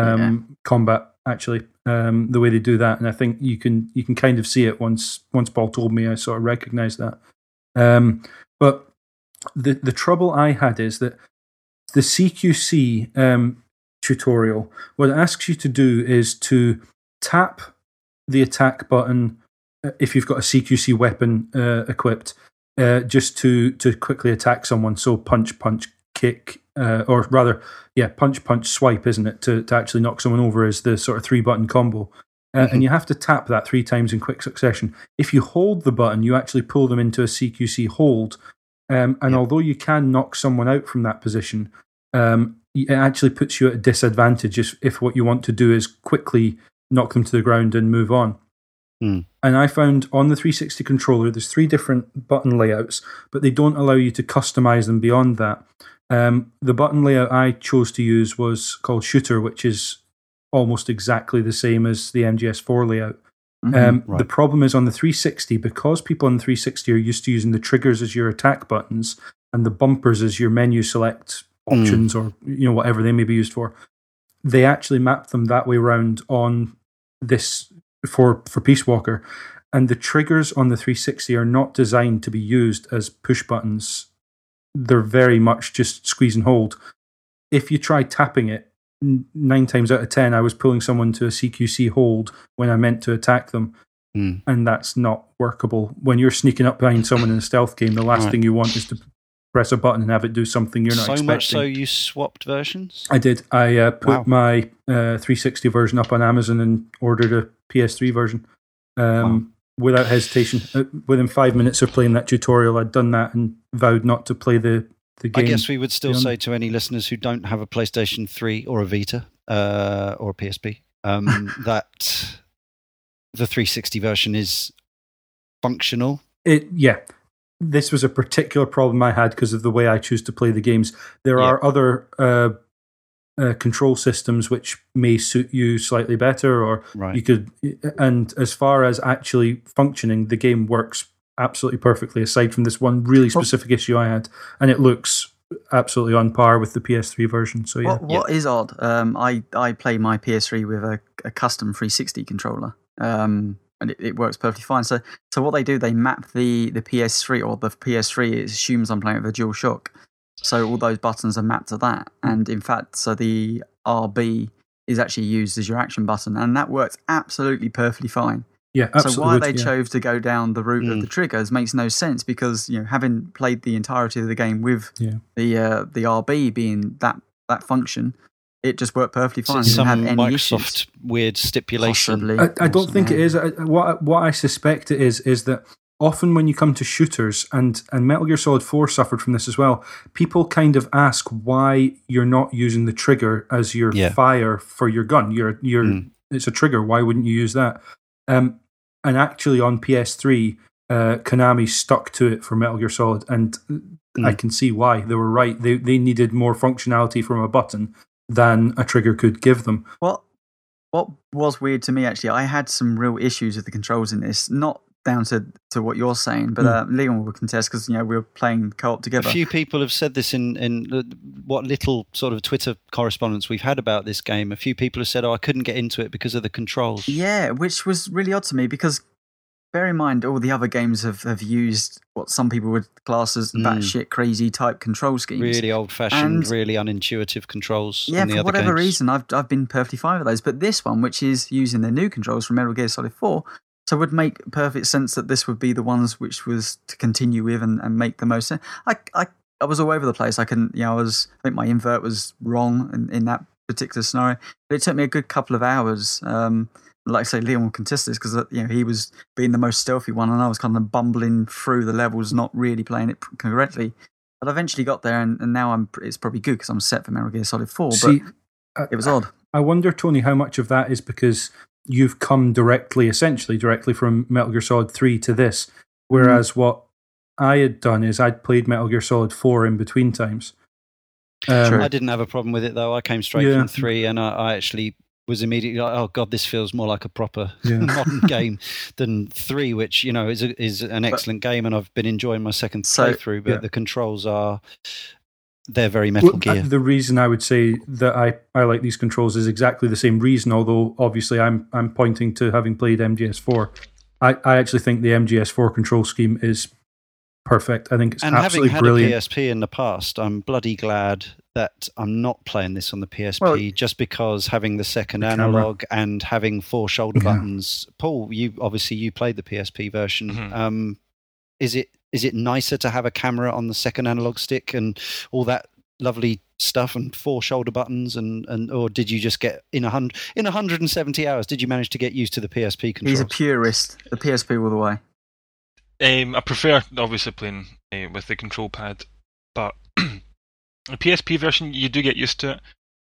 yeah. combat, actually, um, the way they do that. And I think you can you can kind of see it once once Paul told me, I sort of recognised that. Um, but the, the trouble I had is that the C Q C um, tutorial, what it asks you to do is to tap the attack button if you've got a C Q C weapon uh, equipped, uh, just to to quickly attack someone. So punch, punch, kick, uh, or rather, yeah, punch, punch, swipe, isn't it? To to actually knock someone over is the sort of three button combo, uh, mm-hmm. and you have to tap that three times in quick succession. If you hold the button, you actually pull them into a C Q C hold, um, and yeah. although you can knock someone out from that position, um, it actually puts you at a disadvantage if if what you want to do is quickly knock them to the ground and move on. Mm. And I found on the three sixty controller, there's three different button layouts, but they don't allow you to customize them beyond that. Um, the button layout I chose to use was called Shooter, which is almost exactly the same as the M G S four layout. Mm-hmm, um, right. The problem is on the three sixty, because people on the three sixty are used to using the triggers as your attack buttons and the bumpers as your menu select options mm. or you know whatever they may be used for, they actually mapped them that way round on this for, for Peace Walker. And the triggers on the three sixty are not designed to be used as push buttons. They're very much just squeeze and hold. If you try tapping it, nine times out of ten, I was pulling someone to a C Q C hold when I meant to attack them. Mm. And that's not workable. When you're sneaking up behind someone in a stealth game, the last right. thing you want is to press a button and have it do something you're not so expecting. So much so you swapped versions? I did. I uh, put wow. my uh, three sixty version up on Amazon and ordered a P S three version um, wow. without hesitation. Uh, within five minutes of playing that tutorial, I'd done that and vowed not to play the, the game. I guess we would still beyond. say to any listeners who don't have a PlayStation three or a Vita uh, or a P S P um, that the three sixty version is functional. It Yeah. This was a particular problem I had because of the way I choose to play the games. There yeah. are other uh, uh, control systems which may suit you slightly better, or right. you could. And as far as actually functioning, the game works absolutely perfectly, aside from this one really specific well, issue I had, and it looks absolutely on par with the P S three version. So yeah, what, what yeah. is odd? Um, I I play my P S three with a, a custom three sixty controller. Um, And it, it works perfectly fine. So, so what they do, they map the, the P S three, or the P S three it assumes I'm playing with a DualShock. So all those buttons are mapped to that. And in fact, so the R B is actually used as your action button, and that works absolutely perfectly fine. Yeah, absolutely. So why they yeah. chose to go down the route mm. of the triggers makes no sense, because you know, having played the entirety of the game with yeah. the uh, the R B being that that function. It just worked perfectly fine. It's some any Microsoft issues. Weird stipulation. I, I don't think it is. I, what what I suspect it is is that often when you come to shooters, and, and Metal Gear Solid four suffered from this as well, people kind of ask why you're not using the trigger as your yeah. fire for your gun. You're, you're, mm. It's a trigger. Why wouldn't you use that? Um, and actually on P S three, uh, Konami stuck to it for Metal Gear Solid, and mm. I can see why. They were right. They they needed more functionality from a button than a trigger could give them. What what was weird to me, actually, I had some real issues with the controls in this, not down to, to what you're saying, but mm. uh, Leon will contest, because you know we were playing co-op together. A few people have said this in, in what little sort of Twitter correspondence we've had about this game. A few people have said, oh, I couldn't get into it because of the controls. Yeah, which was really odd to me, because bear in mind all the other games have, have used what some people would class as mm. batshit crazy type control schemes. Really old-fashioned, and, really unintuitive controls. Yeah, on the for other whatever games. reason, I've I've been perfectly fine with those. But this one, which is using the new controls from Metal Gear Solid four, so it would make perfect sense that this would be the ones which was to continue with and, and make the most sense. I, I I was all over the place. I couldn't, you know, I was I think my invert was wrong in, in that particular scenario. But it took me a good couple of hours. Um, Like I say, Leon will contest this, because you know he was being the most stealthy one, and I was kind of bumbling through the levels, not really playing it correctly. But I eventually got there, and, and now I'm. It's probably good because I'm set for Metal Gear Solid four. See, but it was I, odd. I wonder, Tony, how much of that is because you've come directly, essentially directly from Metal Gear Solid three to this, whereas mm. what I had done is I'd played Metal Gear Solid four in between times. Um, I didn't have a problem with it though. I came straight yeah. from three, and I, I actually was immediately like, oh god, this feels more like a proper yeah. modern game than three, which, you know, is a, is an excellent but, game, and I've been enjoying my second so, playthrough. But yeah. the controls are they're very Metal well, Gear. The reason I would say that I, I like these controls is exactly the same reason. Although obviously I'm I'm pointing to having played M G S four. I, I actually think the M G S four control scheme is perfect. I think it's and absolutely brilliant. And having had brilliant. a P S P in the past, I'm bloody glad that I'm not playing this on the P S P, well, just because having the second the analog camera. and having four shoulder yeah. buttons. Paul, you obviously you played the P S P version. Mm-hmm. Um, is it is it nicer to have a camera on the second analog stick and all that lovely stuff and four shoulder buttons, and, and or did you just get in a hundred in one hundred seventy hours? Did you manage to get used to the P S P controls? He's a purist. The P S P all the way. Um, I prefer, obviously, playing uh, with the control pad, but the P S P version, you do get used to it.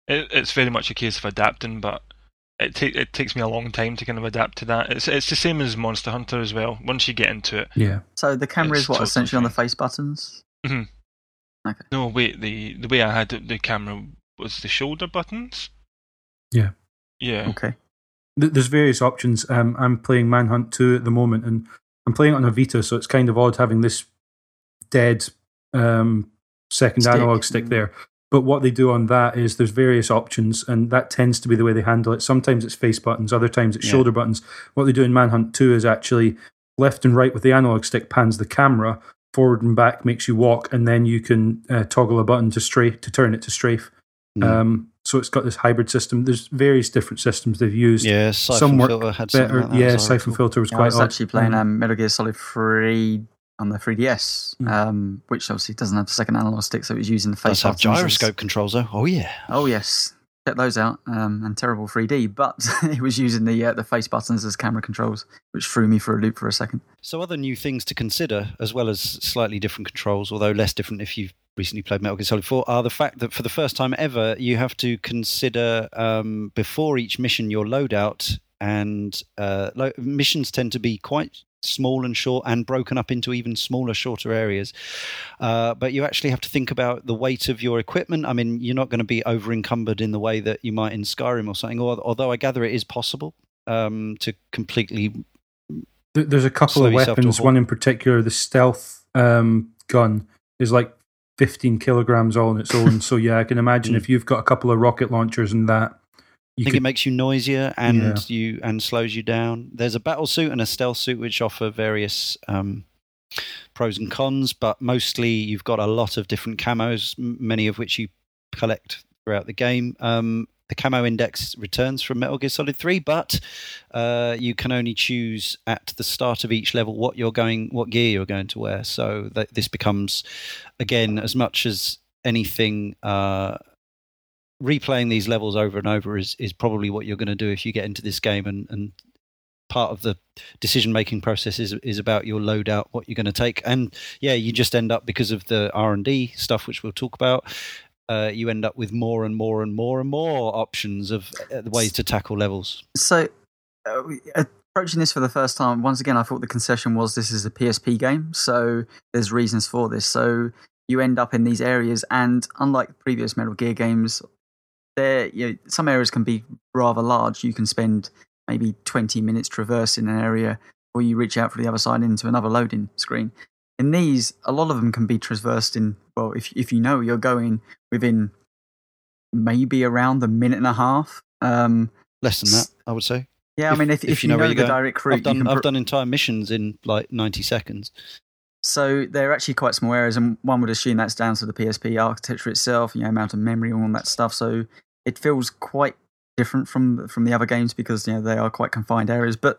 it. It's very much a case of adapting, but it, ta- it takes me a long time to kind of adapt to that. It's it's the same as Monster Hunter as well, once you get into it. Yeah. So the camera is what, totally essentially on the face buttons? Mm-hmm. Okay. No, wait, the, the way I had it, the camera was the shoulder buttons? Yeah. Yeah. Okay. There's various options. Um, I'm playing Manhunt two at the moment, and I'm playing it on a Vita, so it's kind of odd having this dead um, second stick. analog stick there. But what they do on that is there's various options, and that tends to be the way they handle it. Sometimes it's face buttons, other times it's yeah. shoulder buttons. What they do in Manhunt two is actually left and right with the analog stick pans the camera, forward and back makes you walk, and then you can uh, toggle a button to strafe, to turn it to strafe. Mm. Um, so it's got this hybrid system. There's various different systems they've used. Yeah, Siphon Filter had better. Like that. Yeah, Siphon cool. Filter was yeah, quite. I was odd. actually playing um, Metal Gear Solid three on the three D S, mm. um, which obviously doesn't have the second analog stick, so it was using the face. Does have gyroscope controls though. Oh yeah. Oh yes, check those out. Um, and terrible three D, but it was using the uh, the face buttons as camera controls, which threw me for a loop for a second. So other new things to consider, as well as slightly different controls, although less different if you've recently played Metal Gear Solid four, are the fact that for the first time ever you have to consider um, before each mission your loadout, and uh, lo- missions tend to be quite small and short and broken up into even smaller, shorter areas, uh, but you actually have to think about the weight of your equipment. I mean, you're not going to be over encumbered in the way that you might in Skyrim or something, although I gather it is possible um, to completely there's a couple of weapons, one in particular, the stealth um, gun is like fifteen kilograms all on its own. So yeah, I can imagine if you've got a couple of rocket launchers and that, you I think could, it makes you noisier and yeah. you and slows you down. There's a battle suit and a stealth suit which offer various um, pros and cons, but mostly you've got a lot of different camos, many of which you collect throughout the game. Um, the camo index returns from Metal Gear Solid three, but uh, you can only choose at the start of each level what you're going, what gear you're going to wear. So that this becomes, again, as much as anything, uh, replaying these levels over and over is is probably what you're going to do if you get into this game, and, and part of the decision-making process is is about your loadout, what you're going to take. And yeah, you just end up, because of the R and D stuff, which we'll talk about, Uh, you end up with more and more and more and more options of uh, ways to tackle levels. So, uh, approaching this for the first time, once again, I thought the concession was this is a P S P game, so there's reasons for this. So you end up in these areas, and unlike previous Metal Gear games, there you know, some areas can be rather large. You can spend maybe twenty minutes traversing an area, or you reach out for the other side into another loading screen. In these, a lot of them can be traversed in, well, if if you know you're going within maybe around a minute and a half. Um, Less than that, I would say. Yeah, if, I mean, if, if, if you know, know the going. direct route... I've done, I've pr- done entire missions in like ninety seconds. So they're actually quite small areas, and one would assume that's down to the P S P architecture itself, you know, amount of memory and all that stuff. So it feels quite different from from the other games because, you know, they are quite confined areas, but...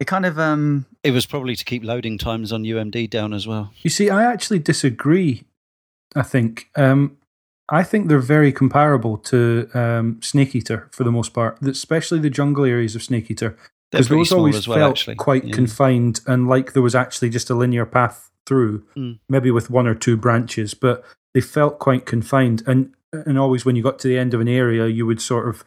It kind of. Um, it was probably to keep loading times on U M D down as well. You see, I actually disagree. I think um, I think they're very comparable to um, Snake Eater for the most part, especially the jungle areas of Snake Eater, because those always as well, felt actually. quite yeah. confined and like there was actually just a linear path through, mm. maybe with one or two branches, but they felt quite confined. And and always when you got to the end of an area, you would sort of.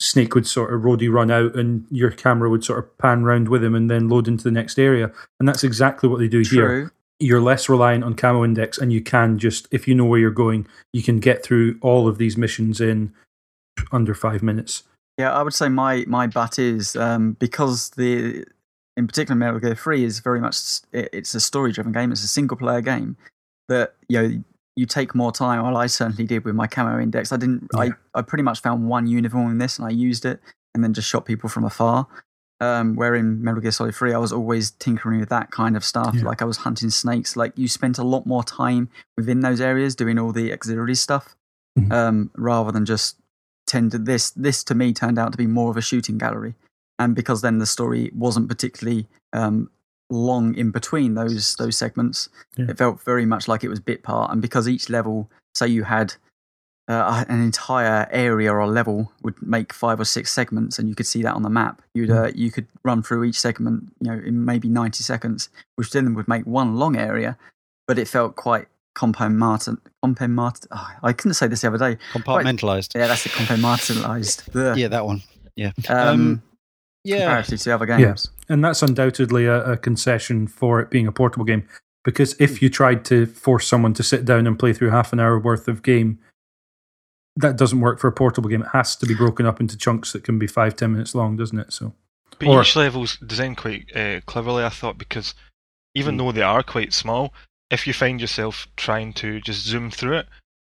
Snake would sort of roadie run out and your camera would sort of pan round with him and then load into the next area. And that's exactly what they do True. here. you're less reliant on camo index, and you can just, if you know where you're going, you can get through all of these missions in under five minutes. Yeah, I would say my my bat is um, because the in particular Metal Gear three is very much it, it's a story driven game. It's a single player game that you know you take more time. Well, I certainly did with my camo index. I didn't. Yeah. I I pretty much found one uniform in this, and I used it, and then just shot people from afar. Um, where in Metal Gear Solid three, I was always tinkering with that kind of stuff. Yeah. Like I was hunting snakes. Like you spent a lot more time within those areas doing all the auxiliary stuff, mm-hmm. um, rather than just tend to this. This to me turned out to be more of a shooting gallery, and because then the story wasn't particularly um, long in between those those segments, yeah. It felt very much like it was bit part. And because each level, say you had Uh, an entire area or level would make five or six segments, and you could see that on the map. You'd uh, you could run through each segment, you know, in maybe ninety seconds, which then would make one long area. But it felt quite compartmentalized. Compartmentalized. Oh, I couldn't say this the other day. Compartmentalized. Quite, yeah, that's the compartmentalized. yeah, that one. Yeah. Um, um, yeah. Comparatively to other games, yeah. And that's undoubtedly a, a concession for it being a portable game, because if you tried to force someone to sit down and play through half an hour worth of game, that doesn't work for a portable game. It has to be broken up into chunks that can be five, ten minutes long, doesn't it? So, but or, each level's designed quite uh, cleverly, I thought, because even mm. though they are quite small, if you find yourself trying to just zoom through it,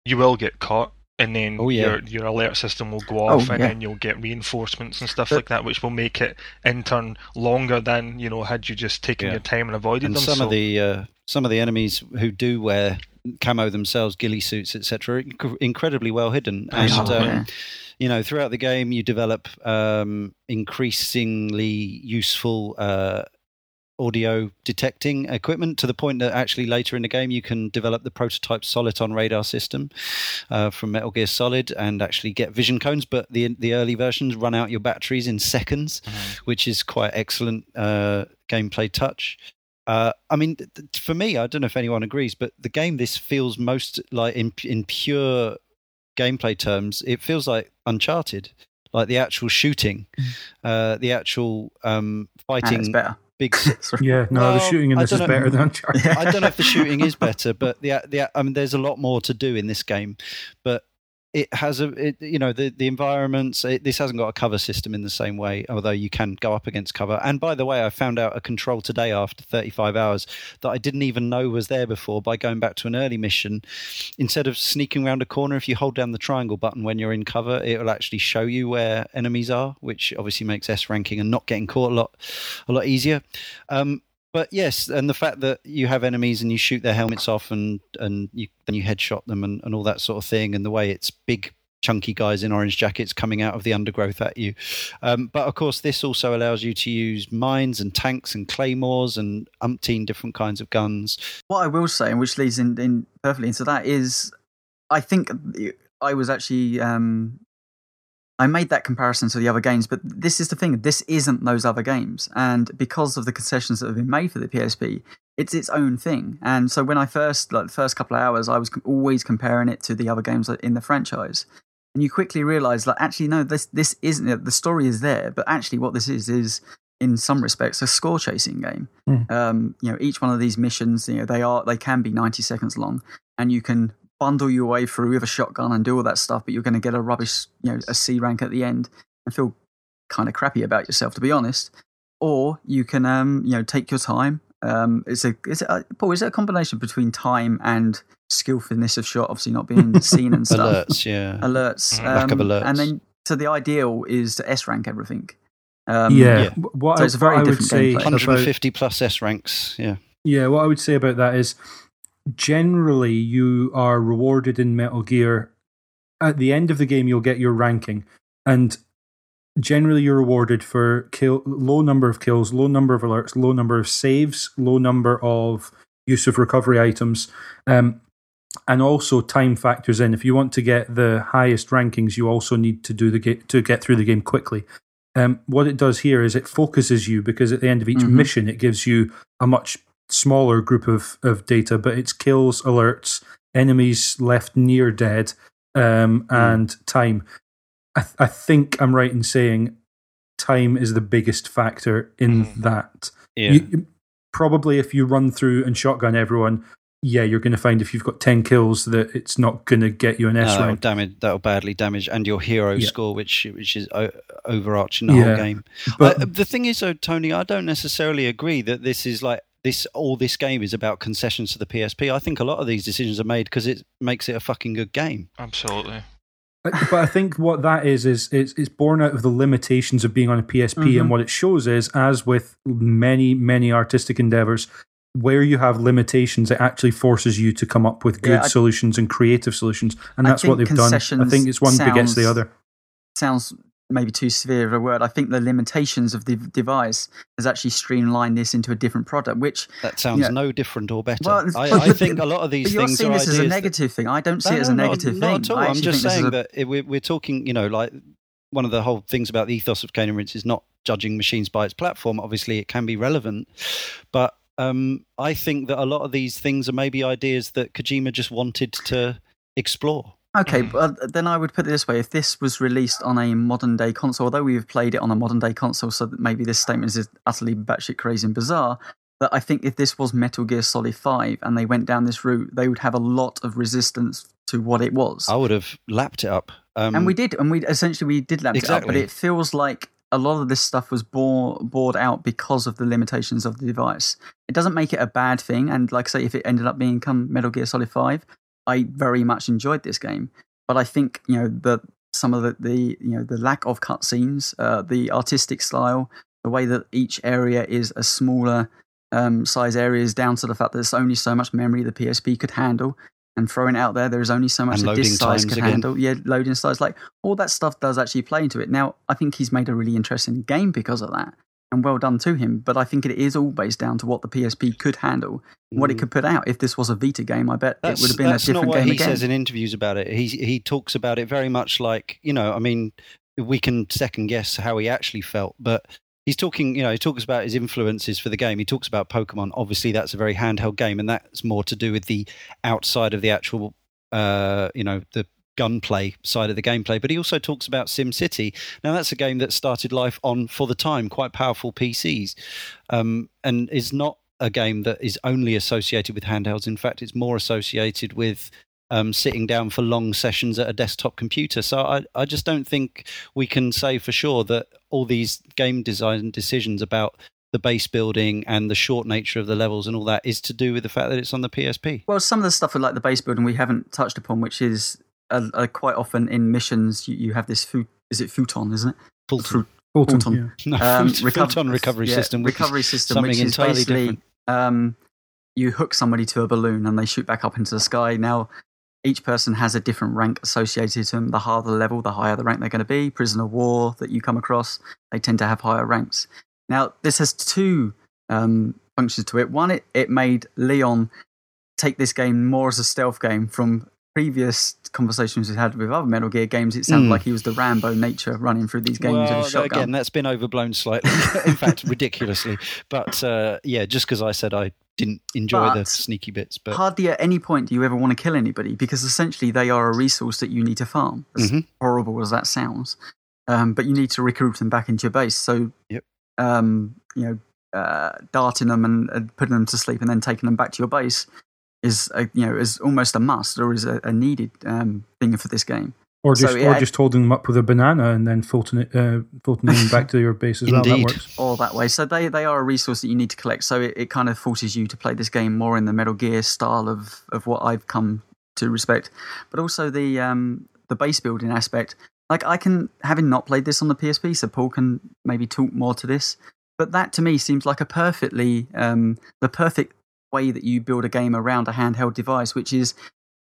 you will get caught, and then oh, yeah. your your alert system will go off, oh, and yeah. then you'll get reinforcements and stuff but, like that, which will make it in turn longer than you know had you just taken yeah. your time and avoided and them. Some so. of the uh, some of the enemies who do wear camo themselves, ghillie suits, et cetera, incredibly well hidden. And, oh, um, yeah. you know, throughout the game, you develop um, increasingly useful uh, audio detecting equipment, to the point that actually later in the game, you can develop the prototype Soliton radar system uh, from Metal Gear Solid and actually get vision cones. But the the early versions run out your batteries in seconds, mm. which is quite excellent uh, gameplay touch. Uh, I mean, th- th- for me, I don't know if anyone agrees, but the game this feels most like in in pure gameplay terms, it feels like Uncharted, like the actual shooting, uh, the actual um, fighting. And it's better. Big yeah, no, well, the shooting in this is know, better than Uncharted. I don't know if the shooting is better, but the the I mean, there's a lot more to do in this game, but. It has a, it, you know, the, the environments, it, this hasn't got a cover system in the same way, although you can go up against cover. And by the way, I found out a control today after thirty-five hours that I didn't even know was there before by going back to an early mission. Instead of sneaking around a corner, if you hold down the triangle button when you're in cover, it will actually show you where enemies are, which obviously makes S ranking and not getting caught a lot, a lot easier. Um, But yes, and the fact that you have enemies and you shoot their helmets off and, and you, then you headshot them and, and all that sort of thing, and the way it's big, chunky guys in orange jackets coming out of the undergrowth at you. Um, but of course, this also allows you to use mines and tanks and claymores and umpteen different kinds of guns. What I will say, and which leads in, in perfectly into that, is I think I was actually... Um, I made that comparison to the other games, but this is the thing. This isn't those other games. And because of the concessions that have been made for the P S P, it's its own thing. And so when I first, like the first couple of hours, I was always comparing it to the other games in the franchise. And you quickly realize, like, actually, no, this this isn't it. The story is there, but actually what this is is, in some respects, a score chasing game. Mm. Um, you know, each one of these missions, you know, they are they can be ninety seconds long, and you can bundle your way through with a shotgun and do all that stuff, but you're going to get a rubbish, you know, a C rank at the end and feel kind of crappy about yourself, to be honest. Or you can, um, you know, take your time. Um, it's a, it's a, Paul, is it a combination between time and skillfulness of shot, obviously not being seen and stuff? Alerts, yeah. Alerts. Um, Lack of alerts. And then, so the ideal is to S rank everything. Um, yeah. yeah. What so it's a very I different gameplay. one hundred fifty plus S ranks, yeah. Yeah, what I would say about that is, generally, you are rewarded in Metal Gear. At the end of the game, you'll get your ranking, and generally, you're rewarded for kill, low number of kills, low number of alerts, low number of saves, low number of use of recovery items, um, and also time factors in. If you want to get the highest rankings, you also need to do the ga- to get through the game quickly. Um, what it does here is it focuses you, because at the end of each mm-hmm. mission, it gives you a much smaller group of, of data, but it's kills, alerts, enemies left near dead, um, and mm. time. I, th- I think I'm right in saying time is the biggest factor in mm. that. Yeah. You, probably if you run through and shotgun everyone, yeah, you're going to find if you've got ten kills that it's not going to get you an S round. Damage, that'll badly damage, and your hero yeah. score, which which is overarching the yeah. whole game. But uh, the thing is, though, Tony, I don't necessarily agree that this is like this. All this game is about concessions to the P S P. I think a lot of these decisions are made because it makes it a fucking good game. Absolutely. But I think what that is, is it's, it's born out of the limitations of being on a P S P, mm-hmm. and what it shows is, as with many, many artistic endeavours, where you have limitations, it actually forces you to come up with good yeah, I, solutions and creative solutions, and that's what they've done. I think it's one sounds, begets the other. Sounds maybe too severe of a word. I think the limitations of the device has actually streamlined this into a different product, which... That sounds you know, no different or better. Well, I, I think a lot of these things are... You're seeing this as a negative that, thing. I don't see no, it as a negative not, thing. Not at all. I'm just saying a, that we're, we're talking, you know, like one of the whole things about the ethos of Cane and Rinse is not judging machines by its platform. Obviously, it can be relevant, but um, I think that a lot of these things are maybe ideas that Kojima just wanted to explore. Okay, but then I would put it this way. If this was released on a modern-day console, although we've played it on a modern-day console, so that maybe this statement is utterly batshit crazy and bizarre, but I think if this was Metal Gear Solid five and they went down this route, they would have a lot of resistance to what it was. I would have lapped it up. Um, and we did, and we essentially we did lap exactly. it up, but it feels like a lot of this stuff was bore, bored out because of the limitations of the device. It doesn't make it a bad thing, and like I say, if it ended up being come Metal Gear Solid five... I very much enjoyed this game, but I think you know that some of the, the you know the lack of cutscenes, uh, the artistic style, the way that each area is a smaller um, size area is down to the fact that there's only so much memory the P S P could handle, and throwing it out there, there is only so much the disk size could again. handle. Yeah, loading size, like all that stuff does actually play into it. Now, I think he's made a really interesting game because of that, and well done to him. But I think it is all based down to what the P S P could handle, mm. what it could put out. If this was a Vita game, I bet that's, it would have been a different game. That's not what he again. says in interviews about it. He he talks about it very much like, you know, I mean, we can second guess how he actually felt, but he's talking, you know, he talks about his influences for the game. He talks about Pokemon. Obviously, that's a very handheld game, and that's more to do with the outside of the actual, uh, you know, the gunplay side of the gameplay, but he also talks about SimCity. Now, that's a game that started life on, for the time, quite powerful P Cs, um, and is not a game that is only associated with handhelds. In fact, it's more associated with um, sitting down for long sessions at a desktop computer. So I, I just don't think we can say for sure that all these game design decisions about the base building and the short nature of the levels and all that is to do with the fact that it's on the P S P. Well, some of the stuff like the base building we haven't touched upon, which is Uh, uh, quite often in missions, you, you have this. Fu- is it Fulton? Isn't it? Fulton. Fulton. Fulton. Yeah. No, um, recover- Fulton recovery yeah, system. Recovery system, which is basically um, you hook somebody to a balloon and they shoot back up into the sky. Now, each person has a different rank associated to them. The higher the level, the higher the rank they're going to be. Prisoner of war that you come across, they tend to have higher ranks. Now, this has two um, functions to it. One, it, it made Leon take this game more as a stealth game from previous conversations we've had with other Metal Gear games, it sounded mm. like he was the Rambo nature running through these games well, with a shotgun. Again, that's been overblown slightly, in fact, ridiculously. But uh, yeah, just because I said I didn't enjoy but the sneaky bits. But hardly at any point do you ever want to kill anybody, because essentially they are a resource that you need to farm, as mm-hmm. horrible as that sounds. Um, but you need to recruit them back into your base. So, yep. um, you know, uh, darting them and, and putting them to sleep and then taking them back to your base is a, you know is almost a must or is a, a needed um, thing for this game, or just so, yeah, or just holding them up with a banana and then Fulton it, uh, Fulton them back to your base as well. That works. Or that way. So they, they are a resource that you need to collect. So it, it kind of forces you to play this game more in the Metal Gear style of, of what I've come to respect, but also the um, the base building aspect. Like I can, having not played this on the P S P, so Paul can maybe talk more to this. But that to me seems like a perfectly um, the perfect. way that you build a game around a handheld device, which is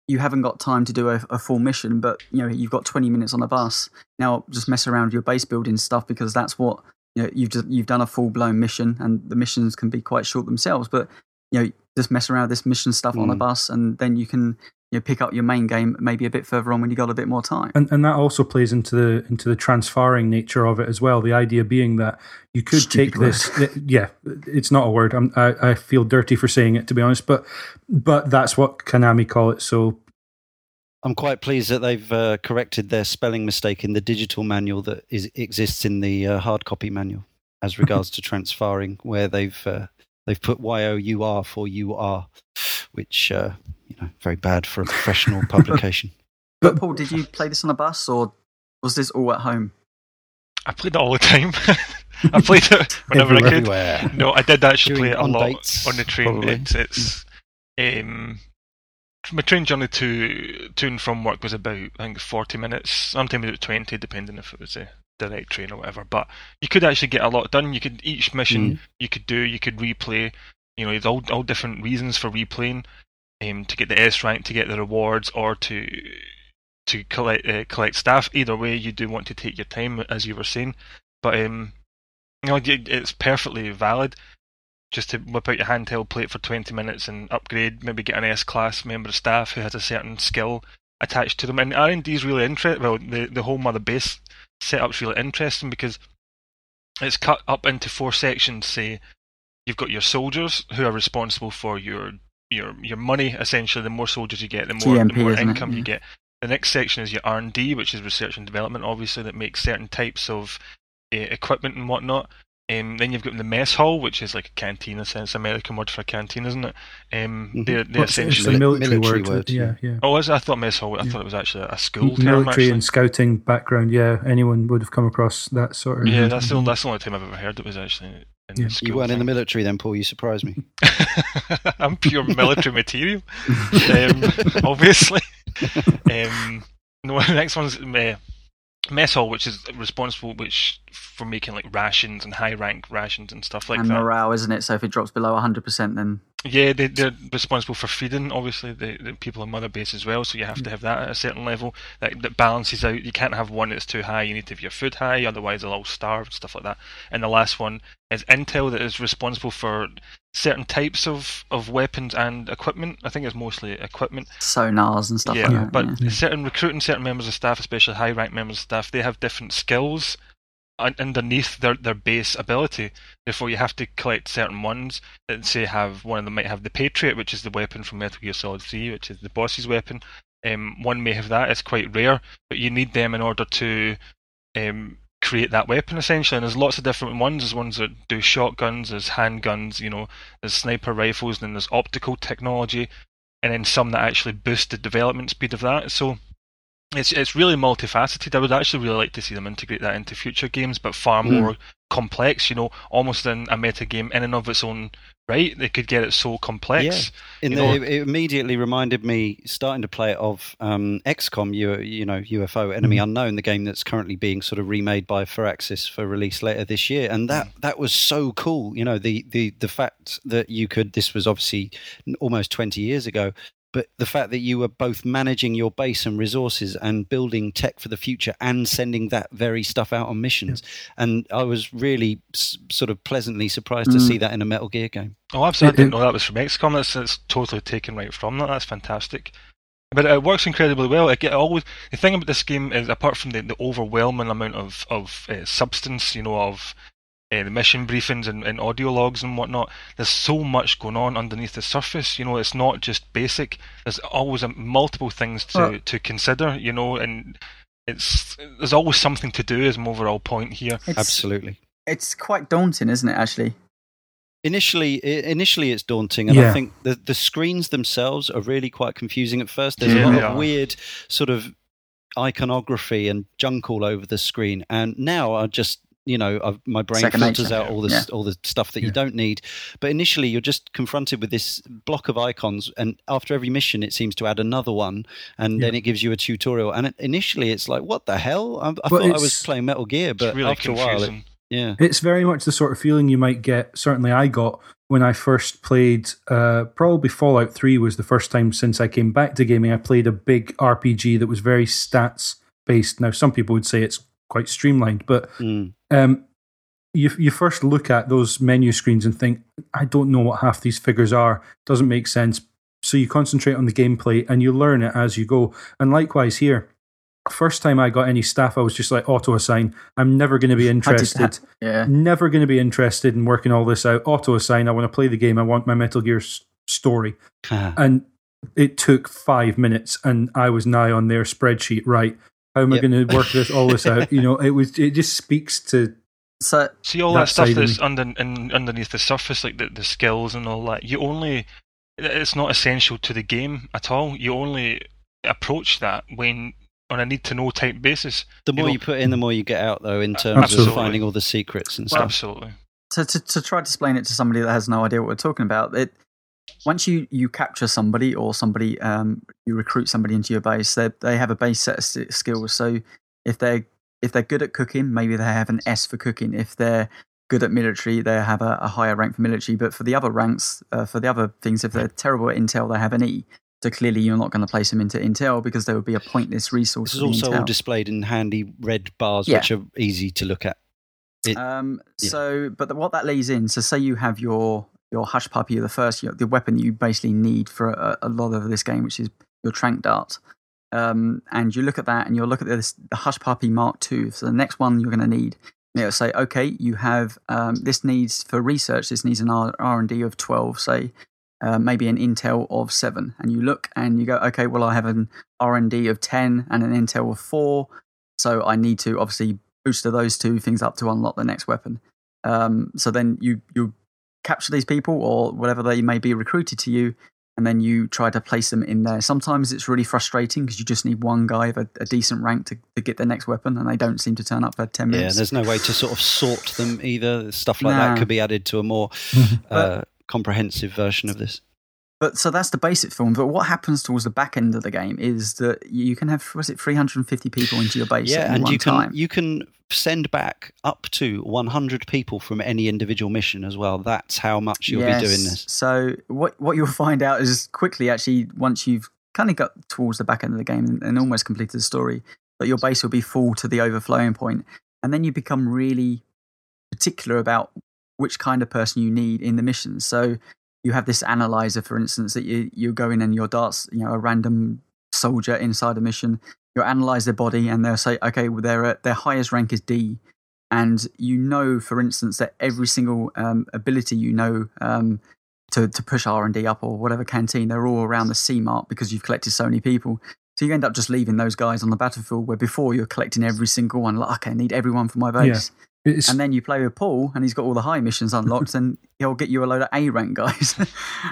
you haven't got time to do a, a full mission, but you know you've got twenty minutes on a bus. Now just mess around with your base building stuff, because that's what you know you've just, you've done a full-blown mission, and the missions can be quite short themselves, but you know just mess around with this mission stuff mm. on a bus, and then you can you know, pick up your main game maybe a bit further on when you got a bit more time. And and that also plays into the into the transferring nature of it as well. The idea being that you could Stupid take word. this, it, yeah, it's not a word. I'm, I I feel dirty for saying it, to be honest, but but that's what Konami call it. So I'm quite pleased that they've uh, corrected their spelling mistake in the digital manual that is exists in the uh, hard copy manual as regards to transferring, where they've uh, They've put Y O U R for U R, which, uh, you know, very bad for a professional publication. But Paul, did you play this on a bus, or was this all at home? I played it all the time. I played it whenever I could. Everywhere. No, I did actually During play it a lot dates, on the train. It's, it's um, my train journey to to and from work was about, I think, forty minutes. Sometimes it was twenty, depending if it was a direct train or whatever. But you could actually get a lot done. You could each mission mm. you could do, you could replay. You know, there's all all different reasons for replaying. Um, to get the S rank, to get the rewards, or to to collect uh, collect staff. Either way, you do want to take your time, as you were saying. But um, you know, it's perfectly valid just to whip out your handheld, play it for twenty minutes, and upgrade. Maybe get an S class member of staff who has a certain skill attached to them. And R and D is really interesting. Well, the the whole mother base setup's really interesting because it's cut up into four sections. Say you've got your soldiers who are responsible for your your your money. Essentially, the more soldiers you get, the more G M P, the more income yeah. you get. The next section is your R and D, which is research and development, obviously, that makes certain types of uh, equipment and whatnot. Um, then you've got the mess hall, which is like a canteen, in a sense. American word for a canteen, isn't it? Um, mm-hmm. They're, they're essentially... It's a military, military word. word. Yeah, yeah. Oh, I thought mess hall, I yeah. thought it was actually a school military term, Military and scouting background, yeah. Anyone would have come across that sort of... Yeah, that's the, that's the only time I've ever heard it was actually... Yeah. You weren't thing. in the military then, Paul. You surprised me. I'm pure military material, um, obviously. Um, no, the next one's uh, mess hall, which is responsible, which for making like rations and high rank rations and stuff like and that. And morale, isn't it? So if it drops below one hundred percent, then yeah, they, they're responsible for feeding, obviously, the, the people on Mother Base as well. So you have to have that at a certain level that, that balances out. You can't have one that's too high. You need to have your food high, otherwise they'll all starve, stuff like that. And the last one is intel, that is responsible for certain types of, of weapons and equipment. I think it's mostly equipment. Sonars and stuff yeah, like that. But yeah, but certain recruiting certain members of staff, especially high-ranked members of staff, they have different skills underneath their, their base ability. Therefore, you have to collect certain ones that say have, one of them might have the Patriot, which is the weapon from Metal Gear Solid three, which is the boss's weapon. Um, one may have that, it's quite rare, but you need them in order to um, create that weapon, essentially. And there's lots of different ones. There's ones that do shotguns, there's handguns, you know, there's sniper rifles, and then there's optical technology, and then some that actually boost the development speed of that. So It's it's really multifaceted. I would actually really like to see them integrate that into future games, but far more mm. complex, you know, almost in a meta game in and of its own right. They could get it so complex. Yeah. In the, it immediately reminded me, starting to play it, of um, X COM, you, you know, U F O, Enemy mm. Unknown, the game that's currently being sort of remade by Firaxis for release later this year. And that, that was so cool, you know, the, the, the fact that you could, this was obviously almost twenty years ago, but the fact that you were both managing your base and resources and building tech for the future and sending that very stuff out on missions. Yeah. And I was really s- sort of pleasantly surprised mm. to see that in a Metal Gear game. Oh, absolutely. I didn't know that was from X COM. That's, that's totally taken right from that. That's fantastic. But it works incredibly well. I get always the thing about this game is, apart from the, the overwhelming amount of, of uh, substance, you know, of... Uh, the mission briefings and, and audio logs and whatnot, there's so much going on underneath the surface, you know, it's not just basic, there's always a, multiple things to, well, to consider, you know, and it's there's always something to do is my overall point here. It's, Absolutely. It's quite daunting, isn't it, actually? Initially, initially it's daunting, and yeah. I think the, the screens themselves are really quite confusing at first. There's yeah, a lot of weird sort of iconography and junk all over the screen, and now I just... You know, I've, my brain Second filters nature. out all the yeah. all the stuff that yeah. you don't need. But initially, you're just confronted with this block of icons, and after every mission, it seems to add another one, and yeah. then it gives you a tutorial. And it, initially, it's like, "What the hell?" I, I thought I was playing Metal Gear, but really after confusing. a while, it, yeah, it's very much the sort of feeling you might get. Certainly, I got when I first played. Uh, probably Fallout three was the first time since I came back to gaming I played a big R P G that was very stats based. Now, some people would say it's quite streamlined, but mm. um, you you first look at those menu screens and think, I don't know what half these figures are, doesn't make sense. So you concentrate on the gameplay and you learn it as you go. And likewise here, first time I got any staff, I was just like, auto-assign. I'm never going to be interested. Yeah. Never going to be interested in working all this out. Auto-assign, I want to play the game. I want my Metal Gear s- story. Huh. And it took five minutes and I was nigh on their spreadsheet, right? How am I yep. going to work this all this out? You know, it was. It just speaks to So see all that, that stuff that's under in, underneath the surface, like the, the skills and all that. You only it's not essential to the game at all. You only approach that when on a need to know type basis. The more you, know, you put in, the more you get out, though, in terms absolutely. of finding all the secrets and stuff. Absolutely. To, to to try to explain it to somebody that has no idea what we're talking about, it once you, you capture somebody or somebody um you recruit somebody into your base, they they have a base set of skills. So if they're If they're good at cooking, maybe they have an S for cooking. If they're good at military, they have a, a higher rank for military. But for the other ranks, uh, for the other things, if they're terrible at intel, they have an E. So clearly you're not going to place them into intel because there would be a pointless resource. This is also all displayed in handy red bars, yeah. which are easy to look at. It, um, yeah. So, but the, what that lays in, so say you have your, your hush puppy, the first, your, the weapon that you basically need for a, a lot of this game, which is your tranq dart. Um, and you look at that and you'll look at this, the Hush Puppy Mark two, so the next one you're going to need. It'll say, okay, you have um, this needs for research, this needs an R and D of twelve, say uh, maybe an intel of seven, and you look and you go, okay, well I have an R and D of ten and an intel of four, so I need to obviously boost those two things up to unlock the next weapon. Um, so then you, you capture these people or whatever they may be recruited to you, and then you try to place them in there. Sometimes it's really frustrating because you just need one guy of a, a decent rank to, to get the next weapon, and they don't seem to turn up for ten minutes. Yeah, there's no way to sort of sort them either. Stuff like nah. that could be added to a more but, uh, comprehensive version of this. But so that's the basic film. But what happens towards the back end of the game is that you can have, was it three hundred fifty people into your base yeah, at and one you can, time? You can send back up to one hundred people from any individual mission as well. That's how much you'll yes. be doing this. So what what you'll find out is quickly, actually, once you've kind of got towards the back end of the game and, and almost completed the story, that your base will be full to the overflowing point. And then you become really particular about which kind of person you need in the mission. So you have this analyzer, for instance, that you, you go in and your darts, you know, a random soldier inside a mission, you'll analyze their body and they'll say, okay, well, their their highest rank is D. And you know, for instance, that every single um, ability you know um, to, to push R and D up or whatever canteen, they're all around the C mark because you've collected so many people. So you end up just leaving those guys on the battlefield where before you're collecting every single one. Like, okay, I need everyone for my base. Yeah. It's... And then you play with Paul and he's got all the high missions unlocked and he'll get you a load of A-rank guys,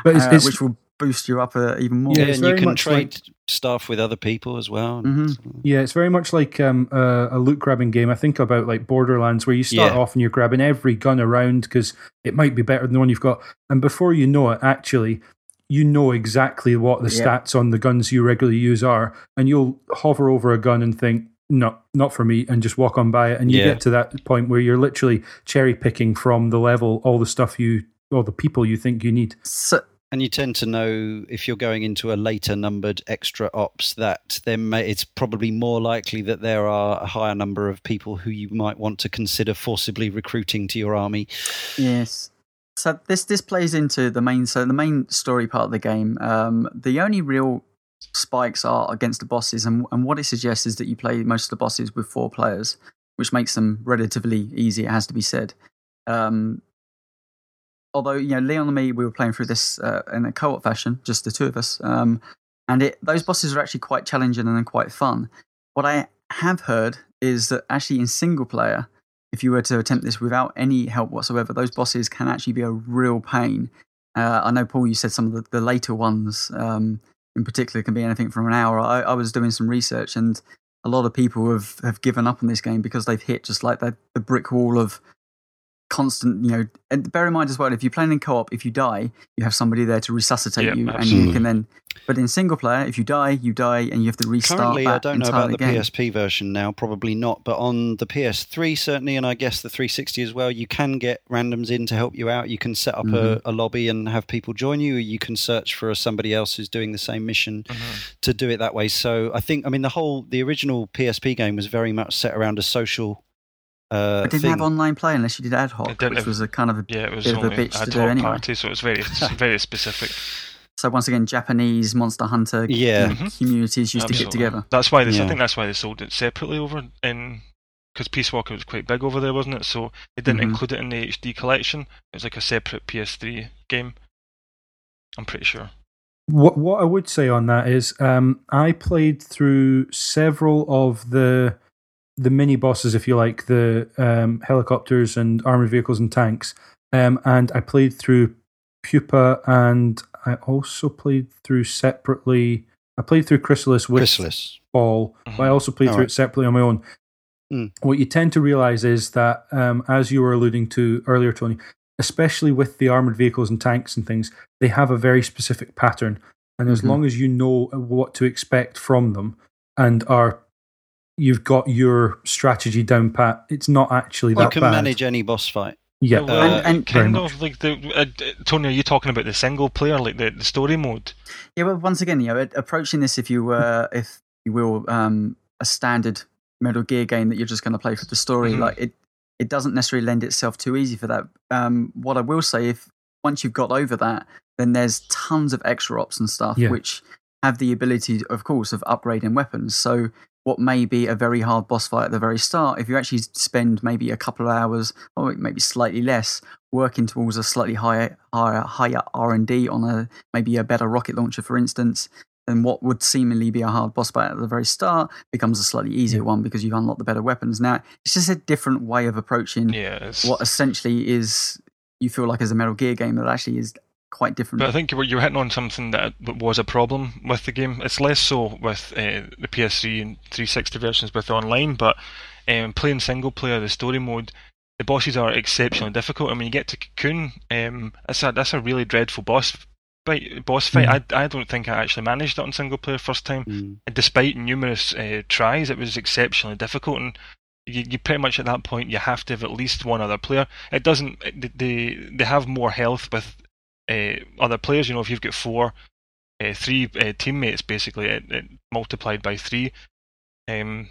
but it's, uh, it's... which will boost you up uh, even more. Yeah, and you can trade like... stuff with other people as well. Mm-hmm. Yeah, it's very much like um, uh, a loot-grabbing game. I think about like Borderlands where you start yeah. off and you're grabbing every gun around because it might be better than the one you've got. And before you know it, actually, you know exactly what the yeah. stats on the guns you regularly use are, and you'll hover over a gun and think, no, not for me, and just walk on by it. And you yeah. get to that point where you're literally cherry picking from the level all the stuff you, all the people you think you need. So, and you tend to know if you're going into a later numbered extra ops that there may, it's probably more likely that there are a higher number of people who you might want to consider forcibly recruiting to your army. Yes. So this this plays into the main, so the main story part of the game. Um, the only real spikes are against the bosses, and, and what it suggests is that you play most of the bosses with four players, which makes them relatively easy, it has to be said. Um, although, you know, Leon and me, we were playing through this uh, in a co-op fashion, just the two of us, um, and it, those bosses are actually quite challenging and quite fun. What I have heard is that actually in single player, if you were to attempt this without any help whatsoever, those bosses can actually be a real pain. Uh, I know, Paul, you said some of the, the later ones, um, in particular, can be anything from an hour. I, I was doing some research and a lot of people have, have given up on this game because they've hit just like the, the brick wall of constant, you know, and bear in mind as well, if you're playing in co-op, if you die, you have somebody there to resuscitate yep, you absolutely. and you can then, but in single player, if you die, you die and you have to restart. Currently, that I don't know about the game. P S P version now, probably not, but on the P S three certainly, and I guess the three sixty as well, you can get randoms in to help you out. You can set up mm-hmm. a, a lobby and have people join you, or you can search for somebody else who's doing the same mission mm-hmm. to do it that way. So I think, I mean, the whole, the original P S P game was very much set around a social Uh, it didn't thing. have online play unless you did ad hoc, which have, was a kind of a yeah, it was bit of a bitch to do anyway. Party, so it was very, very specific. So once again, Japanese Monster Hunter yeah. mm-hmm. communities used Absolutely. to get together. That's why they, yeah. I think that's why they sold it separately over in because Peace Walker was quite big over there, wasn't it? So they didn't mm-hmm. include it in the H D collection. It was like a separate P S three game. I'm pretty sure. What what I would say on that is, um, I played through several of the the mini bosses, if you like, the um, helicopters and armored vehicles and tanks. Um, and I played through Pupa, and I also played through separately. I played through Chrysalis with Chrysalis. Paul, mm-hmm. but I also played All through right. it separately on my own. Mm. What you tend to realize is that, um, as you were alluding to earlier, Tony, especially with the armored vehicles and tanks and things, they have a very specific pattern. And mm-hmm. as long as you know what to expect from them and are you've got your strategy down pat, it's not actually well, that bad. You can bad. manage any boss fight. Yeah, well, uh, and, and kind of like the uh, Tony, are you talking about the single player, like the, the story mode? Yeah, well, once again, you know, approaching this, if you were, if you will, um, a standard Metal Gear game that you're just going to play for the story, mm-hmm. like it, it doesn't necessarily lend itself too easy for that. Um, what I will say, if once you've got over that, then there's tons of extra ops and stuff yeah. which have the ability, of course, of upgrading weapons. So what may be a very hard boss fight at the very start, if you actually spend maybe a couple of hours or maybe slightly less working towards a slightly higher higher, higher R and D on a maybe a better rocket launcher, for instance, then what would seemingly be a hard boss fight at the very start becomes a slightly easier one because you've unlocked the better weapons. Now, it's just a different way of approaching yes. what essentially is, you feel like, as a Metal Gear game that actually is quite different. But I think you were, you were hitting on something that was a problem with the game. It's less so with uh, the P S three and three sixty versions with online, but um, playing single player, the story mode, the bosses are exceptionally difficult. I mean, you get to Cocoon, um, that's, a, that's a really dreadful boss fight. Boss fight. Mm. I, I don't think I actually managed it on single player first time. Mm. And despite numerous uh, tries, it was exceptionally difficult, and You, you pretty much at that point you have to have at least one other player. It doesn't. They they have more health with uh, other players. You know, if you've got four, uh, three uh, teammates, basically it, it multiplied by three. Um,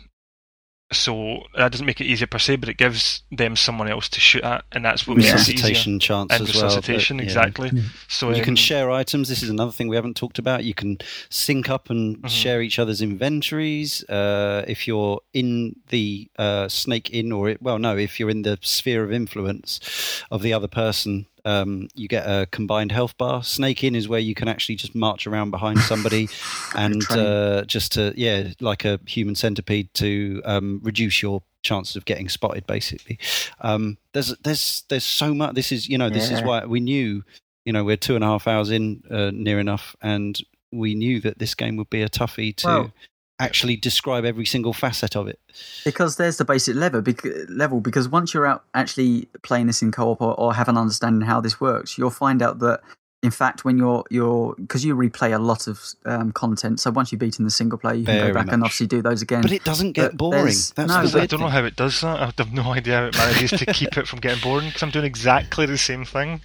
so that doesn't make it easier per se, but it gives them someone else to shoot at, and that's what makes it easier. Resuscitation chance as well. And resuscitation, exactly. Yeah. So you um, can share items. This is another thing we haven't talked about. You can sync up and mm-hmm. share each other's inventories. Uh, if you're in the uh, snake in, or it, well, no, if you're in the sphere of influence of the other person, Um, you get a combined health bar. Snake in is where you can actually just march around behind somebody and uh, just to, yeah, like a human centipede to um, reduce your chances of getting spotted, basically. Um, there's there's there's so much. This is, you know, this yeah. is why we knew, you know, we're two and a half hours in uh, near enough, and we knew that this game would be a toughie to wow. actually describe every single facet of it. Because there's the basic level, level, because once you're out actually playing this in co-op or, or have an understanding how this works, you'll find out that, in fact, when you're, you're because you replay a lot of um, content, so once you've beaten the single player, you can Very go back much. and obviously do those again. But it doesn't get but boring. That's no, the weird I don't thing. know how it does that. I have no idea how it manages to keep it from getting boring, because I'm doing exactly the same thing.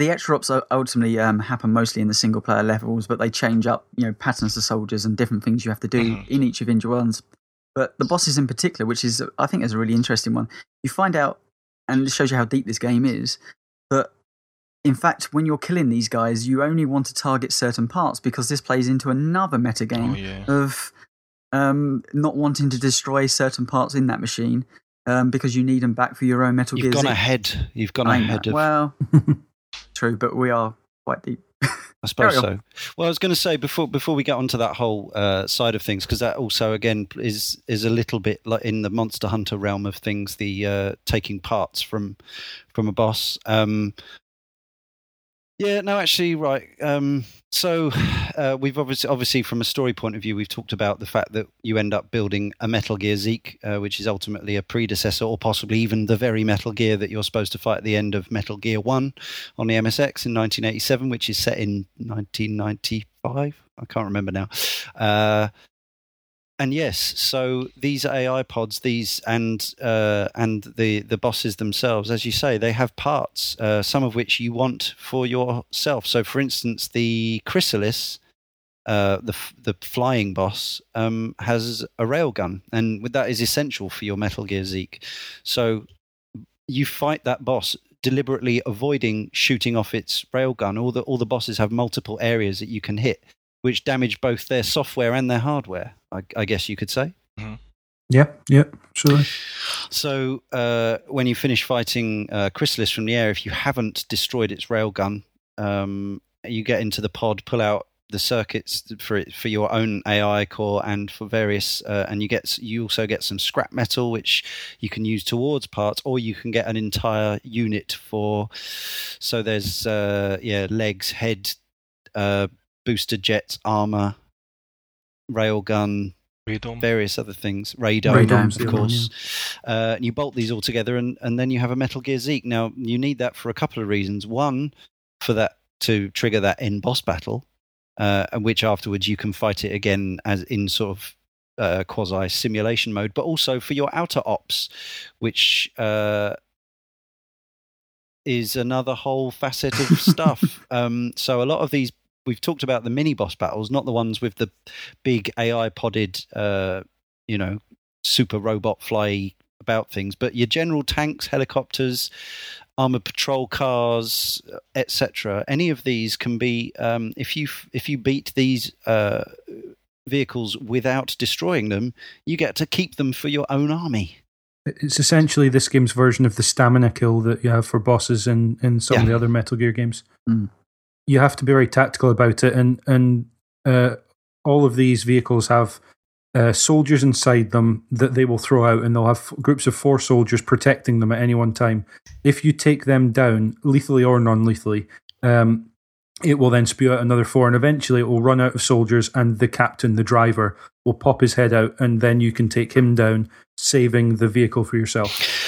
The extra ops ultimately um, happen mostly in the single player levels, but they change up, you know, patterns of soldiers and different things you have to do mm-hmm. in each of individual ones. But the bosses in particular, which is, I think, is a really interesting one. You find out, and it shows you how deep this game is, that in fact, when you're killing these guys, you only want to target certain parts, because this plays into another metagame oh, yeah. of um, not wanting to destroy certain parts in that machine um, because you need them back for your own Metal Gear Zeke. You've gone ahead. You've gone I ahead. Of... Well... True, but we are quite deep. I suppose so. Well, I was going to say before before we get onto that whole uh, side of things, because that also again is is a little bit like in the Monster Hunter realm of things, the uh, taking parts from from a boss. Um, yeah, no, actually, right. Um, so uh, we've obviously obviously from a story point of view, we've talked about the fact that you end up building a Metal Gear Zeke, uh, which is ultimately a predecessor, or possibly even the very Metal Gear that you're supposed to fight at the end of Metal Gear one on the M S X in nineteen eighty-seven, which is set in nineteen ninety-five. I can't remember now. Uh, and yes, so these A I pods, these and uh, and the, the bosses themselves, as you say, they have parts, uh, some of which you want for yourself. So, for instance, the Chrysalis, uh, the the flying boss, um, has a railgun, and that is essential for your Metal Gear Zeke. So you fight that boss, deliberately avoiding shooting off its railgun. All the all the bosses have multiple areas that you can hit, which damage both their software and their hardware, I, I guess you could say. Mm-hmm. Yeah, yeah, sure. So uh, when you finish fighting uh, Chrysalis from the air, if you haven't destroyed its railgun, um, you get into the pod, pull out the circuits for it, for your own A I core and for various, uh, and you get you also get some scrap metal which you can use towards parts, or you can get an entire unit for. So there's uh, yeah legs, head, uh, booster jets, armor, railgun, radom, various other things, radom, radom of course. Radom, yeah. uh, and you bolt these all together, and and then you have a Metal Gear Zeke. Now you need that for a couple of reasons. One, for that to trigger that end boss battle. Uh, which afterwards you can fight it again as in sort of uh, quasi simulation mode, but also for your outer ops, which uh, is another whole facet of stuff. Um, so a lot of these, we've talked about the mini boss battles, not the ones with the big A I podded, uh, you know, super robot fly about things, but your general tanks, helicopters, armored patrol cars, et cetera. Any of these can be um, if you if you beat these uh, vehicles without destroying them, you get to keep them for your own army. It's essentially this game's version of the stamina kill that you have for bosses in, in some yeah. of the other Metal Gear games. Mm. You have to be very tactical about it, and and uh, all of these vehicles have uh, soldiers inside them that they will throw out, and they'll have f- groups of four soldiers protecting them at any one time. If you take them down, lethally or non-lethally, um, it will then spew out another four, and eventually it will run out of soldiers, and the captain, the driver, will pop his head out, and then you can take him down, saving the vehicle for yourself.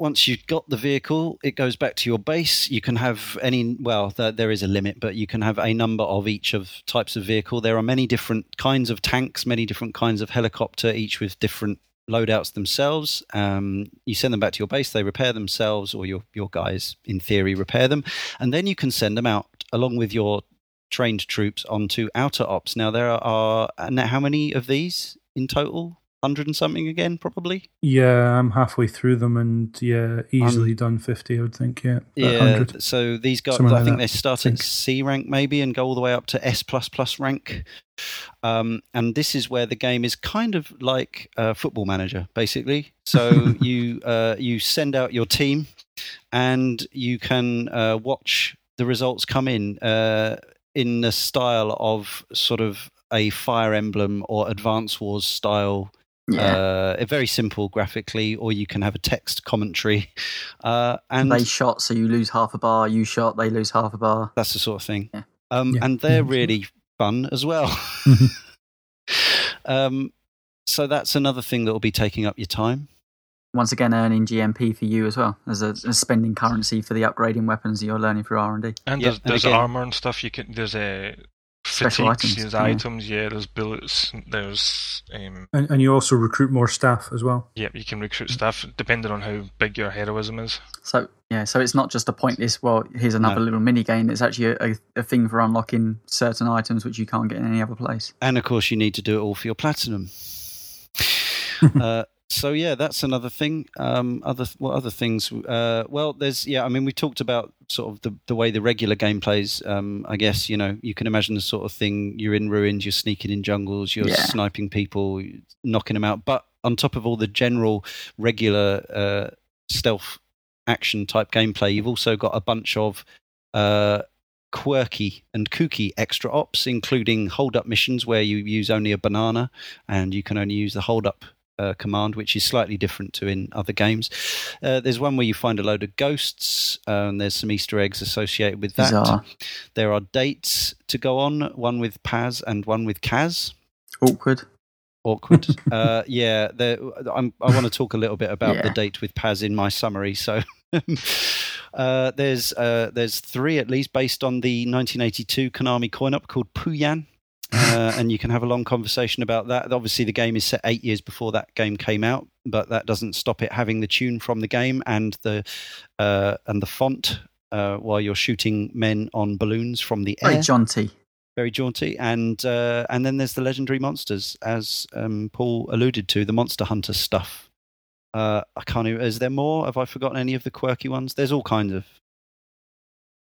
Once you've got the vehicle, it goes back to your base. You can have any, well, th- there is a limit, but you can have a number of each of types of vehicle. There are many different kinds of tanks, many different kinds of helicopter, each with different loadouts themselves. Um, you send them back to your base, they repair themselves, or your, your guys, in theory, repair them. And then you can send them out, along with your trained troops, onto outer ops. Now, there are, and how many of these in total? Hundred and something again, probably. Yeah, I'm halfway through them, and yeah, easily um, done fifty. I would think, yeah. Yeah. one hundred. So these guys, I like think that. they start think. at C rank maybe, and go all the way up to S plus plus rank. Um, and this is where the game is kind of like uh, Football Manager, basically. So you uh, you send out your team, and you can uh, watch the results come in uh, in the style of sort of a Fire Emblem or Advance Wars style. Yeah. Uh, very simple graphically, or you can have a text commentary. Uh, and they shot, so you lose half a bar. You shot, they lose half a bar. That's the sort of thing. Yeah. Um, yeah. And they're really fun as well. um, so that's another thing that will be taking up your time. Once again, earning G M P for you as well as a, a spending currency for the upgrading weapons that you're learning through R and D. And there's, yeah, there's and again, armor and stuff. You can there's a. Special items, there's yeah. items, yeah. There's bullets, there's um, and, and you also recruit more staff as well. Yeah, you can recruit staff depending on how big your heroism is. So yeah, so it's not just a pointless. Well, here's another no. little mini game. It's actually a, a, a thing for unlocking certain items which you can't get in any other place. And of course, you need to do it all for your platinum. uh, so yeah, that's another thing. Um, other what other things? Uh, well, there's yeah. I mean, we talked about. Sort of the, the way the regular game plays, um, I guess, you know, you can imagine the sort of thing. You're in ruins, you're sneaking in jungles, you're yeah. sniping people, knocking them out. But on top of all the general regular uh, stealth action type gameplay, you've also got a bunch of uh, quirky and kooky extra ops, including hold-up missions where you use only a banana and you can only use the hold-up Uh, command, which is slightly different to in other games. Uh, there's one where you find a load of ghosts, uh, and there's some Easter eggs associated with that. Bizarre. There are dates to go on, one with Paz and one with Kaz. Awkward. Awkward. uh, yeah, there, I'm, I want to talk a little bit about yeah. the date with Paz in my summary. So uh, there's uh, there's three at least based on the nineteen eighty-two Konami coin-up called Puyan. Uh, and you can have a long conversation about that. Obviously, the game is set eight years before that game came out, but that doesn't stop it having the tune from the game and the uh, and the font uh, while you're shooting men on balloons from the air. Very jaunty. Very jaunty. And uh, and then there's the legendary monsters, as um, Paul alluded to, the Monster Hunter stuff. Uh, I can't even, is there more? Have I forgotten any of the quirky ones? There's all kinds of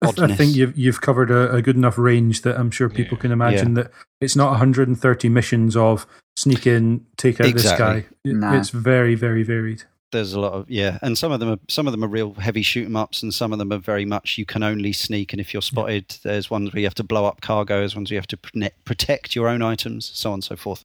oddness. I think you've you've covered a, a good enough range that I'm sure people yeah. can imagine yeah. that it's not one hundred thirty missions of sneak in, take out exactly. this guy. It, nah. It's very, very varied. There's a lot of, yeah, and some of them are some of them are real heavy shoot 'em ups, and some of them are very much you can only sneak, and if you're spotted, yeah. There's ones where you have to blow up cargo, there's ones where you have to pr- protect your own items, so on and so forth.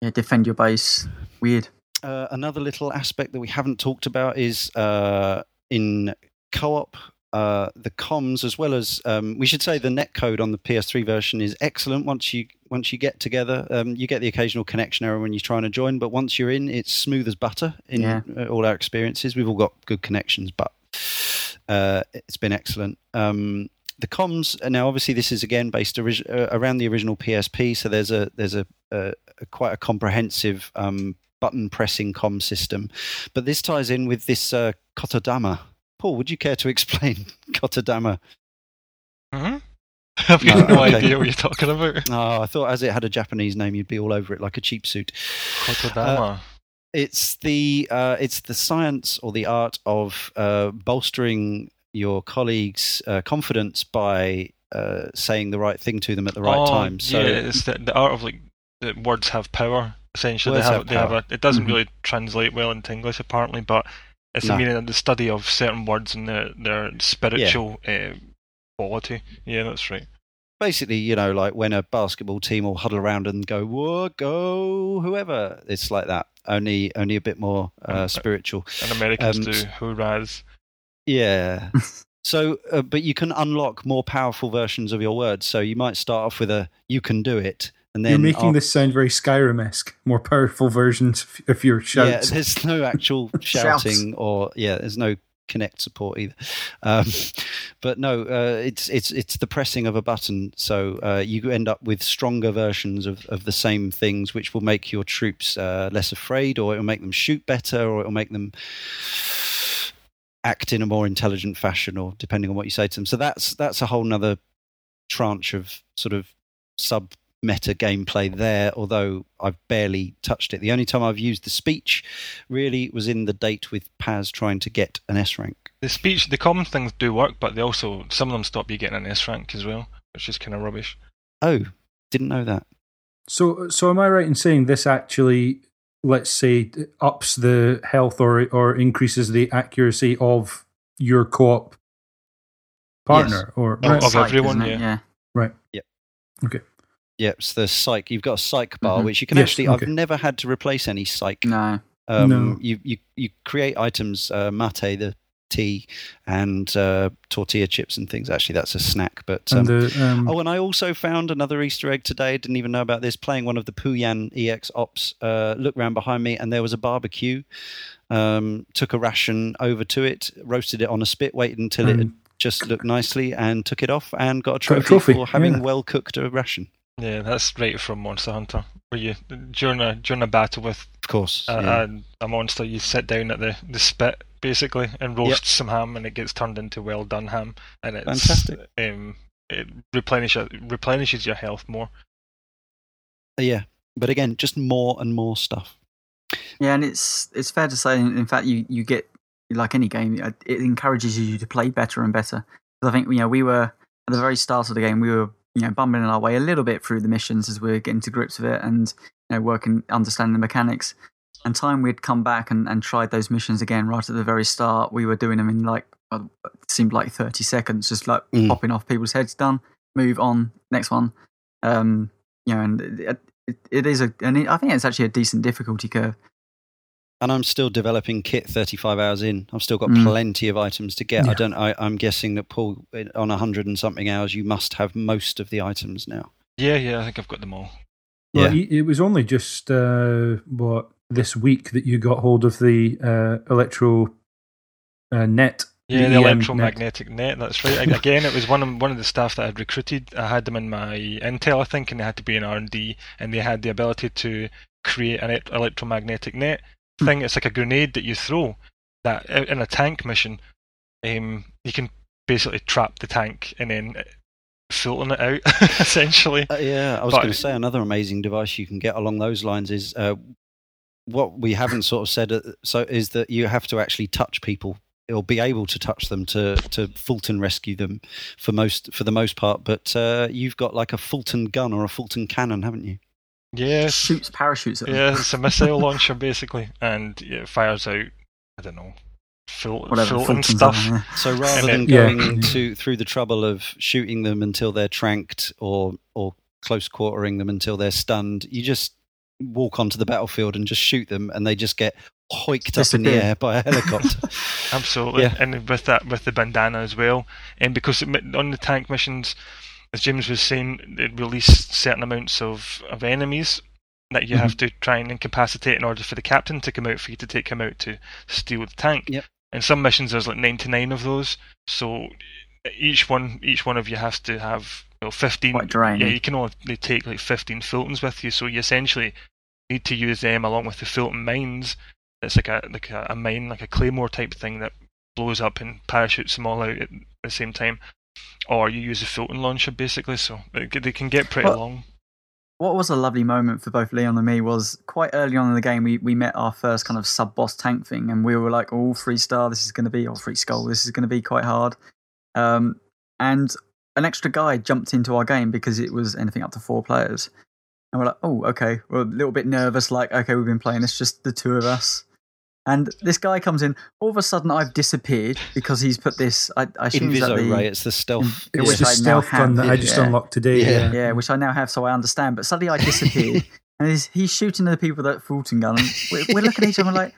Yeah, defend your base. Weird. Uh, another little aspect that we haven't talked about is uh, in co-op, uh, the comms, as well as um, we should say the netcode on the P S three version is excellent. Once you once you get together, um, you get the occasional connection error when you're trying to join, but once you're in, it's smooth as butter in yeah. all our experiences. We've all got good connections, but uh, it's been excellent. Um, the comms, now obviously this is again based orig- around the original P S P, so there's a there's a, a, a quite a comprehensive um, button pressing comm system, but this ties in with this uh, Kotodama. Paul, would you care to explain Kotodama? Hmm? I've got no, no okay. idea what you're talking about. Oh, I thought as it had a Japanese name, you'd be all over it like a cheap suit. Kotodama. Uh, it's the uh, it's the science or the art of uh, bolstering your colleagues' uh, confidence by uh, saying the right thing to them at the right oh, time. So yeah, it's the, the art of like the words have power. Essentially, words they have, have, they have a, it doesn't mm-hmm. really translate well into English apparently, but. It's no. the meaning of the study of certain words and their, their spiritual yeah. uh, quality. Yeah, that's right. Basically, you know, like when a basketball team will huddle around and go, whoa, go, whoever. It's like that, only only a bit more uh, spiritual. And Americans um, do, hoorahs. Yeah. so, uh, but you can unlock more powerful versions of your words. So you might start off with a, you can do it. And then You're making our, this sound very Skyrim-esque. More powerful versions of your shouts. Yeah, there's no actual shouting or yeah, there's no Kinect support either. Um, but no, uh, it's it's it's the pressing of a button, so uh, you end up with stronger versions of, of the same things, which will make your troops uh, less afraid, or it'll make them shoot better, or it'll make them act in a more intelligent fashion, or depending on what you say to them. So that's that's a whole nother tranche of sort of sub. Meta gameplay there, although I've barely touched it. The only time I've used the speech really was in the date with Paz trying to get an S rank. The speech, the common things do work, but they also, some of them stop you getting an S rank as well, which is kind of rubbish. Oh, didn't know that. So, so am I right in saying this actually, let's say, ups the health or or increases the accuracy of your co-op partner yes. or right. of everyone? Like, yeah. yeah, right. Yeah. Okay. Yep, it's the psych. You've got a psych bar, mm-hmm. which you can yes, actually. Okay. I've never had to replace any psych. No, um, no. You, you you create items, uh, mate, the tea, and uh, tortilla chips and things. Actually, that's a snack. But um, and the, um, oh, and I also found another Easter egg today. I didn't even know about this. Playing one of the Puyan E X ops, uh, looked round behind me, and there was a barbecue. Um, took a ration over to it, roasted it on a spit, waited until um, it had just looked nicely, and took it off, and got a trophy, got a trophy. for having yeah. well cooked a ration. Yeah, that's right from Monster Hunter. Where you during a during a battle with, of course, a, yeah. a, a monster, you sit down at the, the spit basically and roast yep. some ham, and it gets turned into well done ham, and it's fantastic. Um, it replenishes replenishes your health more. Yeah, but again, just more and more stuff. Yeah, and it's it's fair to say, in fact, you, you get like any game, it encourages you to play better and better. Because I think you know we were at the very start of the game, we were. You know, bumbling our way a little bit through the missions as we we're getting to grips with it and, you know, working, understanding the mechanics. And time we'd come back and, and tried those missions again right at the very start. We were doing them in like, well, it seemed like thirty seconds, just like mm. popping off people's heads, done, move on, next one. Um, you know, and it, it, it is a, and it, I think it's actually a decent difficulty curve. And I'm still developing kit thirty-five hours in. I've still got mm. plenty of items to get. Yeah. I don't. I, I'm guessing that Paul, on a hundred and something hours, you must have most of the items now. Yeah, yeah. I think I've got them all. Yeah. Well, it was only just uh, what this week that you got hold of the uh, electro uh, net. Yeah, the, the electromagnetic net. net. That's right. Again, it was one of one of the staff that I'd recruited. I had them in my intel, I think, and they had to be in R and D, and they had the ability to create an electromagnetic net. Thing it's like a grenade that you throw that in a tank mission. Um, you can basically trap the tank and then Fulton it out essentially. Uh, yeah, I was going to say another amazing device you can get along those lines is uh, what we haven't sort of said. Uh, so is that you have to actually touch people or be able to touch them to to Fulton rescue them for most for the most part. But uh, you've got like a Fulton gun or a Fulton cannon, haven't you? Yeah, shoots parachutes at them. Yeah, it's a missile launcher basically, and it fires out I don't know, Ful- Fulton stuff. So rather than going yeah. into through the trouble of shooting them until they're tranked or or close quartering them until they're stunned, you just walk onto the battlefield and just shoot them, and they just get hoiked up in the air by a helicopter. Absolutely, yeah. And with that, with the bandana as well, and because it, on the tank missions, as James was saying, it released certain amounts of, of enemies that you mm-hmm. have to try and incapacitate in order for the captain to come out, for you to take him out to steal the tank. Yep. And some missions there's like ninety-nine of those, so each one, each one of you has to have you know, fifteen. Quite draining. Yeah, you can only take like fifteen Fultons with you, so you essentially need to use them along with the Fulton mines. It's like a like a, a mine, like a claymore type thing that blows up and parachutes them all out at the same time. Or you use a Fulton launcher, basically, so they can get pretty well, long. What was a lovely moment for both Leon and me was quite early on in the game, we, we met our first kind of sub-boss tank thing, and we were like, oh, three star, this is going to be, or three skull, this is going to be quite hard. Um, and an extra guy jumped into our game because it was anything up to four players. And we're like, oh, okay, we're a little bit nervous, like, okay, we've been playing this, just the two of us. And this guy comes in. All of a sudden, I've disappeared because he's put this. I, I Inviso, that the, right? It's the stealth. It was the stealth gun that I just yeah. unlocked today. Yeah. Yeah. yeah, which I now have, so I understand. But suddenly, I disappeared, and he's, he's shooting at the people with that Fulton gun. And we're, we're looking at each other like,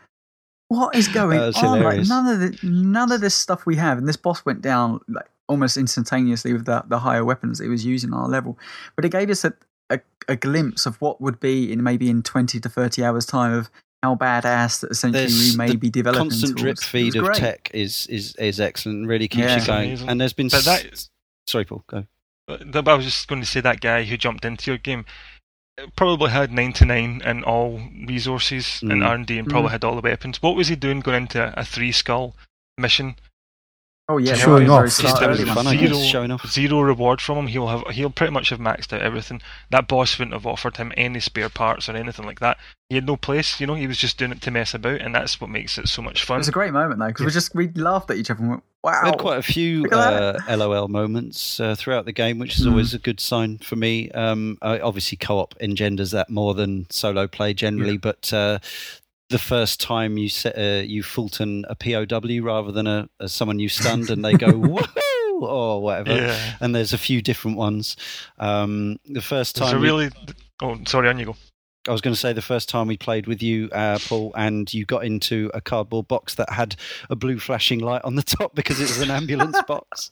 "What is going on?" Hilarious. Like none of the, none of this stuff we have. And this boss went down like almost instantaneously with the the higher weapons it was using on our level. But it gave us a a, a glimpse of what would be in maybe in twenty to thirty hours time of. How badass that essentially there's we may the be developing. Constant drip feed of tech is is is excellent and really keeps yeah. you going. And there's been but that, s- sorry, Paul, go. But I was just going to say that guy who jumped into your game probably had ninety-nine in all resources mm. and R and D, and probably mm. had all the weapons. What was he doing going into a three skull mission? Oh yeah, showing off. Zero, showing off. Zero reward from him. He'll have. He'll pretty much have maxed out everything. That boss wouldn't have offered him any spare parts or anything like that. He had no place. You know, he was just doing it to mess about, and that's what makes it so much fun. It was a great moment though, because yeah. we just we laughed at each other and went, "Wow!" We had quite a few uh, LOL moments uh, throughout the game, which is mm. always a good sign for me. Um, I, obviously, co-op engenders that more than solo play generally, yeah. but. Uh, The first time you set, uh, you Fulton a P O W rather than a, a someone you stunned, and they go woohoo or whatever. Yeah. And there's a few different ones. Um, the first time, so really, we, oh sorry, on you go. I was going to say the first time we played with you, uh, Paul, and you got into a cardboard box that had a blue flashing light on the top because it was an ambulance box.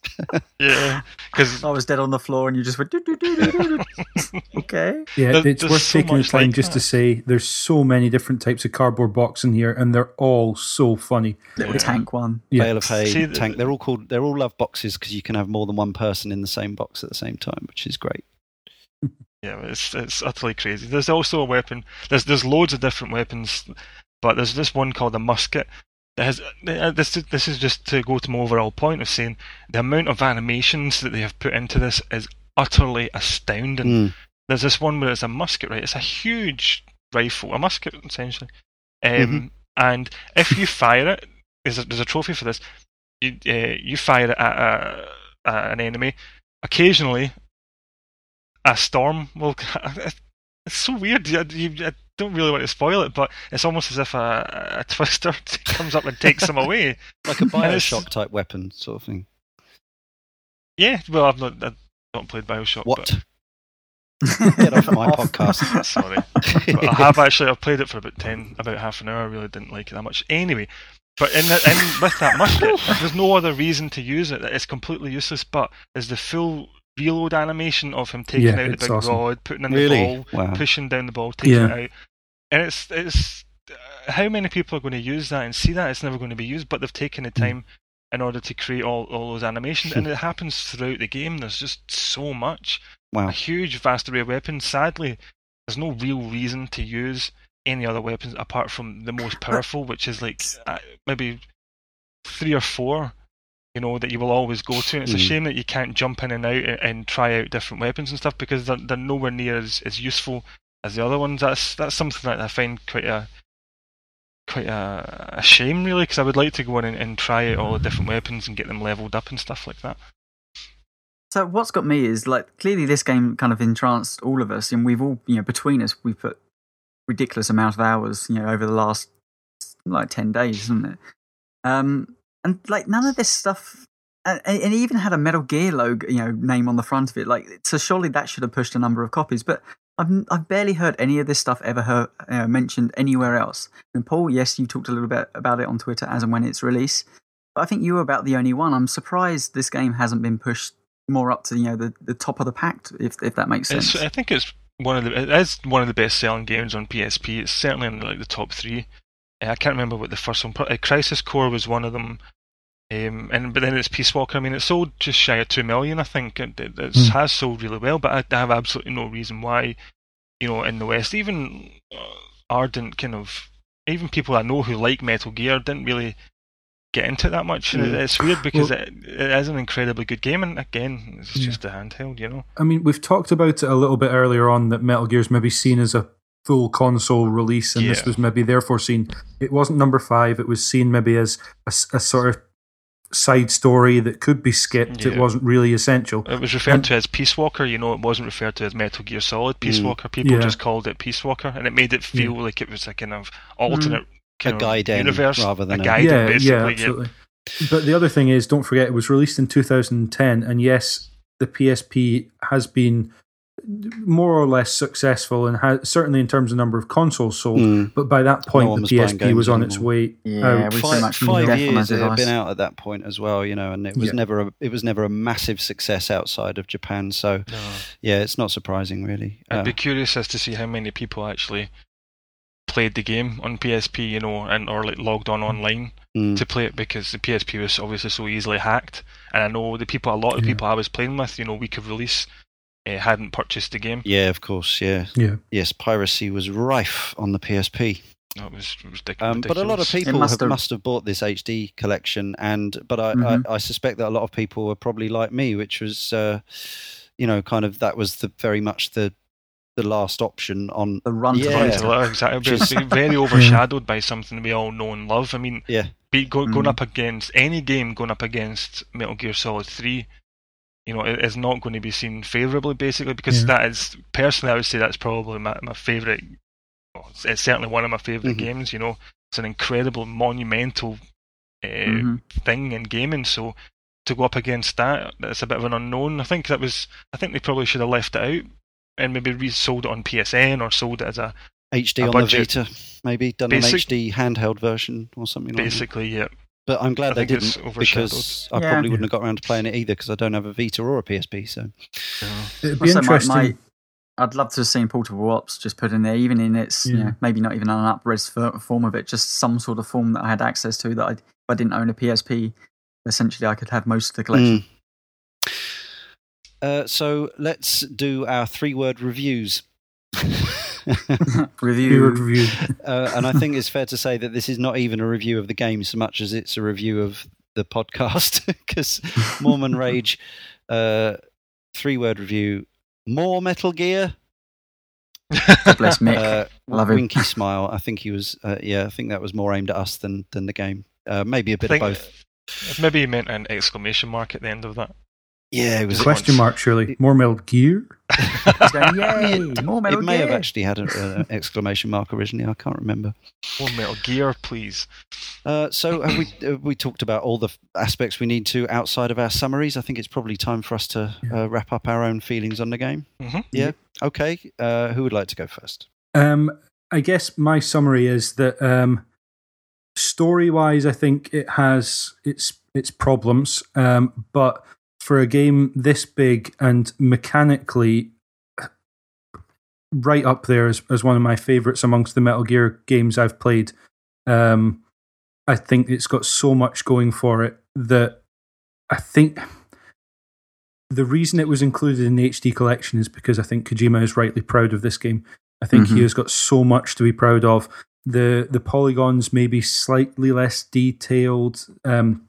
Yeah, because I was dead on the floor, and you just went do do do do do. Okay. Yeah, there, it's worth so taking the time like just that. To say there's so many different types of cardboard box in here, and they're all so funny. Little yeah. tank one, yeah. Bale of hay, See, tank. They're all called. They're all love boxes because you can have more than one person in the same box at the same time, which is great. Yeah, it's it's utterly crazy. There's also a weapon. There's there's loads of different weapons, but there's this one called a musket. That has this this is just to go to my overall point of saying the amount of animations that they have put into this is utterly astounding. Mm. There's this one where it's a musket, right? It's a huge rifle, a musket essentially. Um, mm-hmm. And if you fire it, there's a, there's a trophy for this. You uh, you fire it at a, at an enemy. Occasionally. A storm will. It's so weird. You, you, I don't really want to spoil it, but it's almost as if a, a twister comes up and takes them away, like a Bioshock type weapon, sort of thing. Yeah, well, I've not, I've not played Bioshock. What? But... Get off my podcast. Sorry, but I have actually. I've played it for about ten, about half an hour. I really didn't like it that much. Anyway, but in, the, in with that musket, there's no other reason to use it. It's completely useless. But there's the full. Reload animation of him taking yeah, out the big awesome. Rod, putting in really? The ball, wow. pushing down the ball, taking yeah. it out. And it's it's uh, how many people are going to use that and see that? It's never going to be used, but they've taken the time in order to create all, all those animations. And it happens throughout the game. There's just so much. Wow. A huge, vast array of weapons. Sadly, there's no real reason to use any other weapons apart from the most powerful, which is like uh, maybe three or four. You know, that you will always go to, and it's mm. a shame that you can't jump in and out and, and try out different weapons and stuff because they're, they're nowhere near as, as useful as the other ones. That's that's something that I find quite a quite a, a shame, really, because I would like to go in and, and try out all the different weapons and get them leveled up and stuff like that. So what's got me is like clearly this game kind of entranced all of us, and we've all you know between us we put ridiculous amount of hours you know over the last in like ten days, isn't it? Um, and like none of this stuff, and, and it even had a Metal Gear logo, you know, name on the front of it. Like, so surely that should have pushed a number of copies. But I've I've barely heard any of this stuff ever heard, uh, mentioned anywhere else. And Paul, yes, you talked a little bit about it on Twitter as and when its release, but I think you were about the only one. I'm surprised this game hasn't been pushed more up to, you know, the, the top of the pack, if if that makes sense. It's, I think it's one of the it's one of the best selling games on P S P. It's certainly in like the top three. I can't remember what the first one. Uh, Crisis Core was one of them, um, and but then it's Peace Walker. I mean, it sold just shy of two million. I think it, it mm. has sold really well, but I, I have absolutely no reason why, you know, in the West, even ardent kind of, even people I know who like Metal Gear didn't really get into it that much. Yeah. It's weird because well, it, it is an incredibly good game, and again, it's just yeah. a handheld. You know, I mean, we've talked about it a little bit earlier on that Metal Gear's maybe seen as a full console release, and yeah. this was maybe therefore seen. It wasn't number five. It was seen maybe as a, a sort of side story that could be skipped. Yeah. It wasn't really essential. It was referred and, to as Peace Walker. You know, it wasn't referred to as Metal Gear Solid Peace mm, Walker. People yeah. just called it Peace Walker, and it made it feel yeah. like it was a kind of alternate mm, kind a guide of universe rather than a guide. Yeah, basically. yeah, absolutely. Yeah. But the other thing is, don't forget, it was released in two thousand ten, and yes, the P S P has been more or less successful, and ha- certainly in terms of number of consoles sold. Mm. But by that point, no the P S P was on anymore. its way. Yeah, out. five, five years it had been out at that point as well, you know, and it was yeah. never a, it was never a massive success outside of Japan. So, no. yeah, it's not surprising, really. I'd uh, be curious as to see how many people actually played the game on P S P, you know, and or like logged on online mm. to play it, because the P S P was obviously so easily hacked. And I know the people, a lot of yeah. people I was playing with, you know, week of release. It hadn't purchased the game. Yeah, of course, yeah. yeah. Yes, piracy was rife on the P S P. That was ridiculous. Um, but a lot of people must have, have must have bought this H D collection, and but I, mm-hmm. I, I suspect that a lot of people were probably like me, which was, uh, you know, kind of that was the very much the the last option on the run to yeah. learn. Exactly, it's very overshadowed by something we all know and love. I mean, yeah, be, go, mm-hmm. going up against any game, going up against Metal Gear Solid three. You know, it is not going to be seen favourably, basically, because yeah. that is, personally, I would say that's probably my, my favourite, well, it's certainly one of my favourite mm-hmm. games, you know. It's an incredible, monumental uh, mm-hmm. thing in gaming, so to go up against that, that's a bit of an unknown. I think that was, I think they probably should have left it out and maybe resold it on P S N or sold it as a H D a on budget. The Vita, maybe, done Basic, an H D handheld version or something like basically, that. Basically, yeah. But I'm glad I they didn't, because I yeah. probably wouldn't have got around to playing it either, because I don't have a Vita or a P S P. So yeah. it'd be also, interesting. My, my, I'd love to have seen Portable Ops just put in there, even in its yeah. you know, maybe not even an up-res form of it, just some sort of form that I had access to. That I'd, if I didn't own a P S P, essentially I could have most of the collection. Mm. Uh, so let's do our three-word reviews. review, review. Uh, and I think it's fair to say that this is not even a review of the game so much as it's a review of the podcast, because Mormon Rage, uh, three word review, more Metal Gear. God bless Mick. Uh, Love winky him. Smile. I think he was, uh, yeah, I think that was more aimed at us than, than the game. Uh, maybe a bit of both. Maybe he meant an exclamation mark at the end of that. Yeah, it was question mark, surely. More Metal Gear? Going, yay, more Metal Gear. It may Gear. have actually had an exclamation mark originally. I can't remember. More Metal Gear, please. Uh, so have we have we talked about all the aspects we need to outside of our summaries? I think it's probably time for us to uh, wrap up our own feelings on the game. Mm-hmm. Yeah? Okay. Uh, who would like to go first? Um, I guess my summary is that um, story-wise, I think it has its, its problems, um, but for a game this big and mechanically right up there as, as one of my favourites amongst the Metal Gear games I've played, um, I think it's got so much going for it that I think the reason it was included in the H D collection is because I think Kojima is rightly proud of this game. I think mm-hmm. he has got so much to be proud of. The, the polygons may be slightly less detailed. Um,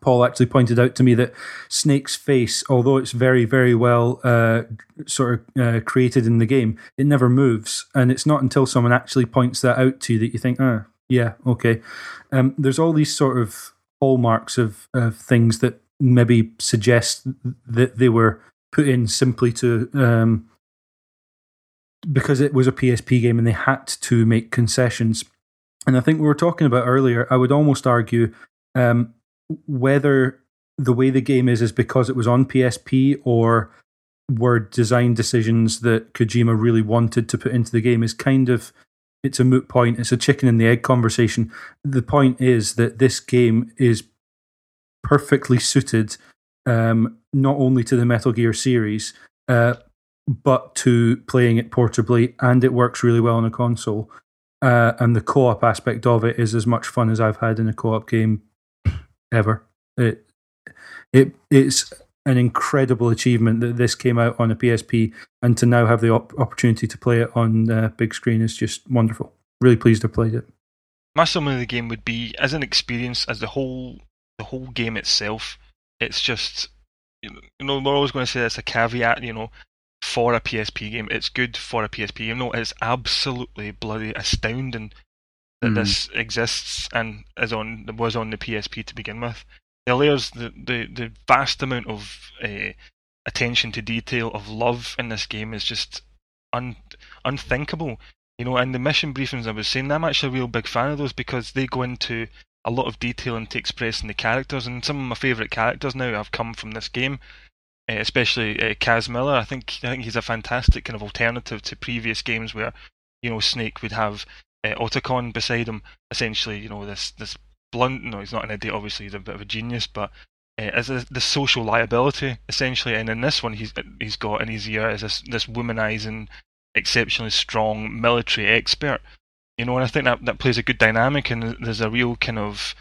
Paul actually pointed out to me that Snake's face, although it's very, very well uh, sort of uh, created in the game, it never moves. And it's not until someone actually points that out to you that you think, oh, yeah, okay. Um, there's all these sort of hallmarks of, of things that maybe suggest that they were put in simply to, um, because it was a P S P game and they had to make concessions. And I think we were talking about earlier, I would almost argue um, whether the way the game is is because it was on P S P or were design decisions that Kojima really wanted to put into the game is kind of, it's a moot point. It's a chicken and the egg conversation. The point is that this game is perfectly suited um, not only to the Metal Gear series, uh, but to playing it portably, and it works really well on a console. Uh, and the co-op aspect of it is as much fun as I've had in a co-op game ever. It it it's an incredible achievement that this came out on a P S P, and to now have the op- opportunity to play it on uh, big screen is just wonderful. Really pleased I played it. My summary of the game would be, as an experience, as the whole the whole game itself, it's just, you know, we're always going to say that's a caveat, you know, for a P S P game, it's good for a P S P game. No, it's absolutely bloody astounding that mm. this exists and is on was on the P S P to begin with. The layers, the the, the vast amount of uh, attention to detail, of love in this game is just un, unthinkable. You know, and the mission briefings I was saying, I'm actually a real big fan of those because they go into a lot of detail into expressing the characters, and some of my favourite characters now have come from this game. Uh, especially uh, Kaz Miller, I think I think he's a fantastic kind of alternative to previous games where, you know, Snake would have uh, Otacon beside him. Essentially, you know, this this blunt. No, he's not an idiot. Obviously, he's a bit of a genius, but uh, as a, the social liability essentially. And in this one, he's he's got in his ear is this this womanizing, exceptionally strong military expert. You know, and I think that that plays a good dynamic, and there's a real kind of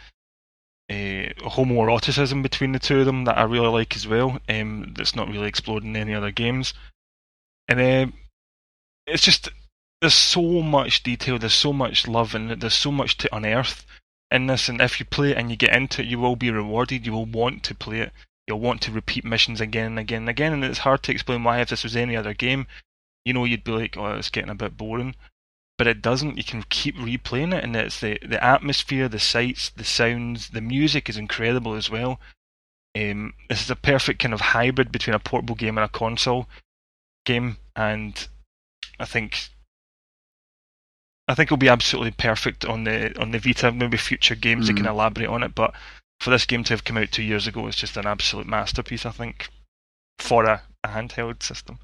Uh, homoeroticism between the two of them that I really like as well. Um, that's not really explored in any other games. And uh, it's just, there's so much detail, there's so much love, and there's so much to unearth in this. And if you play it and you get into it, you will be rewarded. You will want to play it. You'll want to repeat missions again and again and again. And it's hard to explain why, if this was any other game, you know, you'd be like, oh, it's getting a bit boring. But it doesn't. You can keep replaying it, and it's the, the atmosphere, the sights, the sounds, the music is incredible as well. Um, this is a perfect kind of hybrid between a portable game and a console game, and I think I think it'll be absolutely perfect on the on the Vita. Maybe future games mm. they can elaborate on it, but for this game to have come out two years ago, it's just an absolute masterpiece, I think, for a, a handheld system.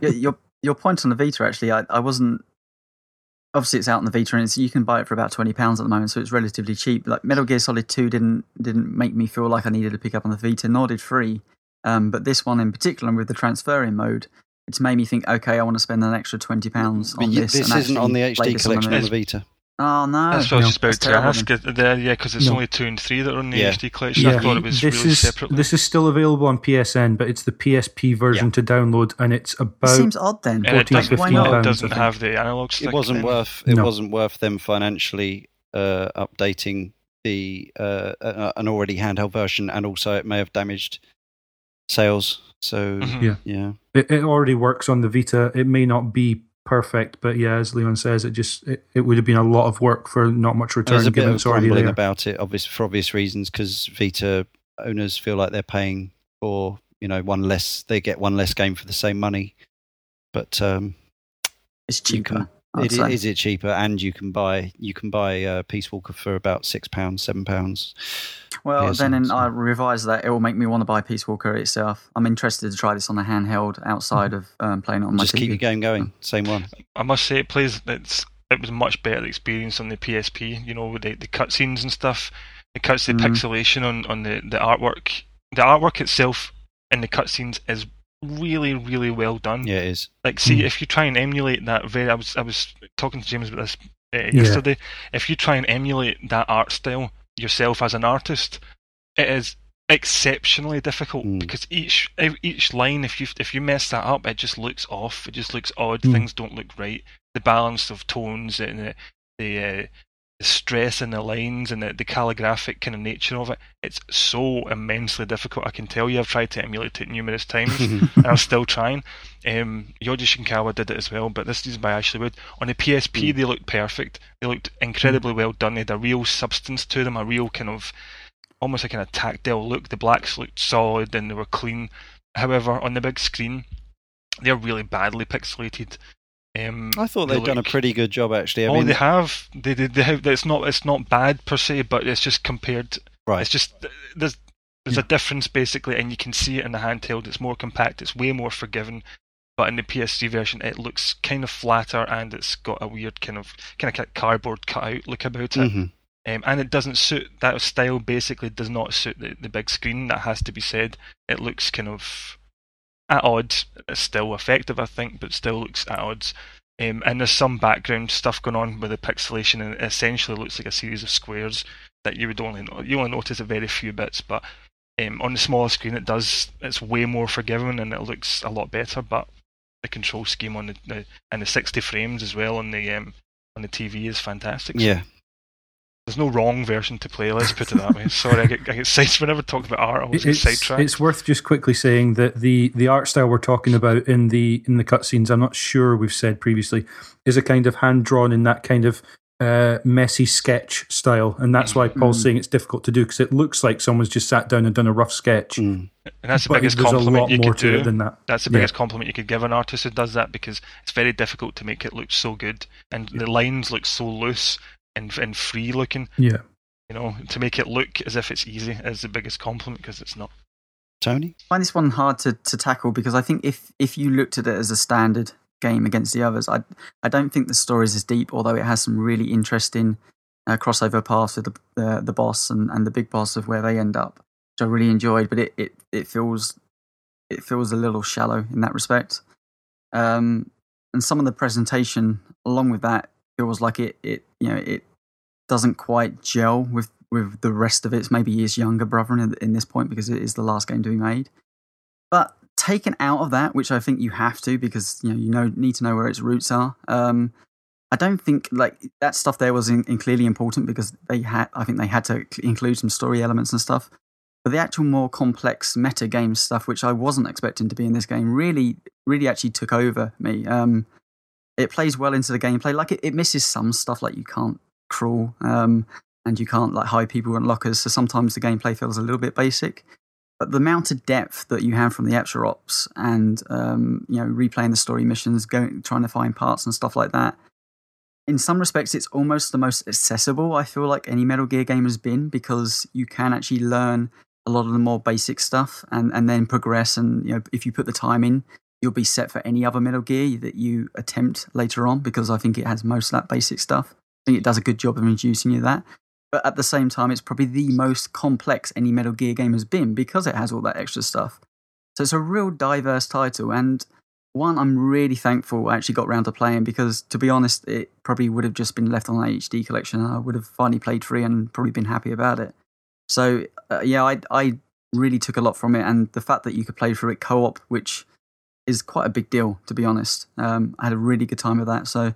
your your point on the Vita, actually, I, I wasn't. Obviously, it's out on the Vita, and it's, you can buy it for about twenty pounds at the moment, so it's relatively cheap. Like Metal Gear Solid two didn't didn't make me feel like I needed to pick up on the Vita, nor did three. Um, but this one in particular, and with the transferring mode, it's made me think, okay, I want to spend an extra twenty pounds on this. This and isn't on the H D collection on the Vita. Oh, no. That's what I was just about to ask. There, yeah, because it's no. only two and three that are on the yeah. H D collection. Yeah. I thought it was this really is, separately. This is still available on P S N, but it's the P S P version yeah. to download, and it's about. It seems odd then. And it doesn't, why not? Pounds, it doesn't have the analog stick. It wasn't then. worth. It no. wasn't worth them financially uh, updating the uh, uh, an already handheld version, and also it may have damaged sales. So mm-hmm. yeah, yeah, it, it already works on the Vita. It may not be perfect, but yeah, as Leon says, it just it, it would have been a lot of work for not much return. There's a given bit of it's already there. About it, obvious for obvious reasons, because Vita owners feel like they're paying for, you know, one less. They get one less game for the same money, but um, it's cheaper. Can, it is it cheaper, and you can buy you can buy uh, Peace Walker for about six pounds, seven pounds. Well, yeah, then so. I revised that. It will make me want to buy Peace Walker itself. I'm interested to try this on a handheld outside of um, playing it on my Just T V. Just keep your game going. Same one. I must say, it plays. It's, it was a much better experience on the P S P. You know, with the, the cutscenes and stuff. The cuts, the mm. pixelation on, on the, the artwork. The artwork itself in the cutscenes is really, really well done. Yeah, it is. Like, see, mm. if you try and emulate that very... I was, I was talking to James about this uh, yesterday. Yeah. If you try and emulate that art style yourself as an artist, it is exceptionally difficult mm. because each each line, if you if you mess that up, it just looks off. It just looks odd. Mm. Things don't look right. The balance of tones and the the, uh, the stress in the lines and the, the calligraphic kind of nature of it, it's so immensely difficult. I can tell you, I've tried to emulate it numerous times, and I'm still trying. Um, Yoji Shinkawa did it as well, but this is by Ashley Wood. On the P S P, mm. they looked perfect. They looked incredibly mm. well done. They had a real substance to them, a real kind of, almost like a kind of tactile look. The blacks looked solid and they were clean. However, on the big screen, they're really badly pixelated. Um, I thought they'd done like, a pretty good job, actually. I oh, mean, they have. They, they, they have. It's not. It's not bad per se, but it's just compared. Right. It's just there's there's yeah. a difference basically, and you can see it in the handheld. It's more compact. It's way more forgiving. But in the P S three version, it looks kind of flatter, and it's got a weird kind of kind of cardboard cutout look about it. Mm-hmm. Um, and it doesn't suit that style. Basically, does not suit the, the big screen. That has to be said. It looks kind of at odds. It's still effective, I think, but still looks at odds. Um, and there's some background stuff going on with the pixelation, and it essentially looks like a series of squares that you would only you only notice a very few bits. But um, on the smaller screen, it does. It's way more forgiving, and it looks a lot better. But the control scheme on the, the and the sixty frames as well on the um, on the T V is fantastic. So. Yeah. There's no wrong version to play, let's put it that way. Sorry, I get, I get sidetracked. Whenever I talk about art, I always it's, get sidetracked. It's worth just quickly saying that the, the art style we're talking about in the in the cutscenes, I'm not sure we've said previously, is a kind of hand-drawn in that kind of uh, messy sketch style. And that's why Paul's mm. saying it's difficult to do, because it looks like someone's just sat down and done a rough sketch. Mm. And that's the biggest compliment you could do. Than that. That's the biggest yeah. compliment you could give an artist who does that, because it's very difficult to make it look so good. And yeah. the lines look so loose. And, and free looking, yeah, you know, to make it look as if it's easy is the biggest compliment, because it's not. Tony, I find this one hard to, to tackle, because I think if if you looked at it as a standard game against the others, I I don't think the story is as deep, although it has some really interesting uh, crossover paths with the uh, the boss and, and the big boss of where they end up, which I really enjoyed. But it it, it feels it feels a little shallow in that respect, um, and some of the presentation along with that. Feels like it, it, you know, it doesn't quite gel with, with the rest of it. It's maybe his younger brother in, in this point, because it is the last game to be made. But taken out of that, which I think you have to, because you know you know need to know where its roots are. Um, I don't think like that stuff there was in, in clearly important, because they had, I think they had to include some story elements and stuff. But the actual more complex meta game stuff, which I wasn't expecting to be in this game, really, really actually took over me. Um, It plays well into the gameplay. Like it, it misses some stuff, like you can't crawl um, and you can't like hide people in lockers. So sometimes the gameplay feels a little bit basic. But the amount of depth that you have from the extra ops and um, you know replaying the story missions, going trying to find parts and stuff like that. In some respects, it's almost the most accessible I feel like any Metal Gear game has been, because you can actually learn a lot of the more basic stuff and and then progress. And you know if you put the time in. You'll be set for any other Metal Gear that you attempt later on, because I think it has most of that basic stuff. I think it does a good job of introducing you to that. But at the same time, it's probably the most complex any Metal Gear game has been, because it has all that extra stuff. So it's a real diverse title, and one I'm really thankful I actually got round to playing, because to be honest, it probably would have just been left on an H D collection, and I would have finally played free and probably been happy about it. So uh, yeah, I, I really took a lot from it, and the fact that you could play through it co-op, which is quite a big deal, to be honest. Um, I had a really good time with that, so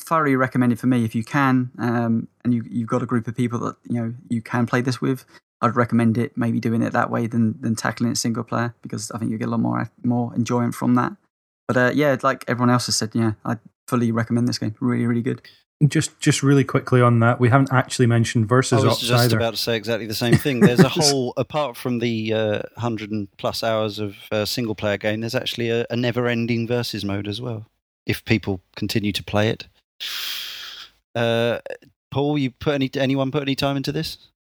thoroughly recommended for me if you can. Um, and you, you've got a group of people that you know you can play this with. I'd recommend it, maybe doing it that way than than tackling it single player, because I think you get a lot more more enjoyment from that. But uh, yeah, like everyone else has said, yeah, I fully recommend this game. Really, really good. Just, just really quickly on that, we haven't actually mentioned versus ops either. I was just either. about to say exactly the same thing. There's a whole, apart from the uh, hundred and plus hours of uh, single player game, there's actually a, a never-ending versus mode as well. If people continue to play it, uh, Paul, you put any anyone put any time into this?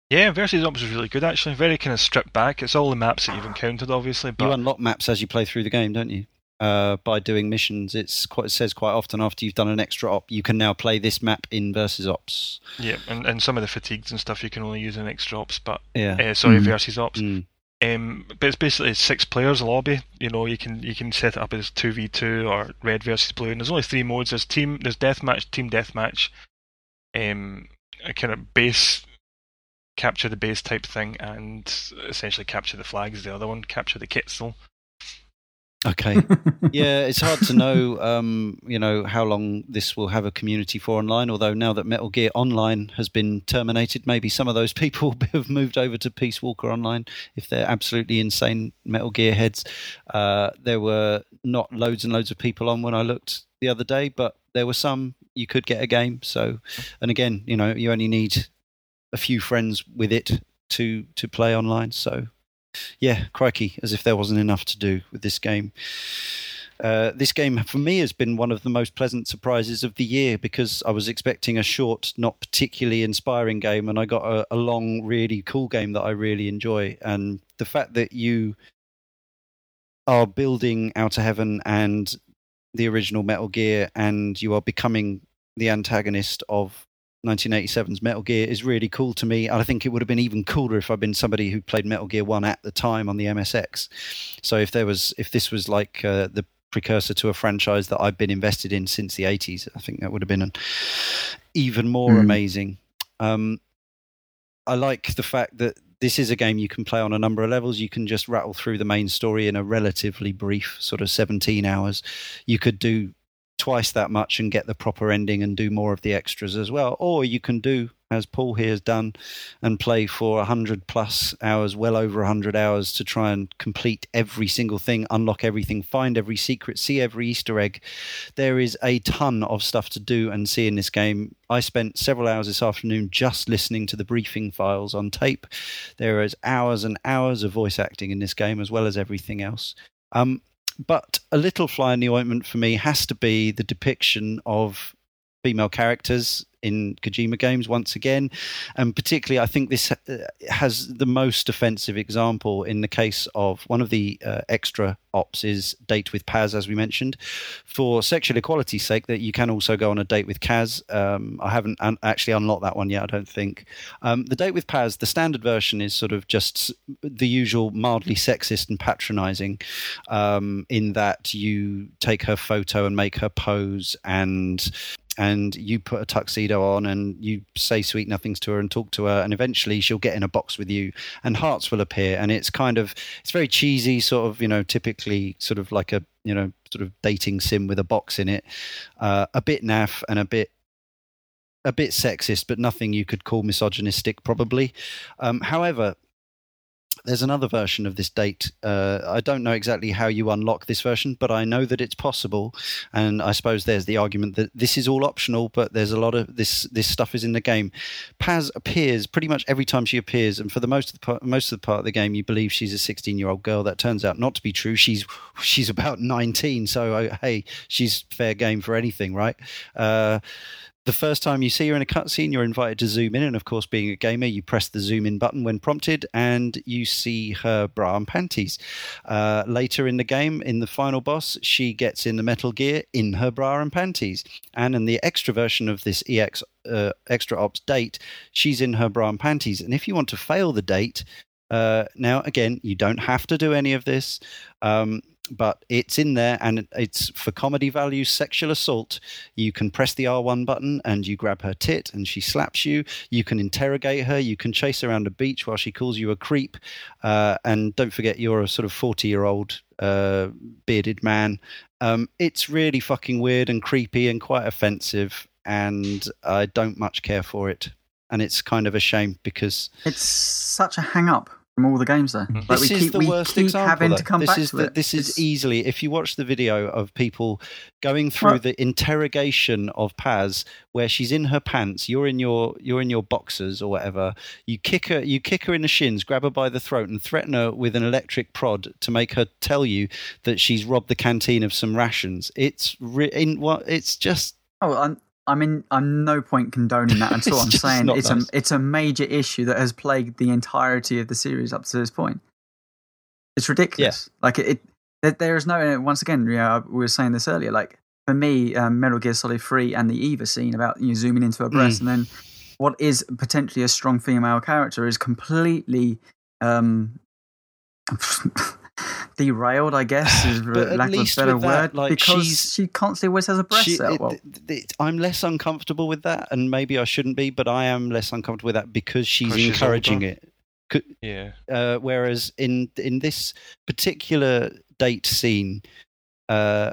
Yeah, versus ops is really good actually. Very kind of stripped back. It's all the maps that you've encountered, obviously. But you unlock maps as you play through the game, don't you? Uh, by doing missions, it's quite, it says quite often after you've done an extra op, you can now play this map in versus ops. Yeah, and, and some of the fatigues and stuff you can only use in extra ops, but yeah. uh, sorry, mm. versus ops. Mm. Um, but it's basically six players lobby. You know, you can you can set it up as two v two or red versus blue, and there's only three modes. There's team, there's deathmatch, team deathmatch, um, a kind of base capture the base type thing, and essentially capture the flag is the other one. Capture the Kitzel. Okay. Yeah, it's hard to know, um, you know, how long this will have a community for online, although now that Metal Gear Online has been terminated, maybe some of those people have moved over to Peace Walker Online if they're absolutely insane Metal Gear heads. Uh, there were not loads and loads of people on when I looked the other day, but there were some. You could get a game. So, and again, you know, you only need a few friends with it to, to play online, so... Yeah, crikey, as if there wasn't enough to do with this game. Uh, this game, for me, has been one of the most pleasant surprises of the year, because I was expecting a short, not particularly inspiring game, and I got a, a long, really cool game that I really enjoy. And the fact that you are building Outer Heaven and the original Metal Gear, and you are becoming the antagonist of nineteen eighty-seven's Metal Gear is really cool to me. I think it would have been even cooler if I'd been somebody who played Metal Gear one at the time on the M S X. So if there was, if this was like uh, the precursor to a franchise that I've been invested in since the eighties, I think that would have been an even more mm. amazing. Um, I like the fact that this is a game you can play on a number of levels. You can just rattle through the main story in a relatively brief sort of seventeen hours. You could do twice that much and get the proper ending and do more of the extras as well, or you can do as Paul here has done and play for one hundred plus hours, well over one hundred hours, to try and complete every single thing, unlock everything, find every secret, see every Easter egg. There is a ton of stuff to do and see in this game. I spent several hours this afternoon just listening to the briefing files on tape. There is hours and hours of voice acting in this game, as well as everything else. Um, But a little fly in the ointment for me has to be the depiction of female characters in Kojima games once again. And particularly, I think this has the most offensive example in the case of one of the uh, extra ops is date with Paz, as we mentioned. For sexual equality's sake, that you can also go on a date with Kaz. Um, I haven't un- actually unlocked that one yet, I don't think. Um, the date with Paz, the standard version, is sort of just the usual mildly sexist and patronizing, um, in that you take her photo and make her pose, and... and you put a tuxedo on and you say sweet nothings to her and talk to her, and eventually she'll get in a box with you and hearts will appear. And it's kind of, it's very cheesy, sort of, you know, typically sort of like a, you know, sort of dating sim with a box in it, uh, a bit naff and a bit, a bit sexist, but nothing you could call misogynistic probably. Um, however, there's another version of this date. Uh, I don't know exactly how you unlock this version, but I know that it's possible. And I suppose there's the argument that this is all optional, but there's a lot of this this stuff is in the game. Paz appears pretty much every time she appears, and for the most of the part, most of the part of the game, you believe she's a sixteen-year-old girl. That turns out not to be true. She's she's about nineteen, so uh, hey, she's fair game for anything, right? Uh, The first time you see her in a cutscene, you're invited to zoom in. And of course, being a gamer, you press the zoom in button when prompted and you see her bra and panties. Uh, later in the game, in the final boss, she gets in the Metal Gear in her bra and panties. And in the extra version of this E X uh, extra ops date, she's in her bra and panties. And if you want to fail the date, uh, now, again, you don't have to do any of this. Um But it's in there, and it's for comedy value, sexual assault. You can press the R one button and you grab her tit and she slaps you. You can interrogate her. You can chase around a beach while she calls you a creep. Uh, and don't forget, you're a sort of forty-year-old uh, bearded man. Um, it's really fucking weird and creepy and quite offensive, and I don't much care for it. And it's kind of a shame because... it's such a hang-up. All the games there. Mm-hmm. Like this we is keep, the we worst keep example. To come this back is to the, it. This is it's... easily. If you watch the video of people going through what? The interrogation of Paz, where she's in her pants, you're in your you're in your boxers or whatever. You kick her. You kick her in the shins, grab her by the throat, and threaten her with an electric prod to make her tell you that she's robbed the canteen of some rations. It's re- in what? It's just. Oh, I'm... I mean, I'm no point condoning that at all. I'm saying it's nice. a it's a major issue that has plagued the entirety of the series up to this point. It's ridiculous. Yeah. Like it, it, there is no. Once again, you know, we were saying this earlier. Like for me, um, Metal Gear Solid three and the Eva scene about you know, zooming into her breast mm. and then what is potentially a strong female character is completely um, derailed, I guess, is but lack of a better word, that, like, because she constantly always has a breast she, out. Well, th- th- I'm less uncomfortable with that, and maybe I shouldn't be, but I am less uncomfortable with that because she's encouraging she's it. Could, yeah. Uh, whereas in in this particular date scene, uh,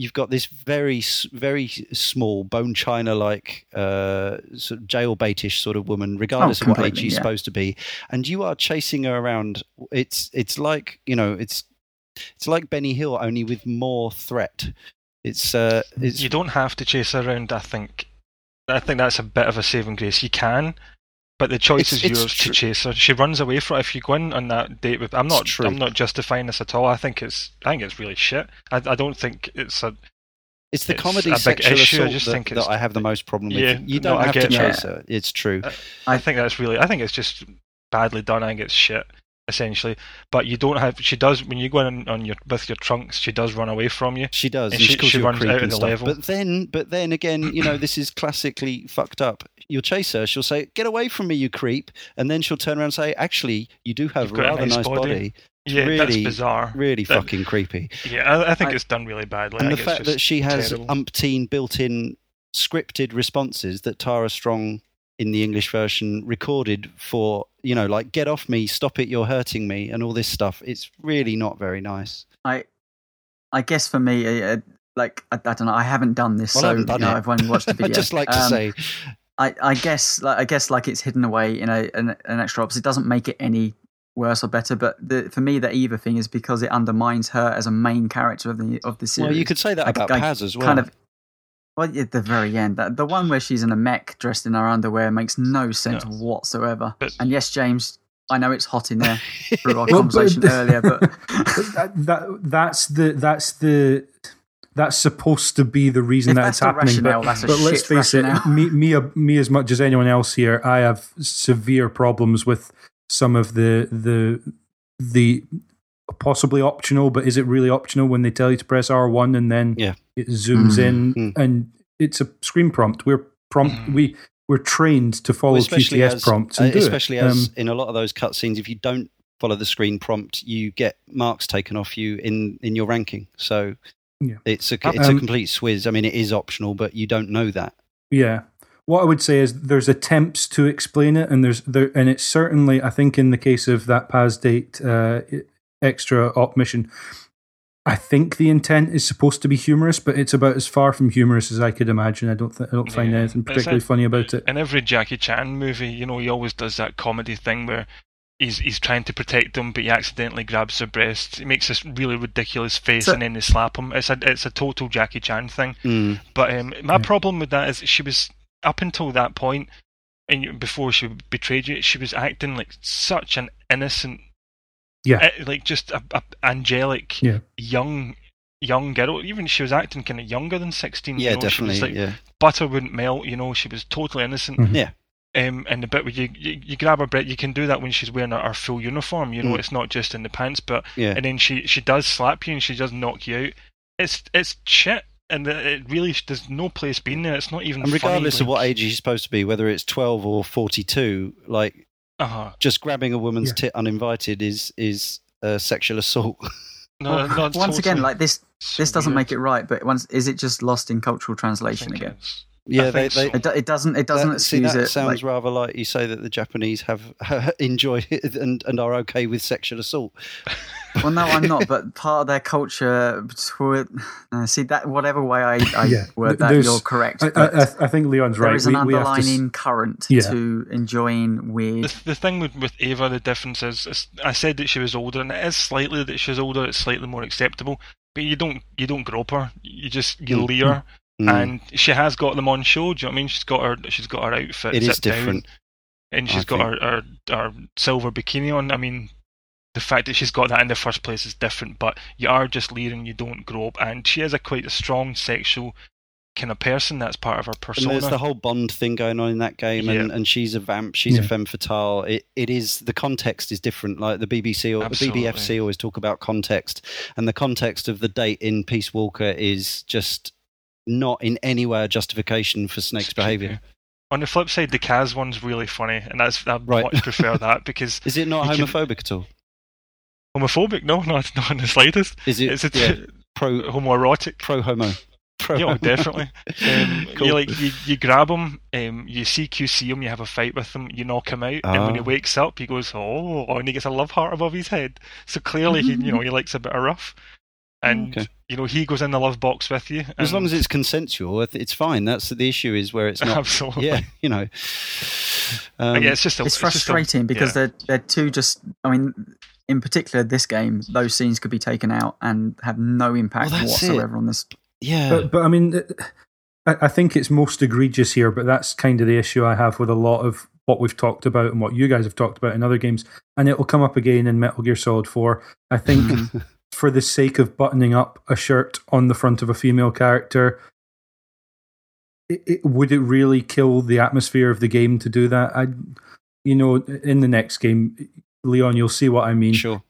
you've got this very very small bone china like uh, sort of jailbaitish sort of woman, regardless oh, of what age she's yeah. supposed to be, and you are chasing her around. It's it's like you know it's. It's like Benny Hill, only with more threat. It's, uh, it's you don't have to chase around. I think, I think that's a bit of a saving grace. You can, But the choice it's, is it's yours true. to chase her. She runs away from it. If you go in on that date with, I'm not. True. I'm not justifying this at all. I think it's. I think it's really shit. I, I don't think it's a. It's the it's comedy sexual issue. assault I just that, think that I have the most problem with. Yeah, you don't no, have to chase yeah. her. It's true. I, I think that's really. I think it's just badly done. I think it's shit, essentially. But you don't have. She does when you go in on your with your trunks. She does run away from you. She does. And and she she runs out of the level. But then, but then again, you know, this is classically fucked up. You'll chase her. She'll say, "Get away from me, you creep!" And then she'll turn around and say, "Actually, you do have You've a rather a nice, nice body." body. Yeah, really, that's bizarre. Really that, fucking creepy. Yeah, I, I think I, it's done really badly. And I the fact that she has terrible. umpteen built-in scripted responses that Tara Strong in the English version recorded for, you know, like "Get off me," "Stop it," "You're hurting me," and all this stuff. It's really not very nice. I, I guess for me, uh, like I, I don't know. I haven't done this, well, so I haven't done you know, it. I've only watched the video. I'd just like to um, say. I, I guess, like I guess, like it's hidden away in a, an, an extra ops. It doesn't make it any worse or better, but the, for me, the either thing is because it undermines her as a main character of the of the series. Well, you could say that I, about I, Paz as well. Kind of, well, at the very end, that, the one where she's in a mech dressed in her underwear makes no sense no. whatsoever. But, and yes, James, I know it's hot in there through our well, conversation but, earlier, but, but that, that that's the that's the. That's supposed to be the reason if that it's happening, rationale, but, but let's face rationale. it, me, me, me as much as anyone else here, I have severe problems with some of the the the possibly optional, but is it really optional when they tell you to press R one and then yeah. it zooms mm-hmm. in and it's a screen prompt. We're prompt mm-hmm. we we're trained to follow well, Q T S as, prompts, and uh, do especially it. as um, in a lot of those cutscenes, if you don't follow the screen prompt, you get marks taken off you in in your ranking. So. Yeah. It's a it's um, a complete swizz. I mean, it is optional, but you don't know that. Yeah, what I would say is there's attempts to explain it, and there's there, and it's certainly I think in the case of that Paz date uh, extra op mission, I think the intent is supposed to be humorous, but it's about as far from humorous as I could imagine. I don't th- I don't find yeah. anything particularly like, funny about it. In every Jackie Chan movie, you know, he always does that comedy thing where. He's he's trying to protect them, but he accidentally grabs her breast. He makes this really ridiculous face, so, and then they slap him. It's a it's a total Jackie Chan thing. Mm. But um, my yeah. problem with that is she was up until that point, and before she betrayed you, she was acting like such an innocent, yeah, like just a, a angelic yeah. young young girl. Even she was acting kind of younger than sixteen. Yeah, you know? Definitely. She was like, yeah. butter wouldn't melt. You know, she was totally innocent. Mm-hmm. Yeah. Um, and the bit where you, you, you grab her breath, you can do that when she's wearing her, her full uniform. You know, mm. it's not just in the pants, but yeah. and then she, she does slap you and she does knock you out. It's it's shit, and it really there's no place being there. It's not even. And regardless funny, of like, what age she's supposed to be, whether it's twelve or forty-two, like uh-huh. just grabbing a woman's yeah. tit uninvited is is uh, sexual assault. No, well, once totally again, like this so this doesn't weird. make it right. But once is it just lost in cultural translation again? Yeah, they, they, so. it doesn't. It doesn't that, excuse see, that it. That sounds like, rather like you say that the Japanese have uh, enjoyed it and, and are okay with sexual assault. Well, no, I'm not. But part of their culture, uh, see that whatever way I, I yeah, word that, you're correct. I, I, I think Leon's right. There is an we, underlining we to, current yeah. to enjoying weird. The, the thing with, with Ava, the difference is, is, I said that she was older, and it is slightly that she's older. It's slightly more acceptable, but you don't you don't grope her. You just you mm-hmm. leer. Mm. And she has got them on show. Do you know what I mean? She's got her. She's got her outfit. It is different, down, and she's I got her, her her silver bikini on. I mean, the fact that she's got that in the first place is different. But you are just leering. You don't grope, and she is a quite a strong sexual kind of person. That's part of her persona. And there's the whole Bond thing going on in that game, yeah. and, and she's a vamp. She's yeah. a femme fatale. It it is the context is different. Like the B B C or Absolutely. the B B F C always talk about context, and the context of the date in Peace Walker is just. Not in any way a justification for Snake's behaviour. On the flip side, the Kaz one's really funny, and that's I right. much prefer that because is it not homophobic can... at all? Homophobic? No, not not in the slightest. Is it? It's a t- yeah, pro homoerotic, pro homo. Pro yeah, definitely. Um, cool. You like you, you grab him, um, you C Q C him, you have a fight with him, you knock him out, oh. and when he wakes up, he goes oh, and he gets a love heart above his head. So clearly, he you know he likes a bit of rough. And, okay. you know, he goes in the love box with you. As long as it's consensual, it's fine. That's the issue is where it's not. Absolutely. Yeah, you know. Um, yeah, it's just a, it's, it's frustrating just a, because yeah. they're, they're two just, I mean, in particular this game, those scenes could be taken out and have no impact well, whatsoever it. on this. Yeah. But, but I mean, I think it's most egregious here, but that's kind of the issue I have with a lot of what we've talked about and what you guys have talked about in other games, and it will come up again in Metal Gear Solid four. I think for the sake of buttoning up a shirt on the front of a female character, it, it, would it really kill the atmosphere of the game to do that? I, you know, in the next game, Leon, you'll see what I mean. Sure.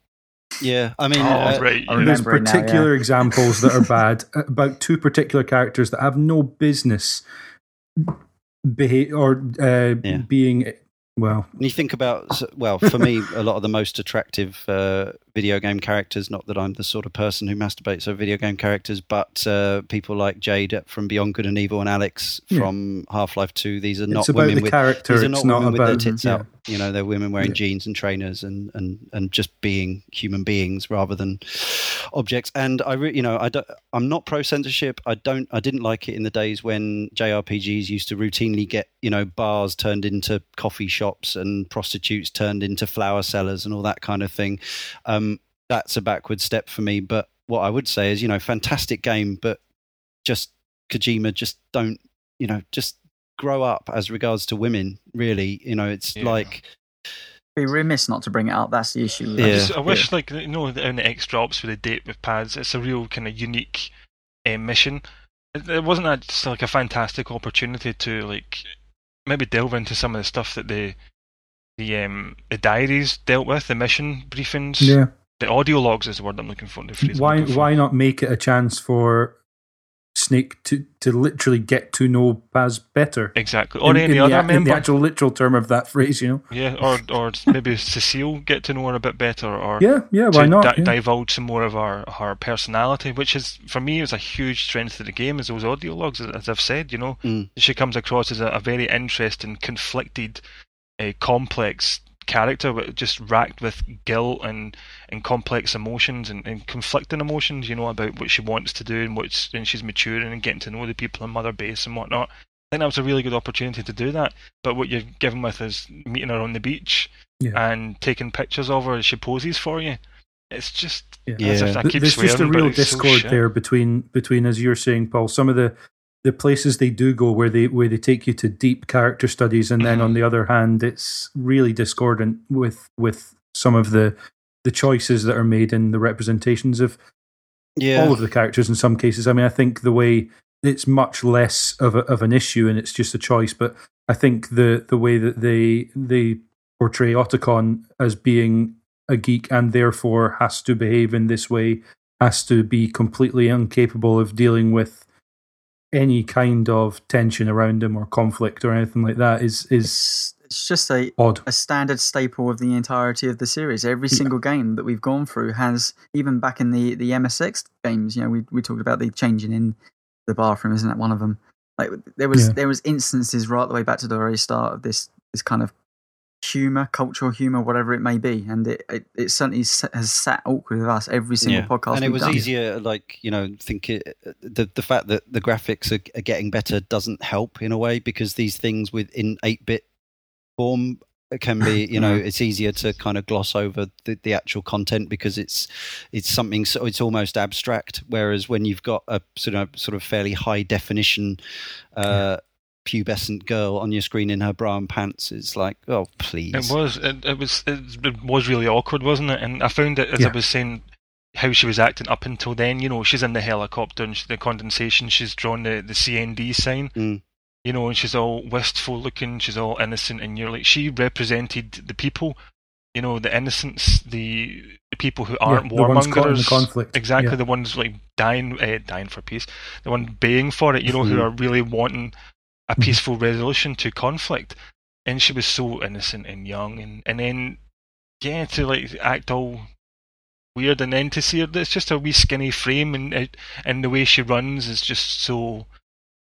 Yeah, I mean, oh, uh, right. I there's particular now, yeah. examples that are bad about two particular characters that have no business beha- or uh, yeah. being, well. When you think about, well, for me, a lot of the most attractive uh, video game characters, not that I'm the sort of person who masturbates over video game characters, but uh, people like Jade from Beyond Good and Evil and Alex yeah. from Half-Life two, these are it's not about women the with, character, these are not it's women not about, with their tits yeah. out. You know, they're women wearing yeah. jeans and trainers and, and, and just being human beings rather than objects. And I, re, you know, I don't, I'm not pro censorship. I don't, I didn't like it in the days when J R P Gs used to routinely get, you know, bars turned into coffee shops and prostitutes turned into flower sellers and all that kind of thing. Um, that's a backward step for me. But what I would say is, you know, fantastic game, but just Kojima, just don't, you know, just grow up as regards to women, really. You know, it's yeah. like be remiss not to bring it up. That's the issue. Yeah. I, just, I wish, yeah. like, you know, in the extra ops with the date with Paz, it's a real kind of unique uh, mission. It, it wasn't that just like a fantastic opportunity to like maybe delve into some of the stuff that the the um the diaries dealt with, the mission briefings, yeah, the audio logs is the word I'm looking for. The why looking for. Why not make it a chance for Snake to, to literally get to know Paz better. Exactly. Or in, any in other the, member. In the actual literal term of that phrase, you know. Yeah, or or maybe Cecile get to know her a bit better. Or yeah, yeah, why not? Di- yeah. Divulge some more of her, her personality, which is, for me, is a huge strength of the game, is those audio logs, as I've said, you know. Mm. She comes across as a, a very interesting, conflicted, uh, complex character, just racked with guilt and, and complex emotions and, and conflicting emotions, you know, about what she wants to do and what's, and she's maturing and getting to know the people in Mother Base and whatnot. I think that was a really good opportunity to do that. But what you're given with is meeting her on the beach yeah. and taking pictures of her as she poses for you. It's just yeah. as if I keep there's swearing, just a real discord so there between between as you're saying, Paul, some of the the places they do go where they where they take you to deep character studies, and then on the other hand, it's really discordant with with some of the the choices that are made in the representations of yeah. all of the characters in some cases. I mean, I think the way it's much less of a, of an issue, and it's just a choice. But I think the the way that they they portray Otacon as being a geek and therefore has to behave in this way, has to be completely incapable of dealing with any kind of tension around him or conflict or anything like that is is it's, it's just a odd. a standard staple of the entirety of the series. Every single yeah. game that we've gone through has, even back in the, the M S X games, you know, we we talked about the changing in the bathroom, isn't that one of them? Like there was yeah. there was instances right the way back to the very start of this this kind of humor, cultural humor, whatever it may be, and it it, it certainly has sat awkward with us every single yeah. podcast. And it was done. easier, like you know, think it, the the fact that the graphics are, are getting better doesn't help in a way, because these things within eight-bit form can be, you know, it's easier to kind of gloss over the, the actual content because it's it's something so it's almost abstract. Whereas when you've got a sort of sort of fairly high definition. Uh, yeah. pubescent girl on your screen in her bra and pants, is like, oh please. It was it, it was it was really awkward, wasn't it? And I found it as yeah. I was saying how she was acting up until then. You know, she's in the helicopter and she, the condensation. She's drawn the the C N D sign. Mm. You know, and she's all wistful looking. She's all innocent, and you're like, she represented the people. You know, the innocents, the, the people who aren't yeah, warmongers. Exactly, yeah. the ones like dying uh, dying for peace. The one baying for it. You know, mm. who are really wanting a peaceful resolution to conflict, and she was so innocent and young, and, and then yeah, to like act all weird, and then to see her, it's just a wee skinny frame, and and the way she runs is just so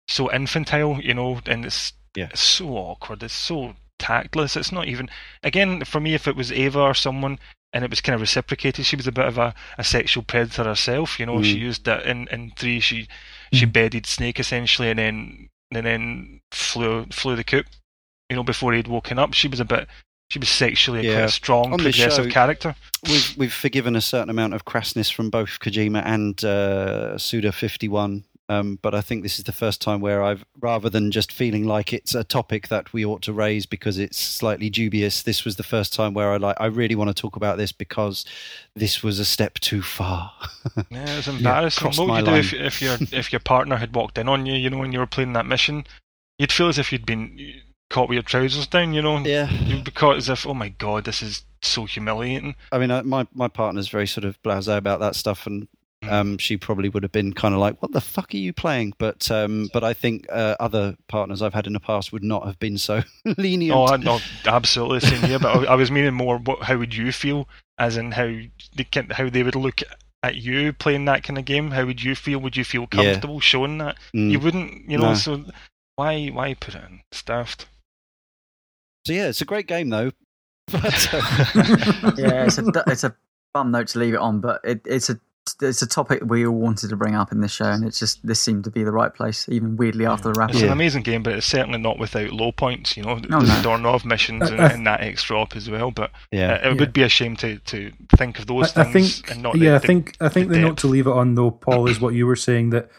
so infantile, you know, and it's yeah, it's so awkward, it's so tactless. It's not even, again, for me, if it was Ava or someone, and it was kind of reciprocated, she was a bit of a, a sexual predator herself, you know. Mm. She used that in in three. She mm. she bedded Snake essentially, and then. and then flew flew the coop, you know, before he'd woken up. She was a bit, she was sexually yeah. a strong, progressive show, character. We've, we've forgiven a certain amount of crassness from both Kojima and uh, Suda fifty-one Um, but I think this is the first time where I've, rather than just feeling like it's a topic that we ought to raise because it's slightly dubious, this was the first time where I like I really want to talk about this because this was a step too far. Yeah, it's embarrassing. Yeah, what would you line. do if, if your if your partner had walked in on you, you know, when you were playing that mission? You'd feel as if you'd been caught with your trousers down, you know? Yeah. You'd be caught as if, oh my God, this is so humiliating. I mean, I, my my partner's very sort of blasé about that stuff, and Um, she probably would have been kind of like, what the fuck are you playing? But um, but I think uh, other partners I've had in the past would not have been so lenient. Oh, no, absolutely, same here. But I was meaning more, what, how would you feel? As in how they, can, how they would look at you playing that kind of game. How would you feel? Would you feel comfortable yeah. showing that? Mm. You wouldn't, you know, nah. so why why put it in? It's daft. So yeah, it's a great game though. But, uh... yeah, it's a, it's a bum note to leave it on, but it, it's a It's a topic we all wanted to bring up in this show, and it's just this seemed to be the right place, even weirdly after the wrap. It's an amazing game, but it's certainly not without low points. You know, no, the Zadornov no. missions and, and that extra op as well. But yeah. uh, it yeah. would be a shame to, to think of those I, things. I think, and not yeah, the, I think I think the, the note to leave it on though, Paul, is what you were saying, that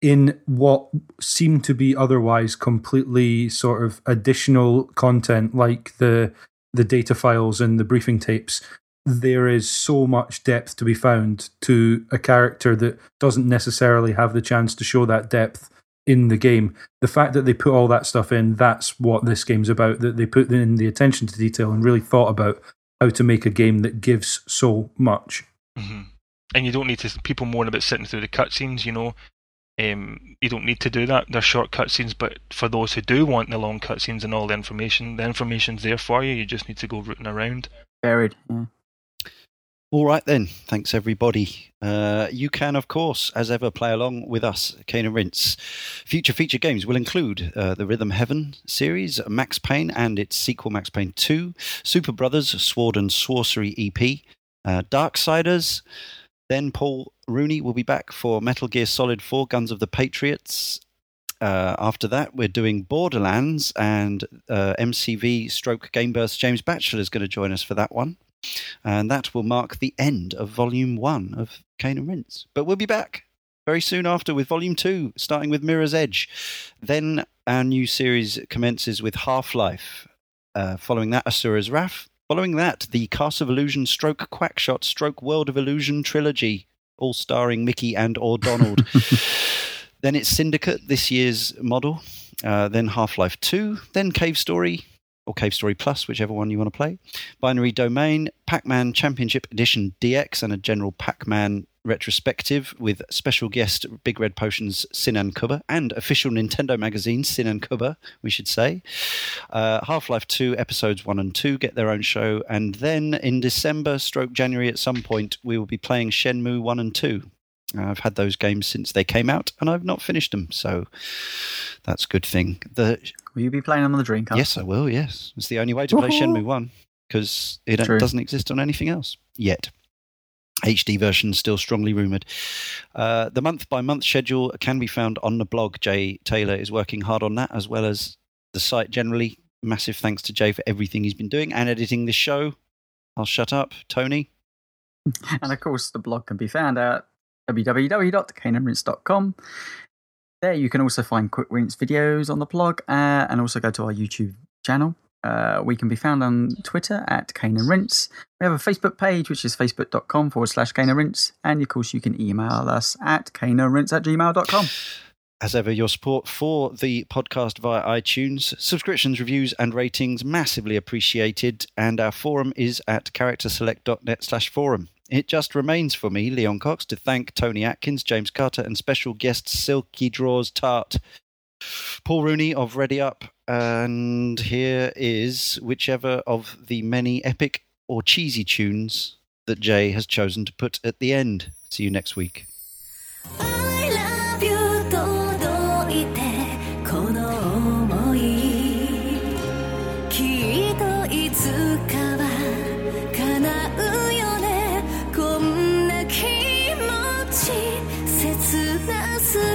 in what seemed to be otherwise completely sort of additional content, like the the data files and the briefing tapes, there is so much depth to be found to a character that doesn't necessarily have the chance to show that depth in the game. The fact that they put all that stuff in, that's what this game's about, that they put in the attention to detail and really thought about how to make a game that gives so much. Mm-hmm. And you don't need to, people moan about sitting through the cutscenes, you know, um, you don't need to do that. They're short cutscenes, but for those who do want the long cutscenes and all the information, the information's there for you, you just need to go rooting around. Buried, yeah. All right then, thanks everybody. Uh, you can, of course, as ever, play along with us, Cane and Rinse. Future feature games will include uh, the Rhythm Heaven series, Max Payne and its sequel, Max Payne two, Super Brothers, Sword and Sorcery E P, uh, Darksiders. Then Paul Rooney will be back for Metal Gear Solid four, Guns of the Patriots. Uh, after that, we're doing Borderlands and uh, M C V stroke Game Burst. James Batchelor is going to join us for that one. And that will mark the end of Volume one of Cane and Rinse. But we'll be back very soon after with Volume two, starting with Mirror's Edge. Then our new series commences with Half-Life. Uh, following that, Asura's Wrath. Following that, the Cast of Illusion stroke Quackshot stroke World of Illusion trilogy, all starring Mickey and or Donald. Then it's Syndicate, this year's model. Uh, then Half-Life two. Then Cave Story. Or Cave Story Plus, whichever one you want to play. Binary Domain, Pac-Man Championship Edition D X, and a general Pac-Man retrospective with special guest Big Red Potion's Sinan Kuba and official Nintendo magazine Sinan Kuba, we should say. Uh, Half-Life two, Episodes one and two get their own show. And then in December, stroke January at some point, we will be playing Shenmue one and two. I've had those games since they came out, and I've not finished them, so that's a good thing. The... Will you be playing them on the Dreamcast? Yes, I will, yes. It's the only way to play Shenmue one, because it True. doesn't exist on anything else yet. H D version still strongly rumoured. Uh, the month-by-month schedule can be found on the blog. Jay Taylor is working hard on that, as well as the site generally. Massive thanks to Jay for everything he's been doing and editing this show. I'll shut up, Tony. And, of course, the blog can be found at w w w dot cane and rinse dot com. There you can also find quick rinse videos on the blog, uh, and also go to our YouTube channel. Uh, we can be found on Twitter at Cane and Rinse. We have a Facebook page, which is facebook.com forward slash Cane and Rinse. And of course, you can email us at caneandrinse at gmail.com. As ever, your support for the podcast via iTunes, subscriptions, reviews and ratings massively appreciated. And our forum is at characterselect.net slash forum. It just remains for me, Leon Cox, to thank Tony Atkins, James Carter, and special guest Silky Draws Tart, Paul Rooney of Ready Up. And here is whichever of the many epic or cheesy tunes that Jay has chosen to put at the end. See you next week.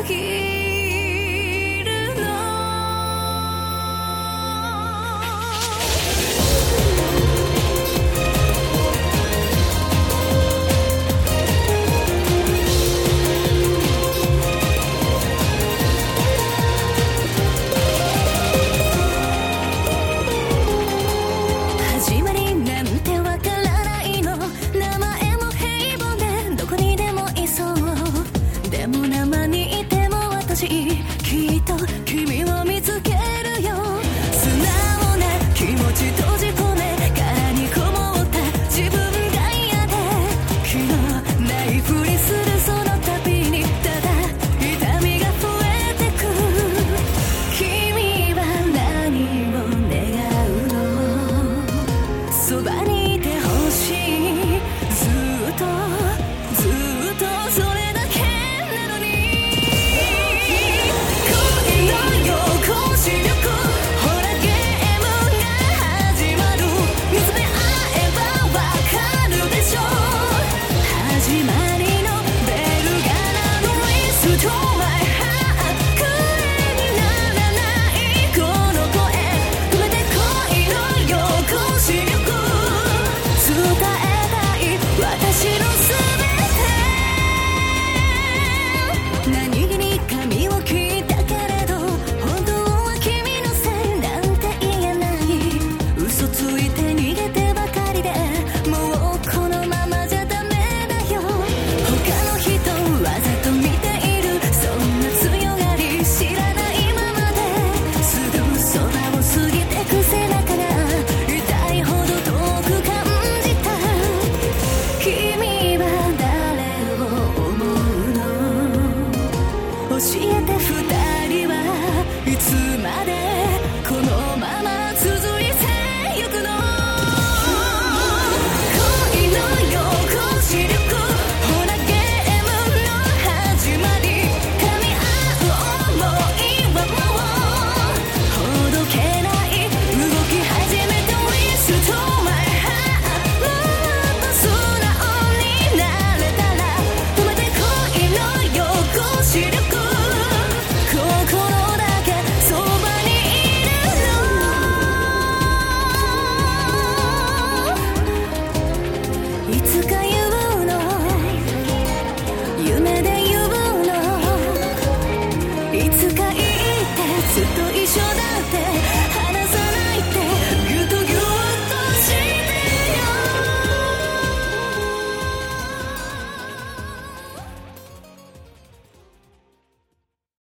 Thank you.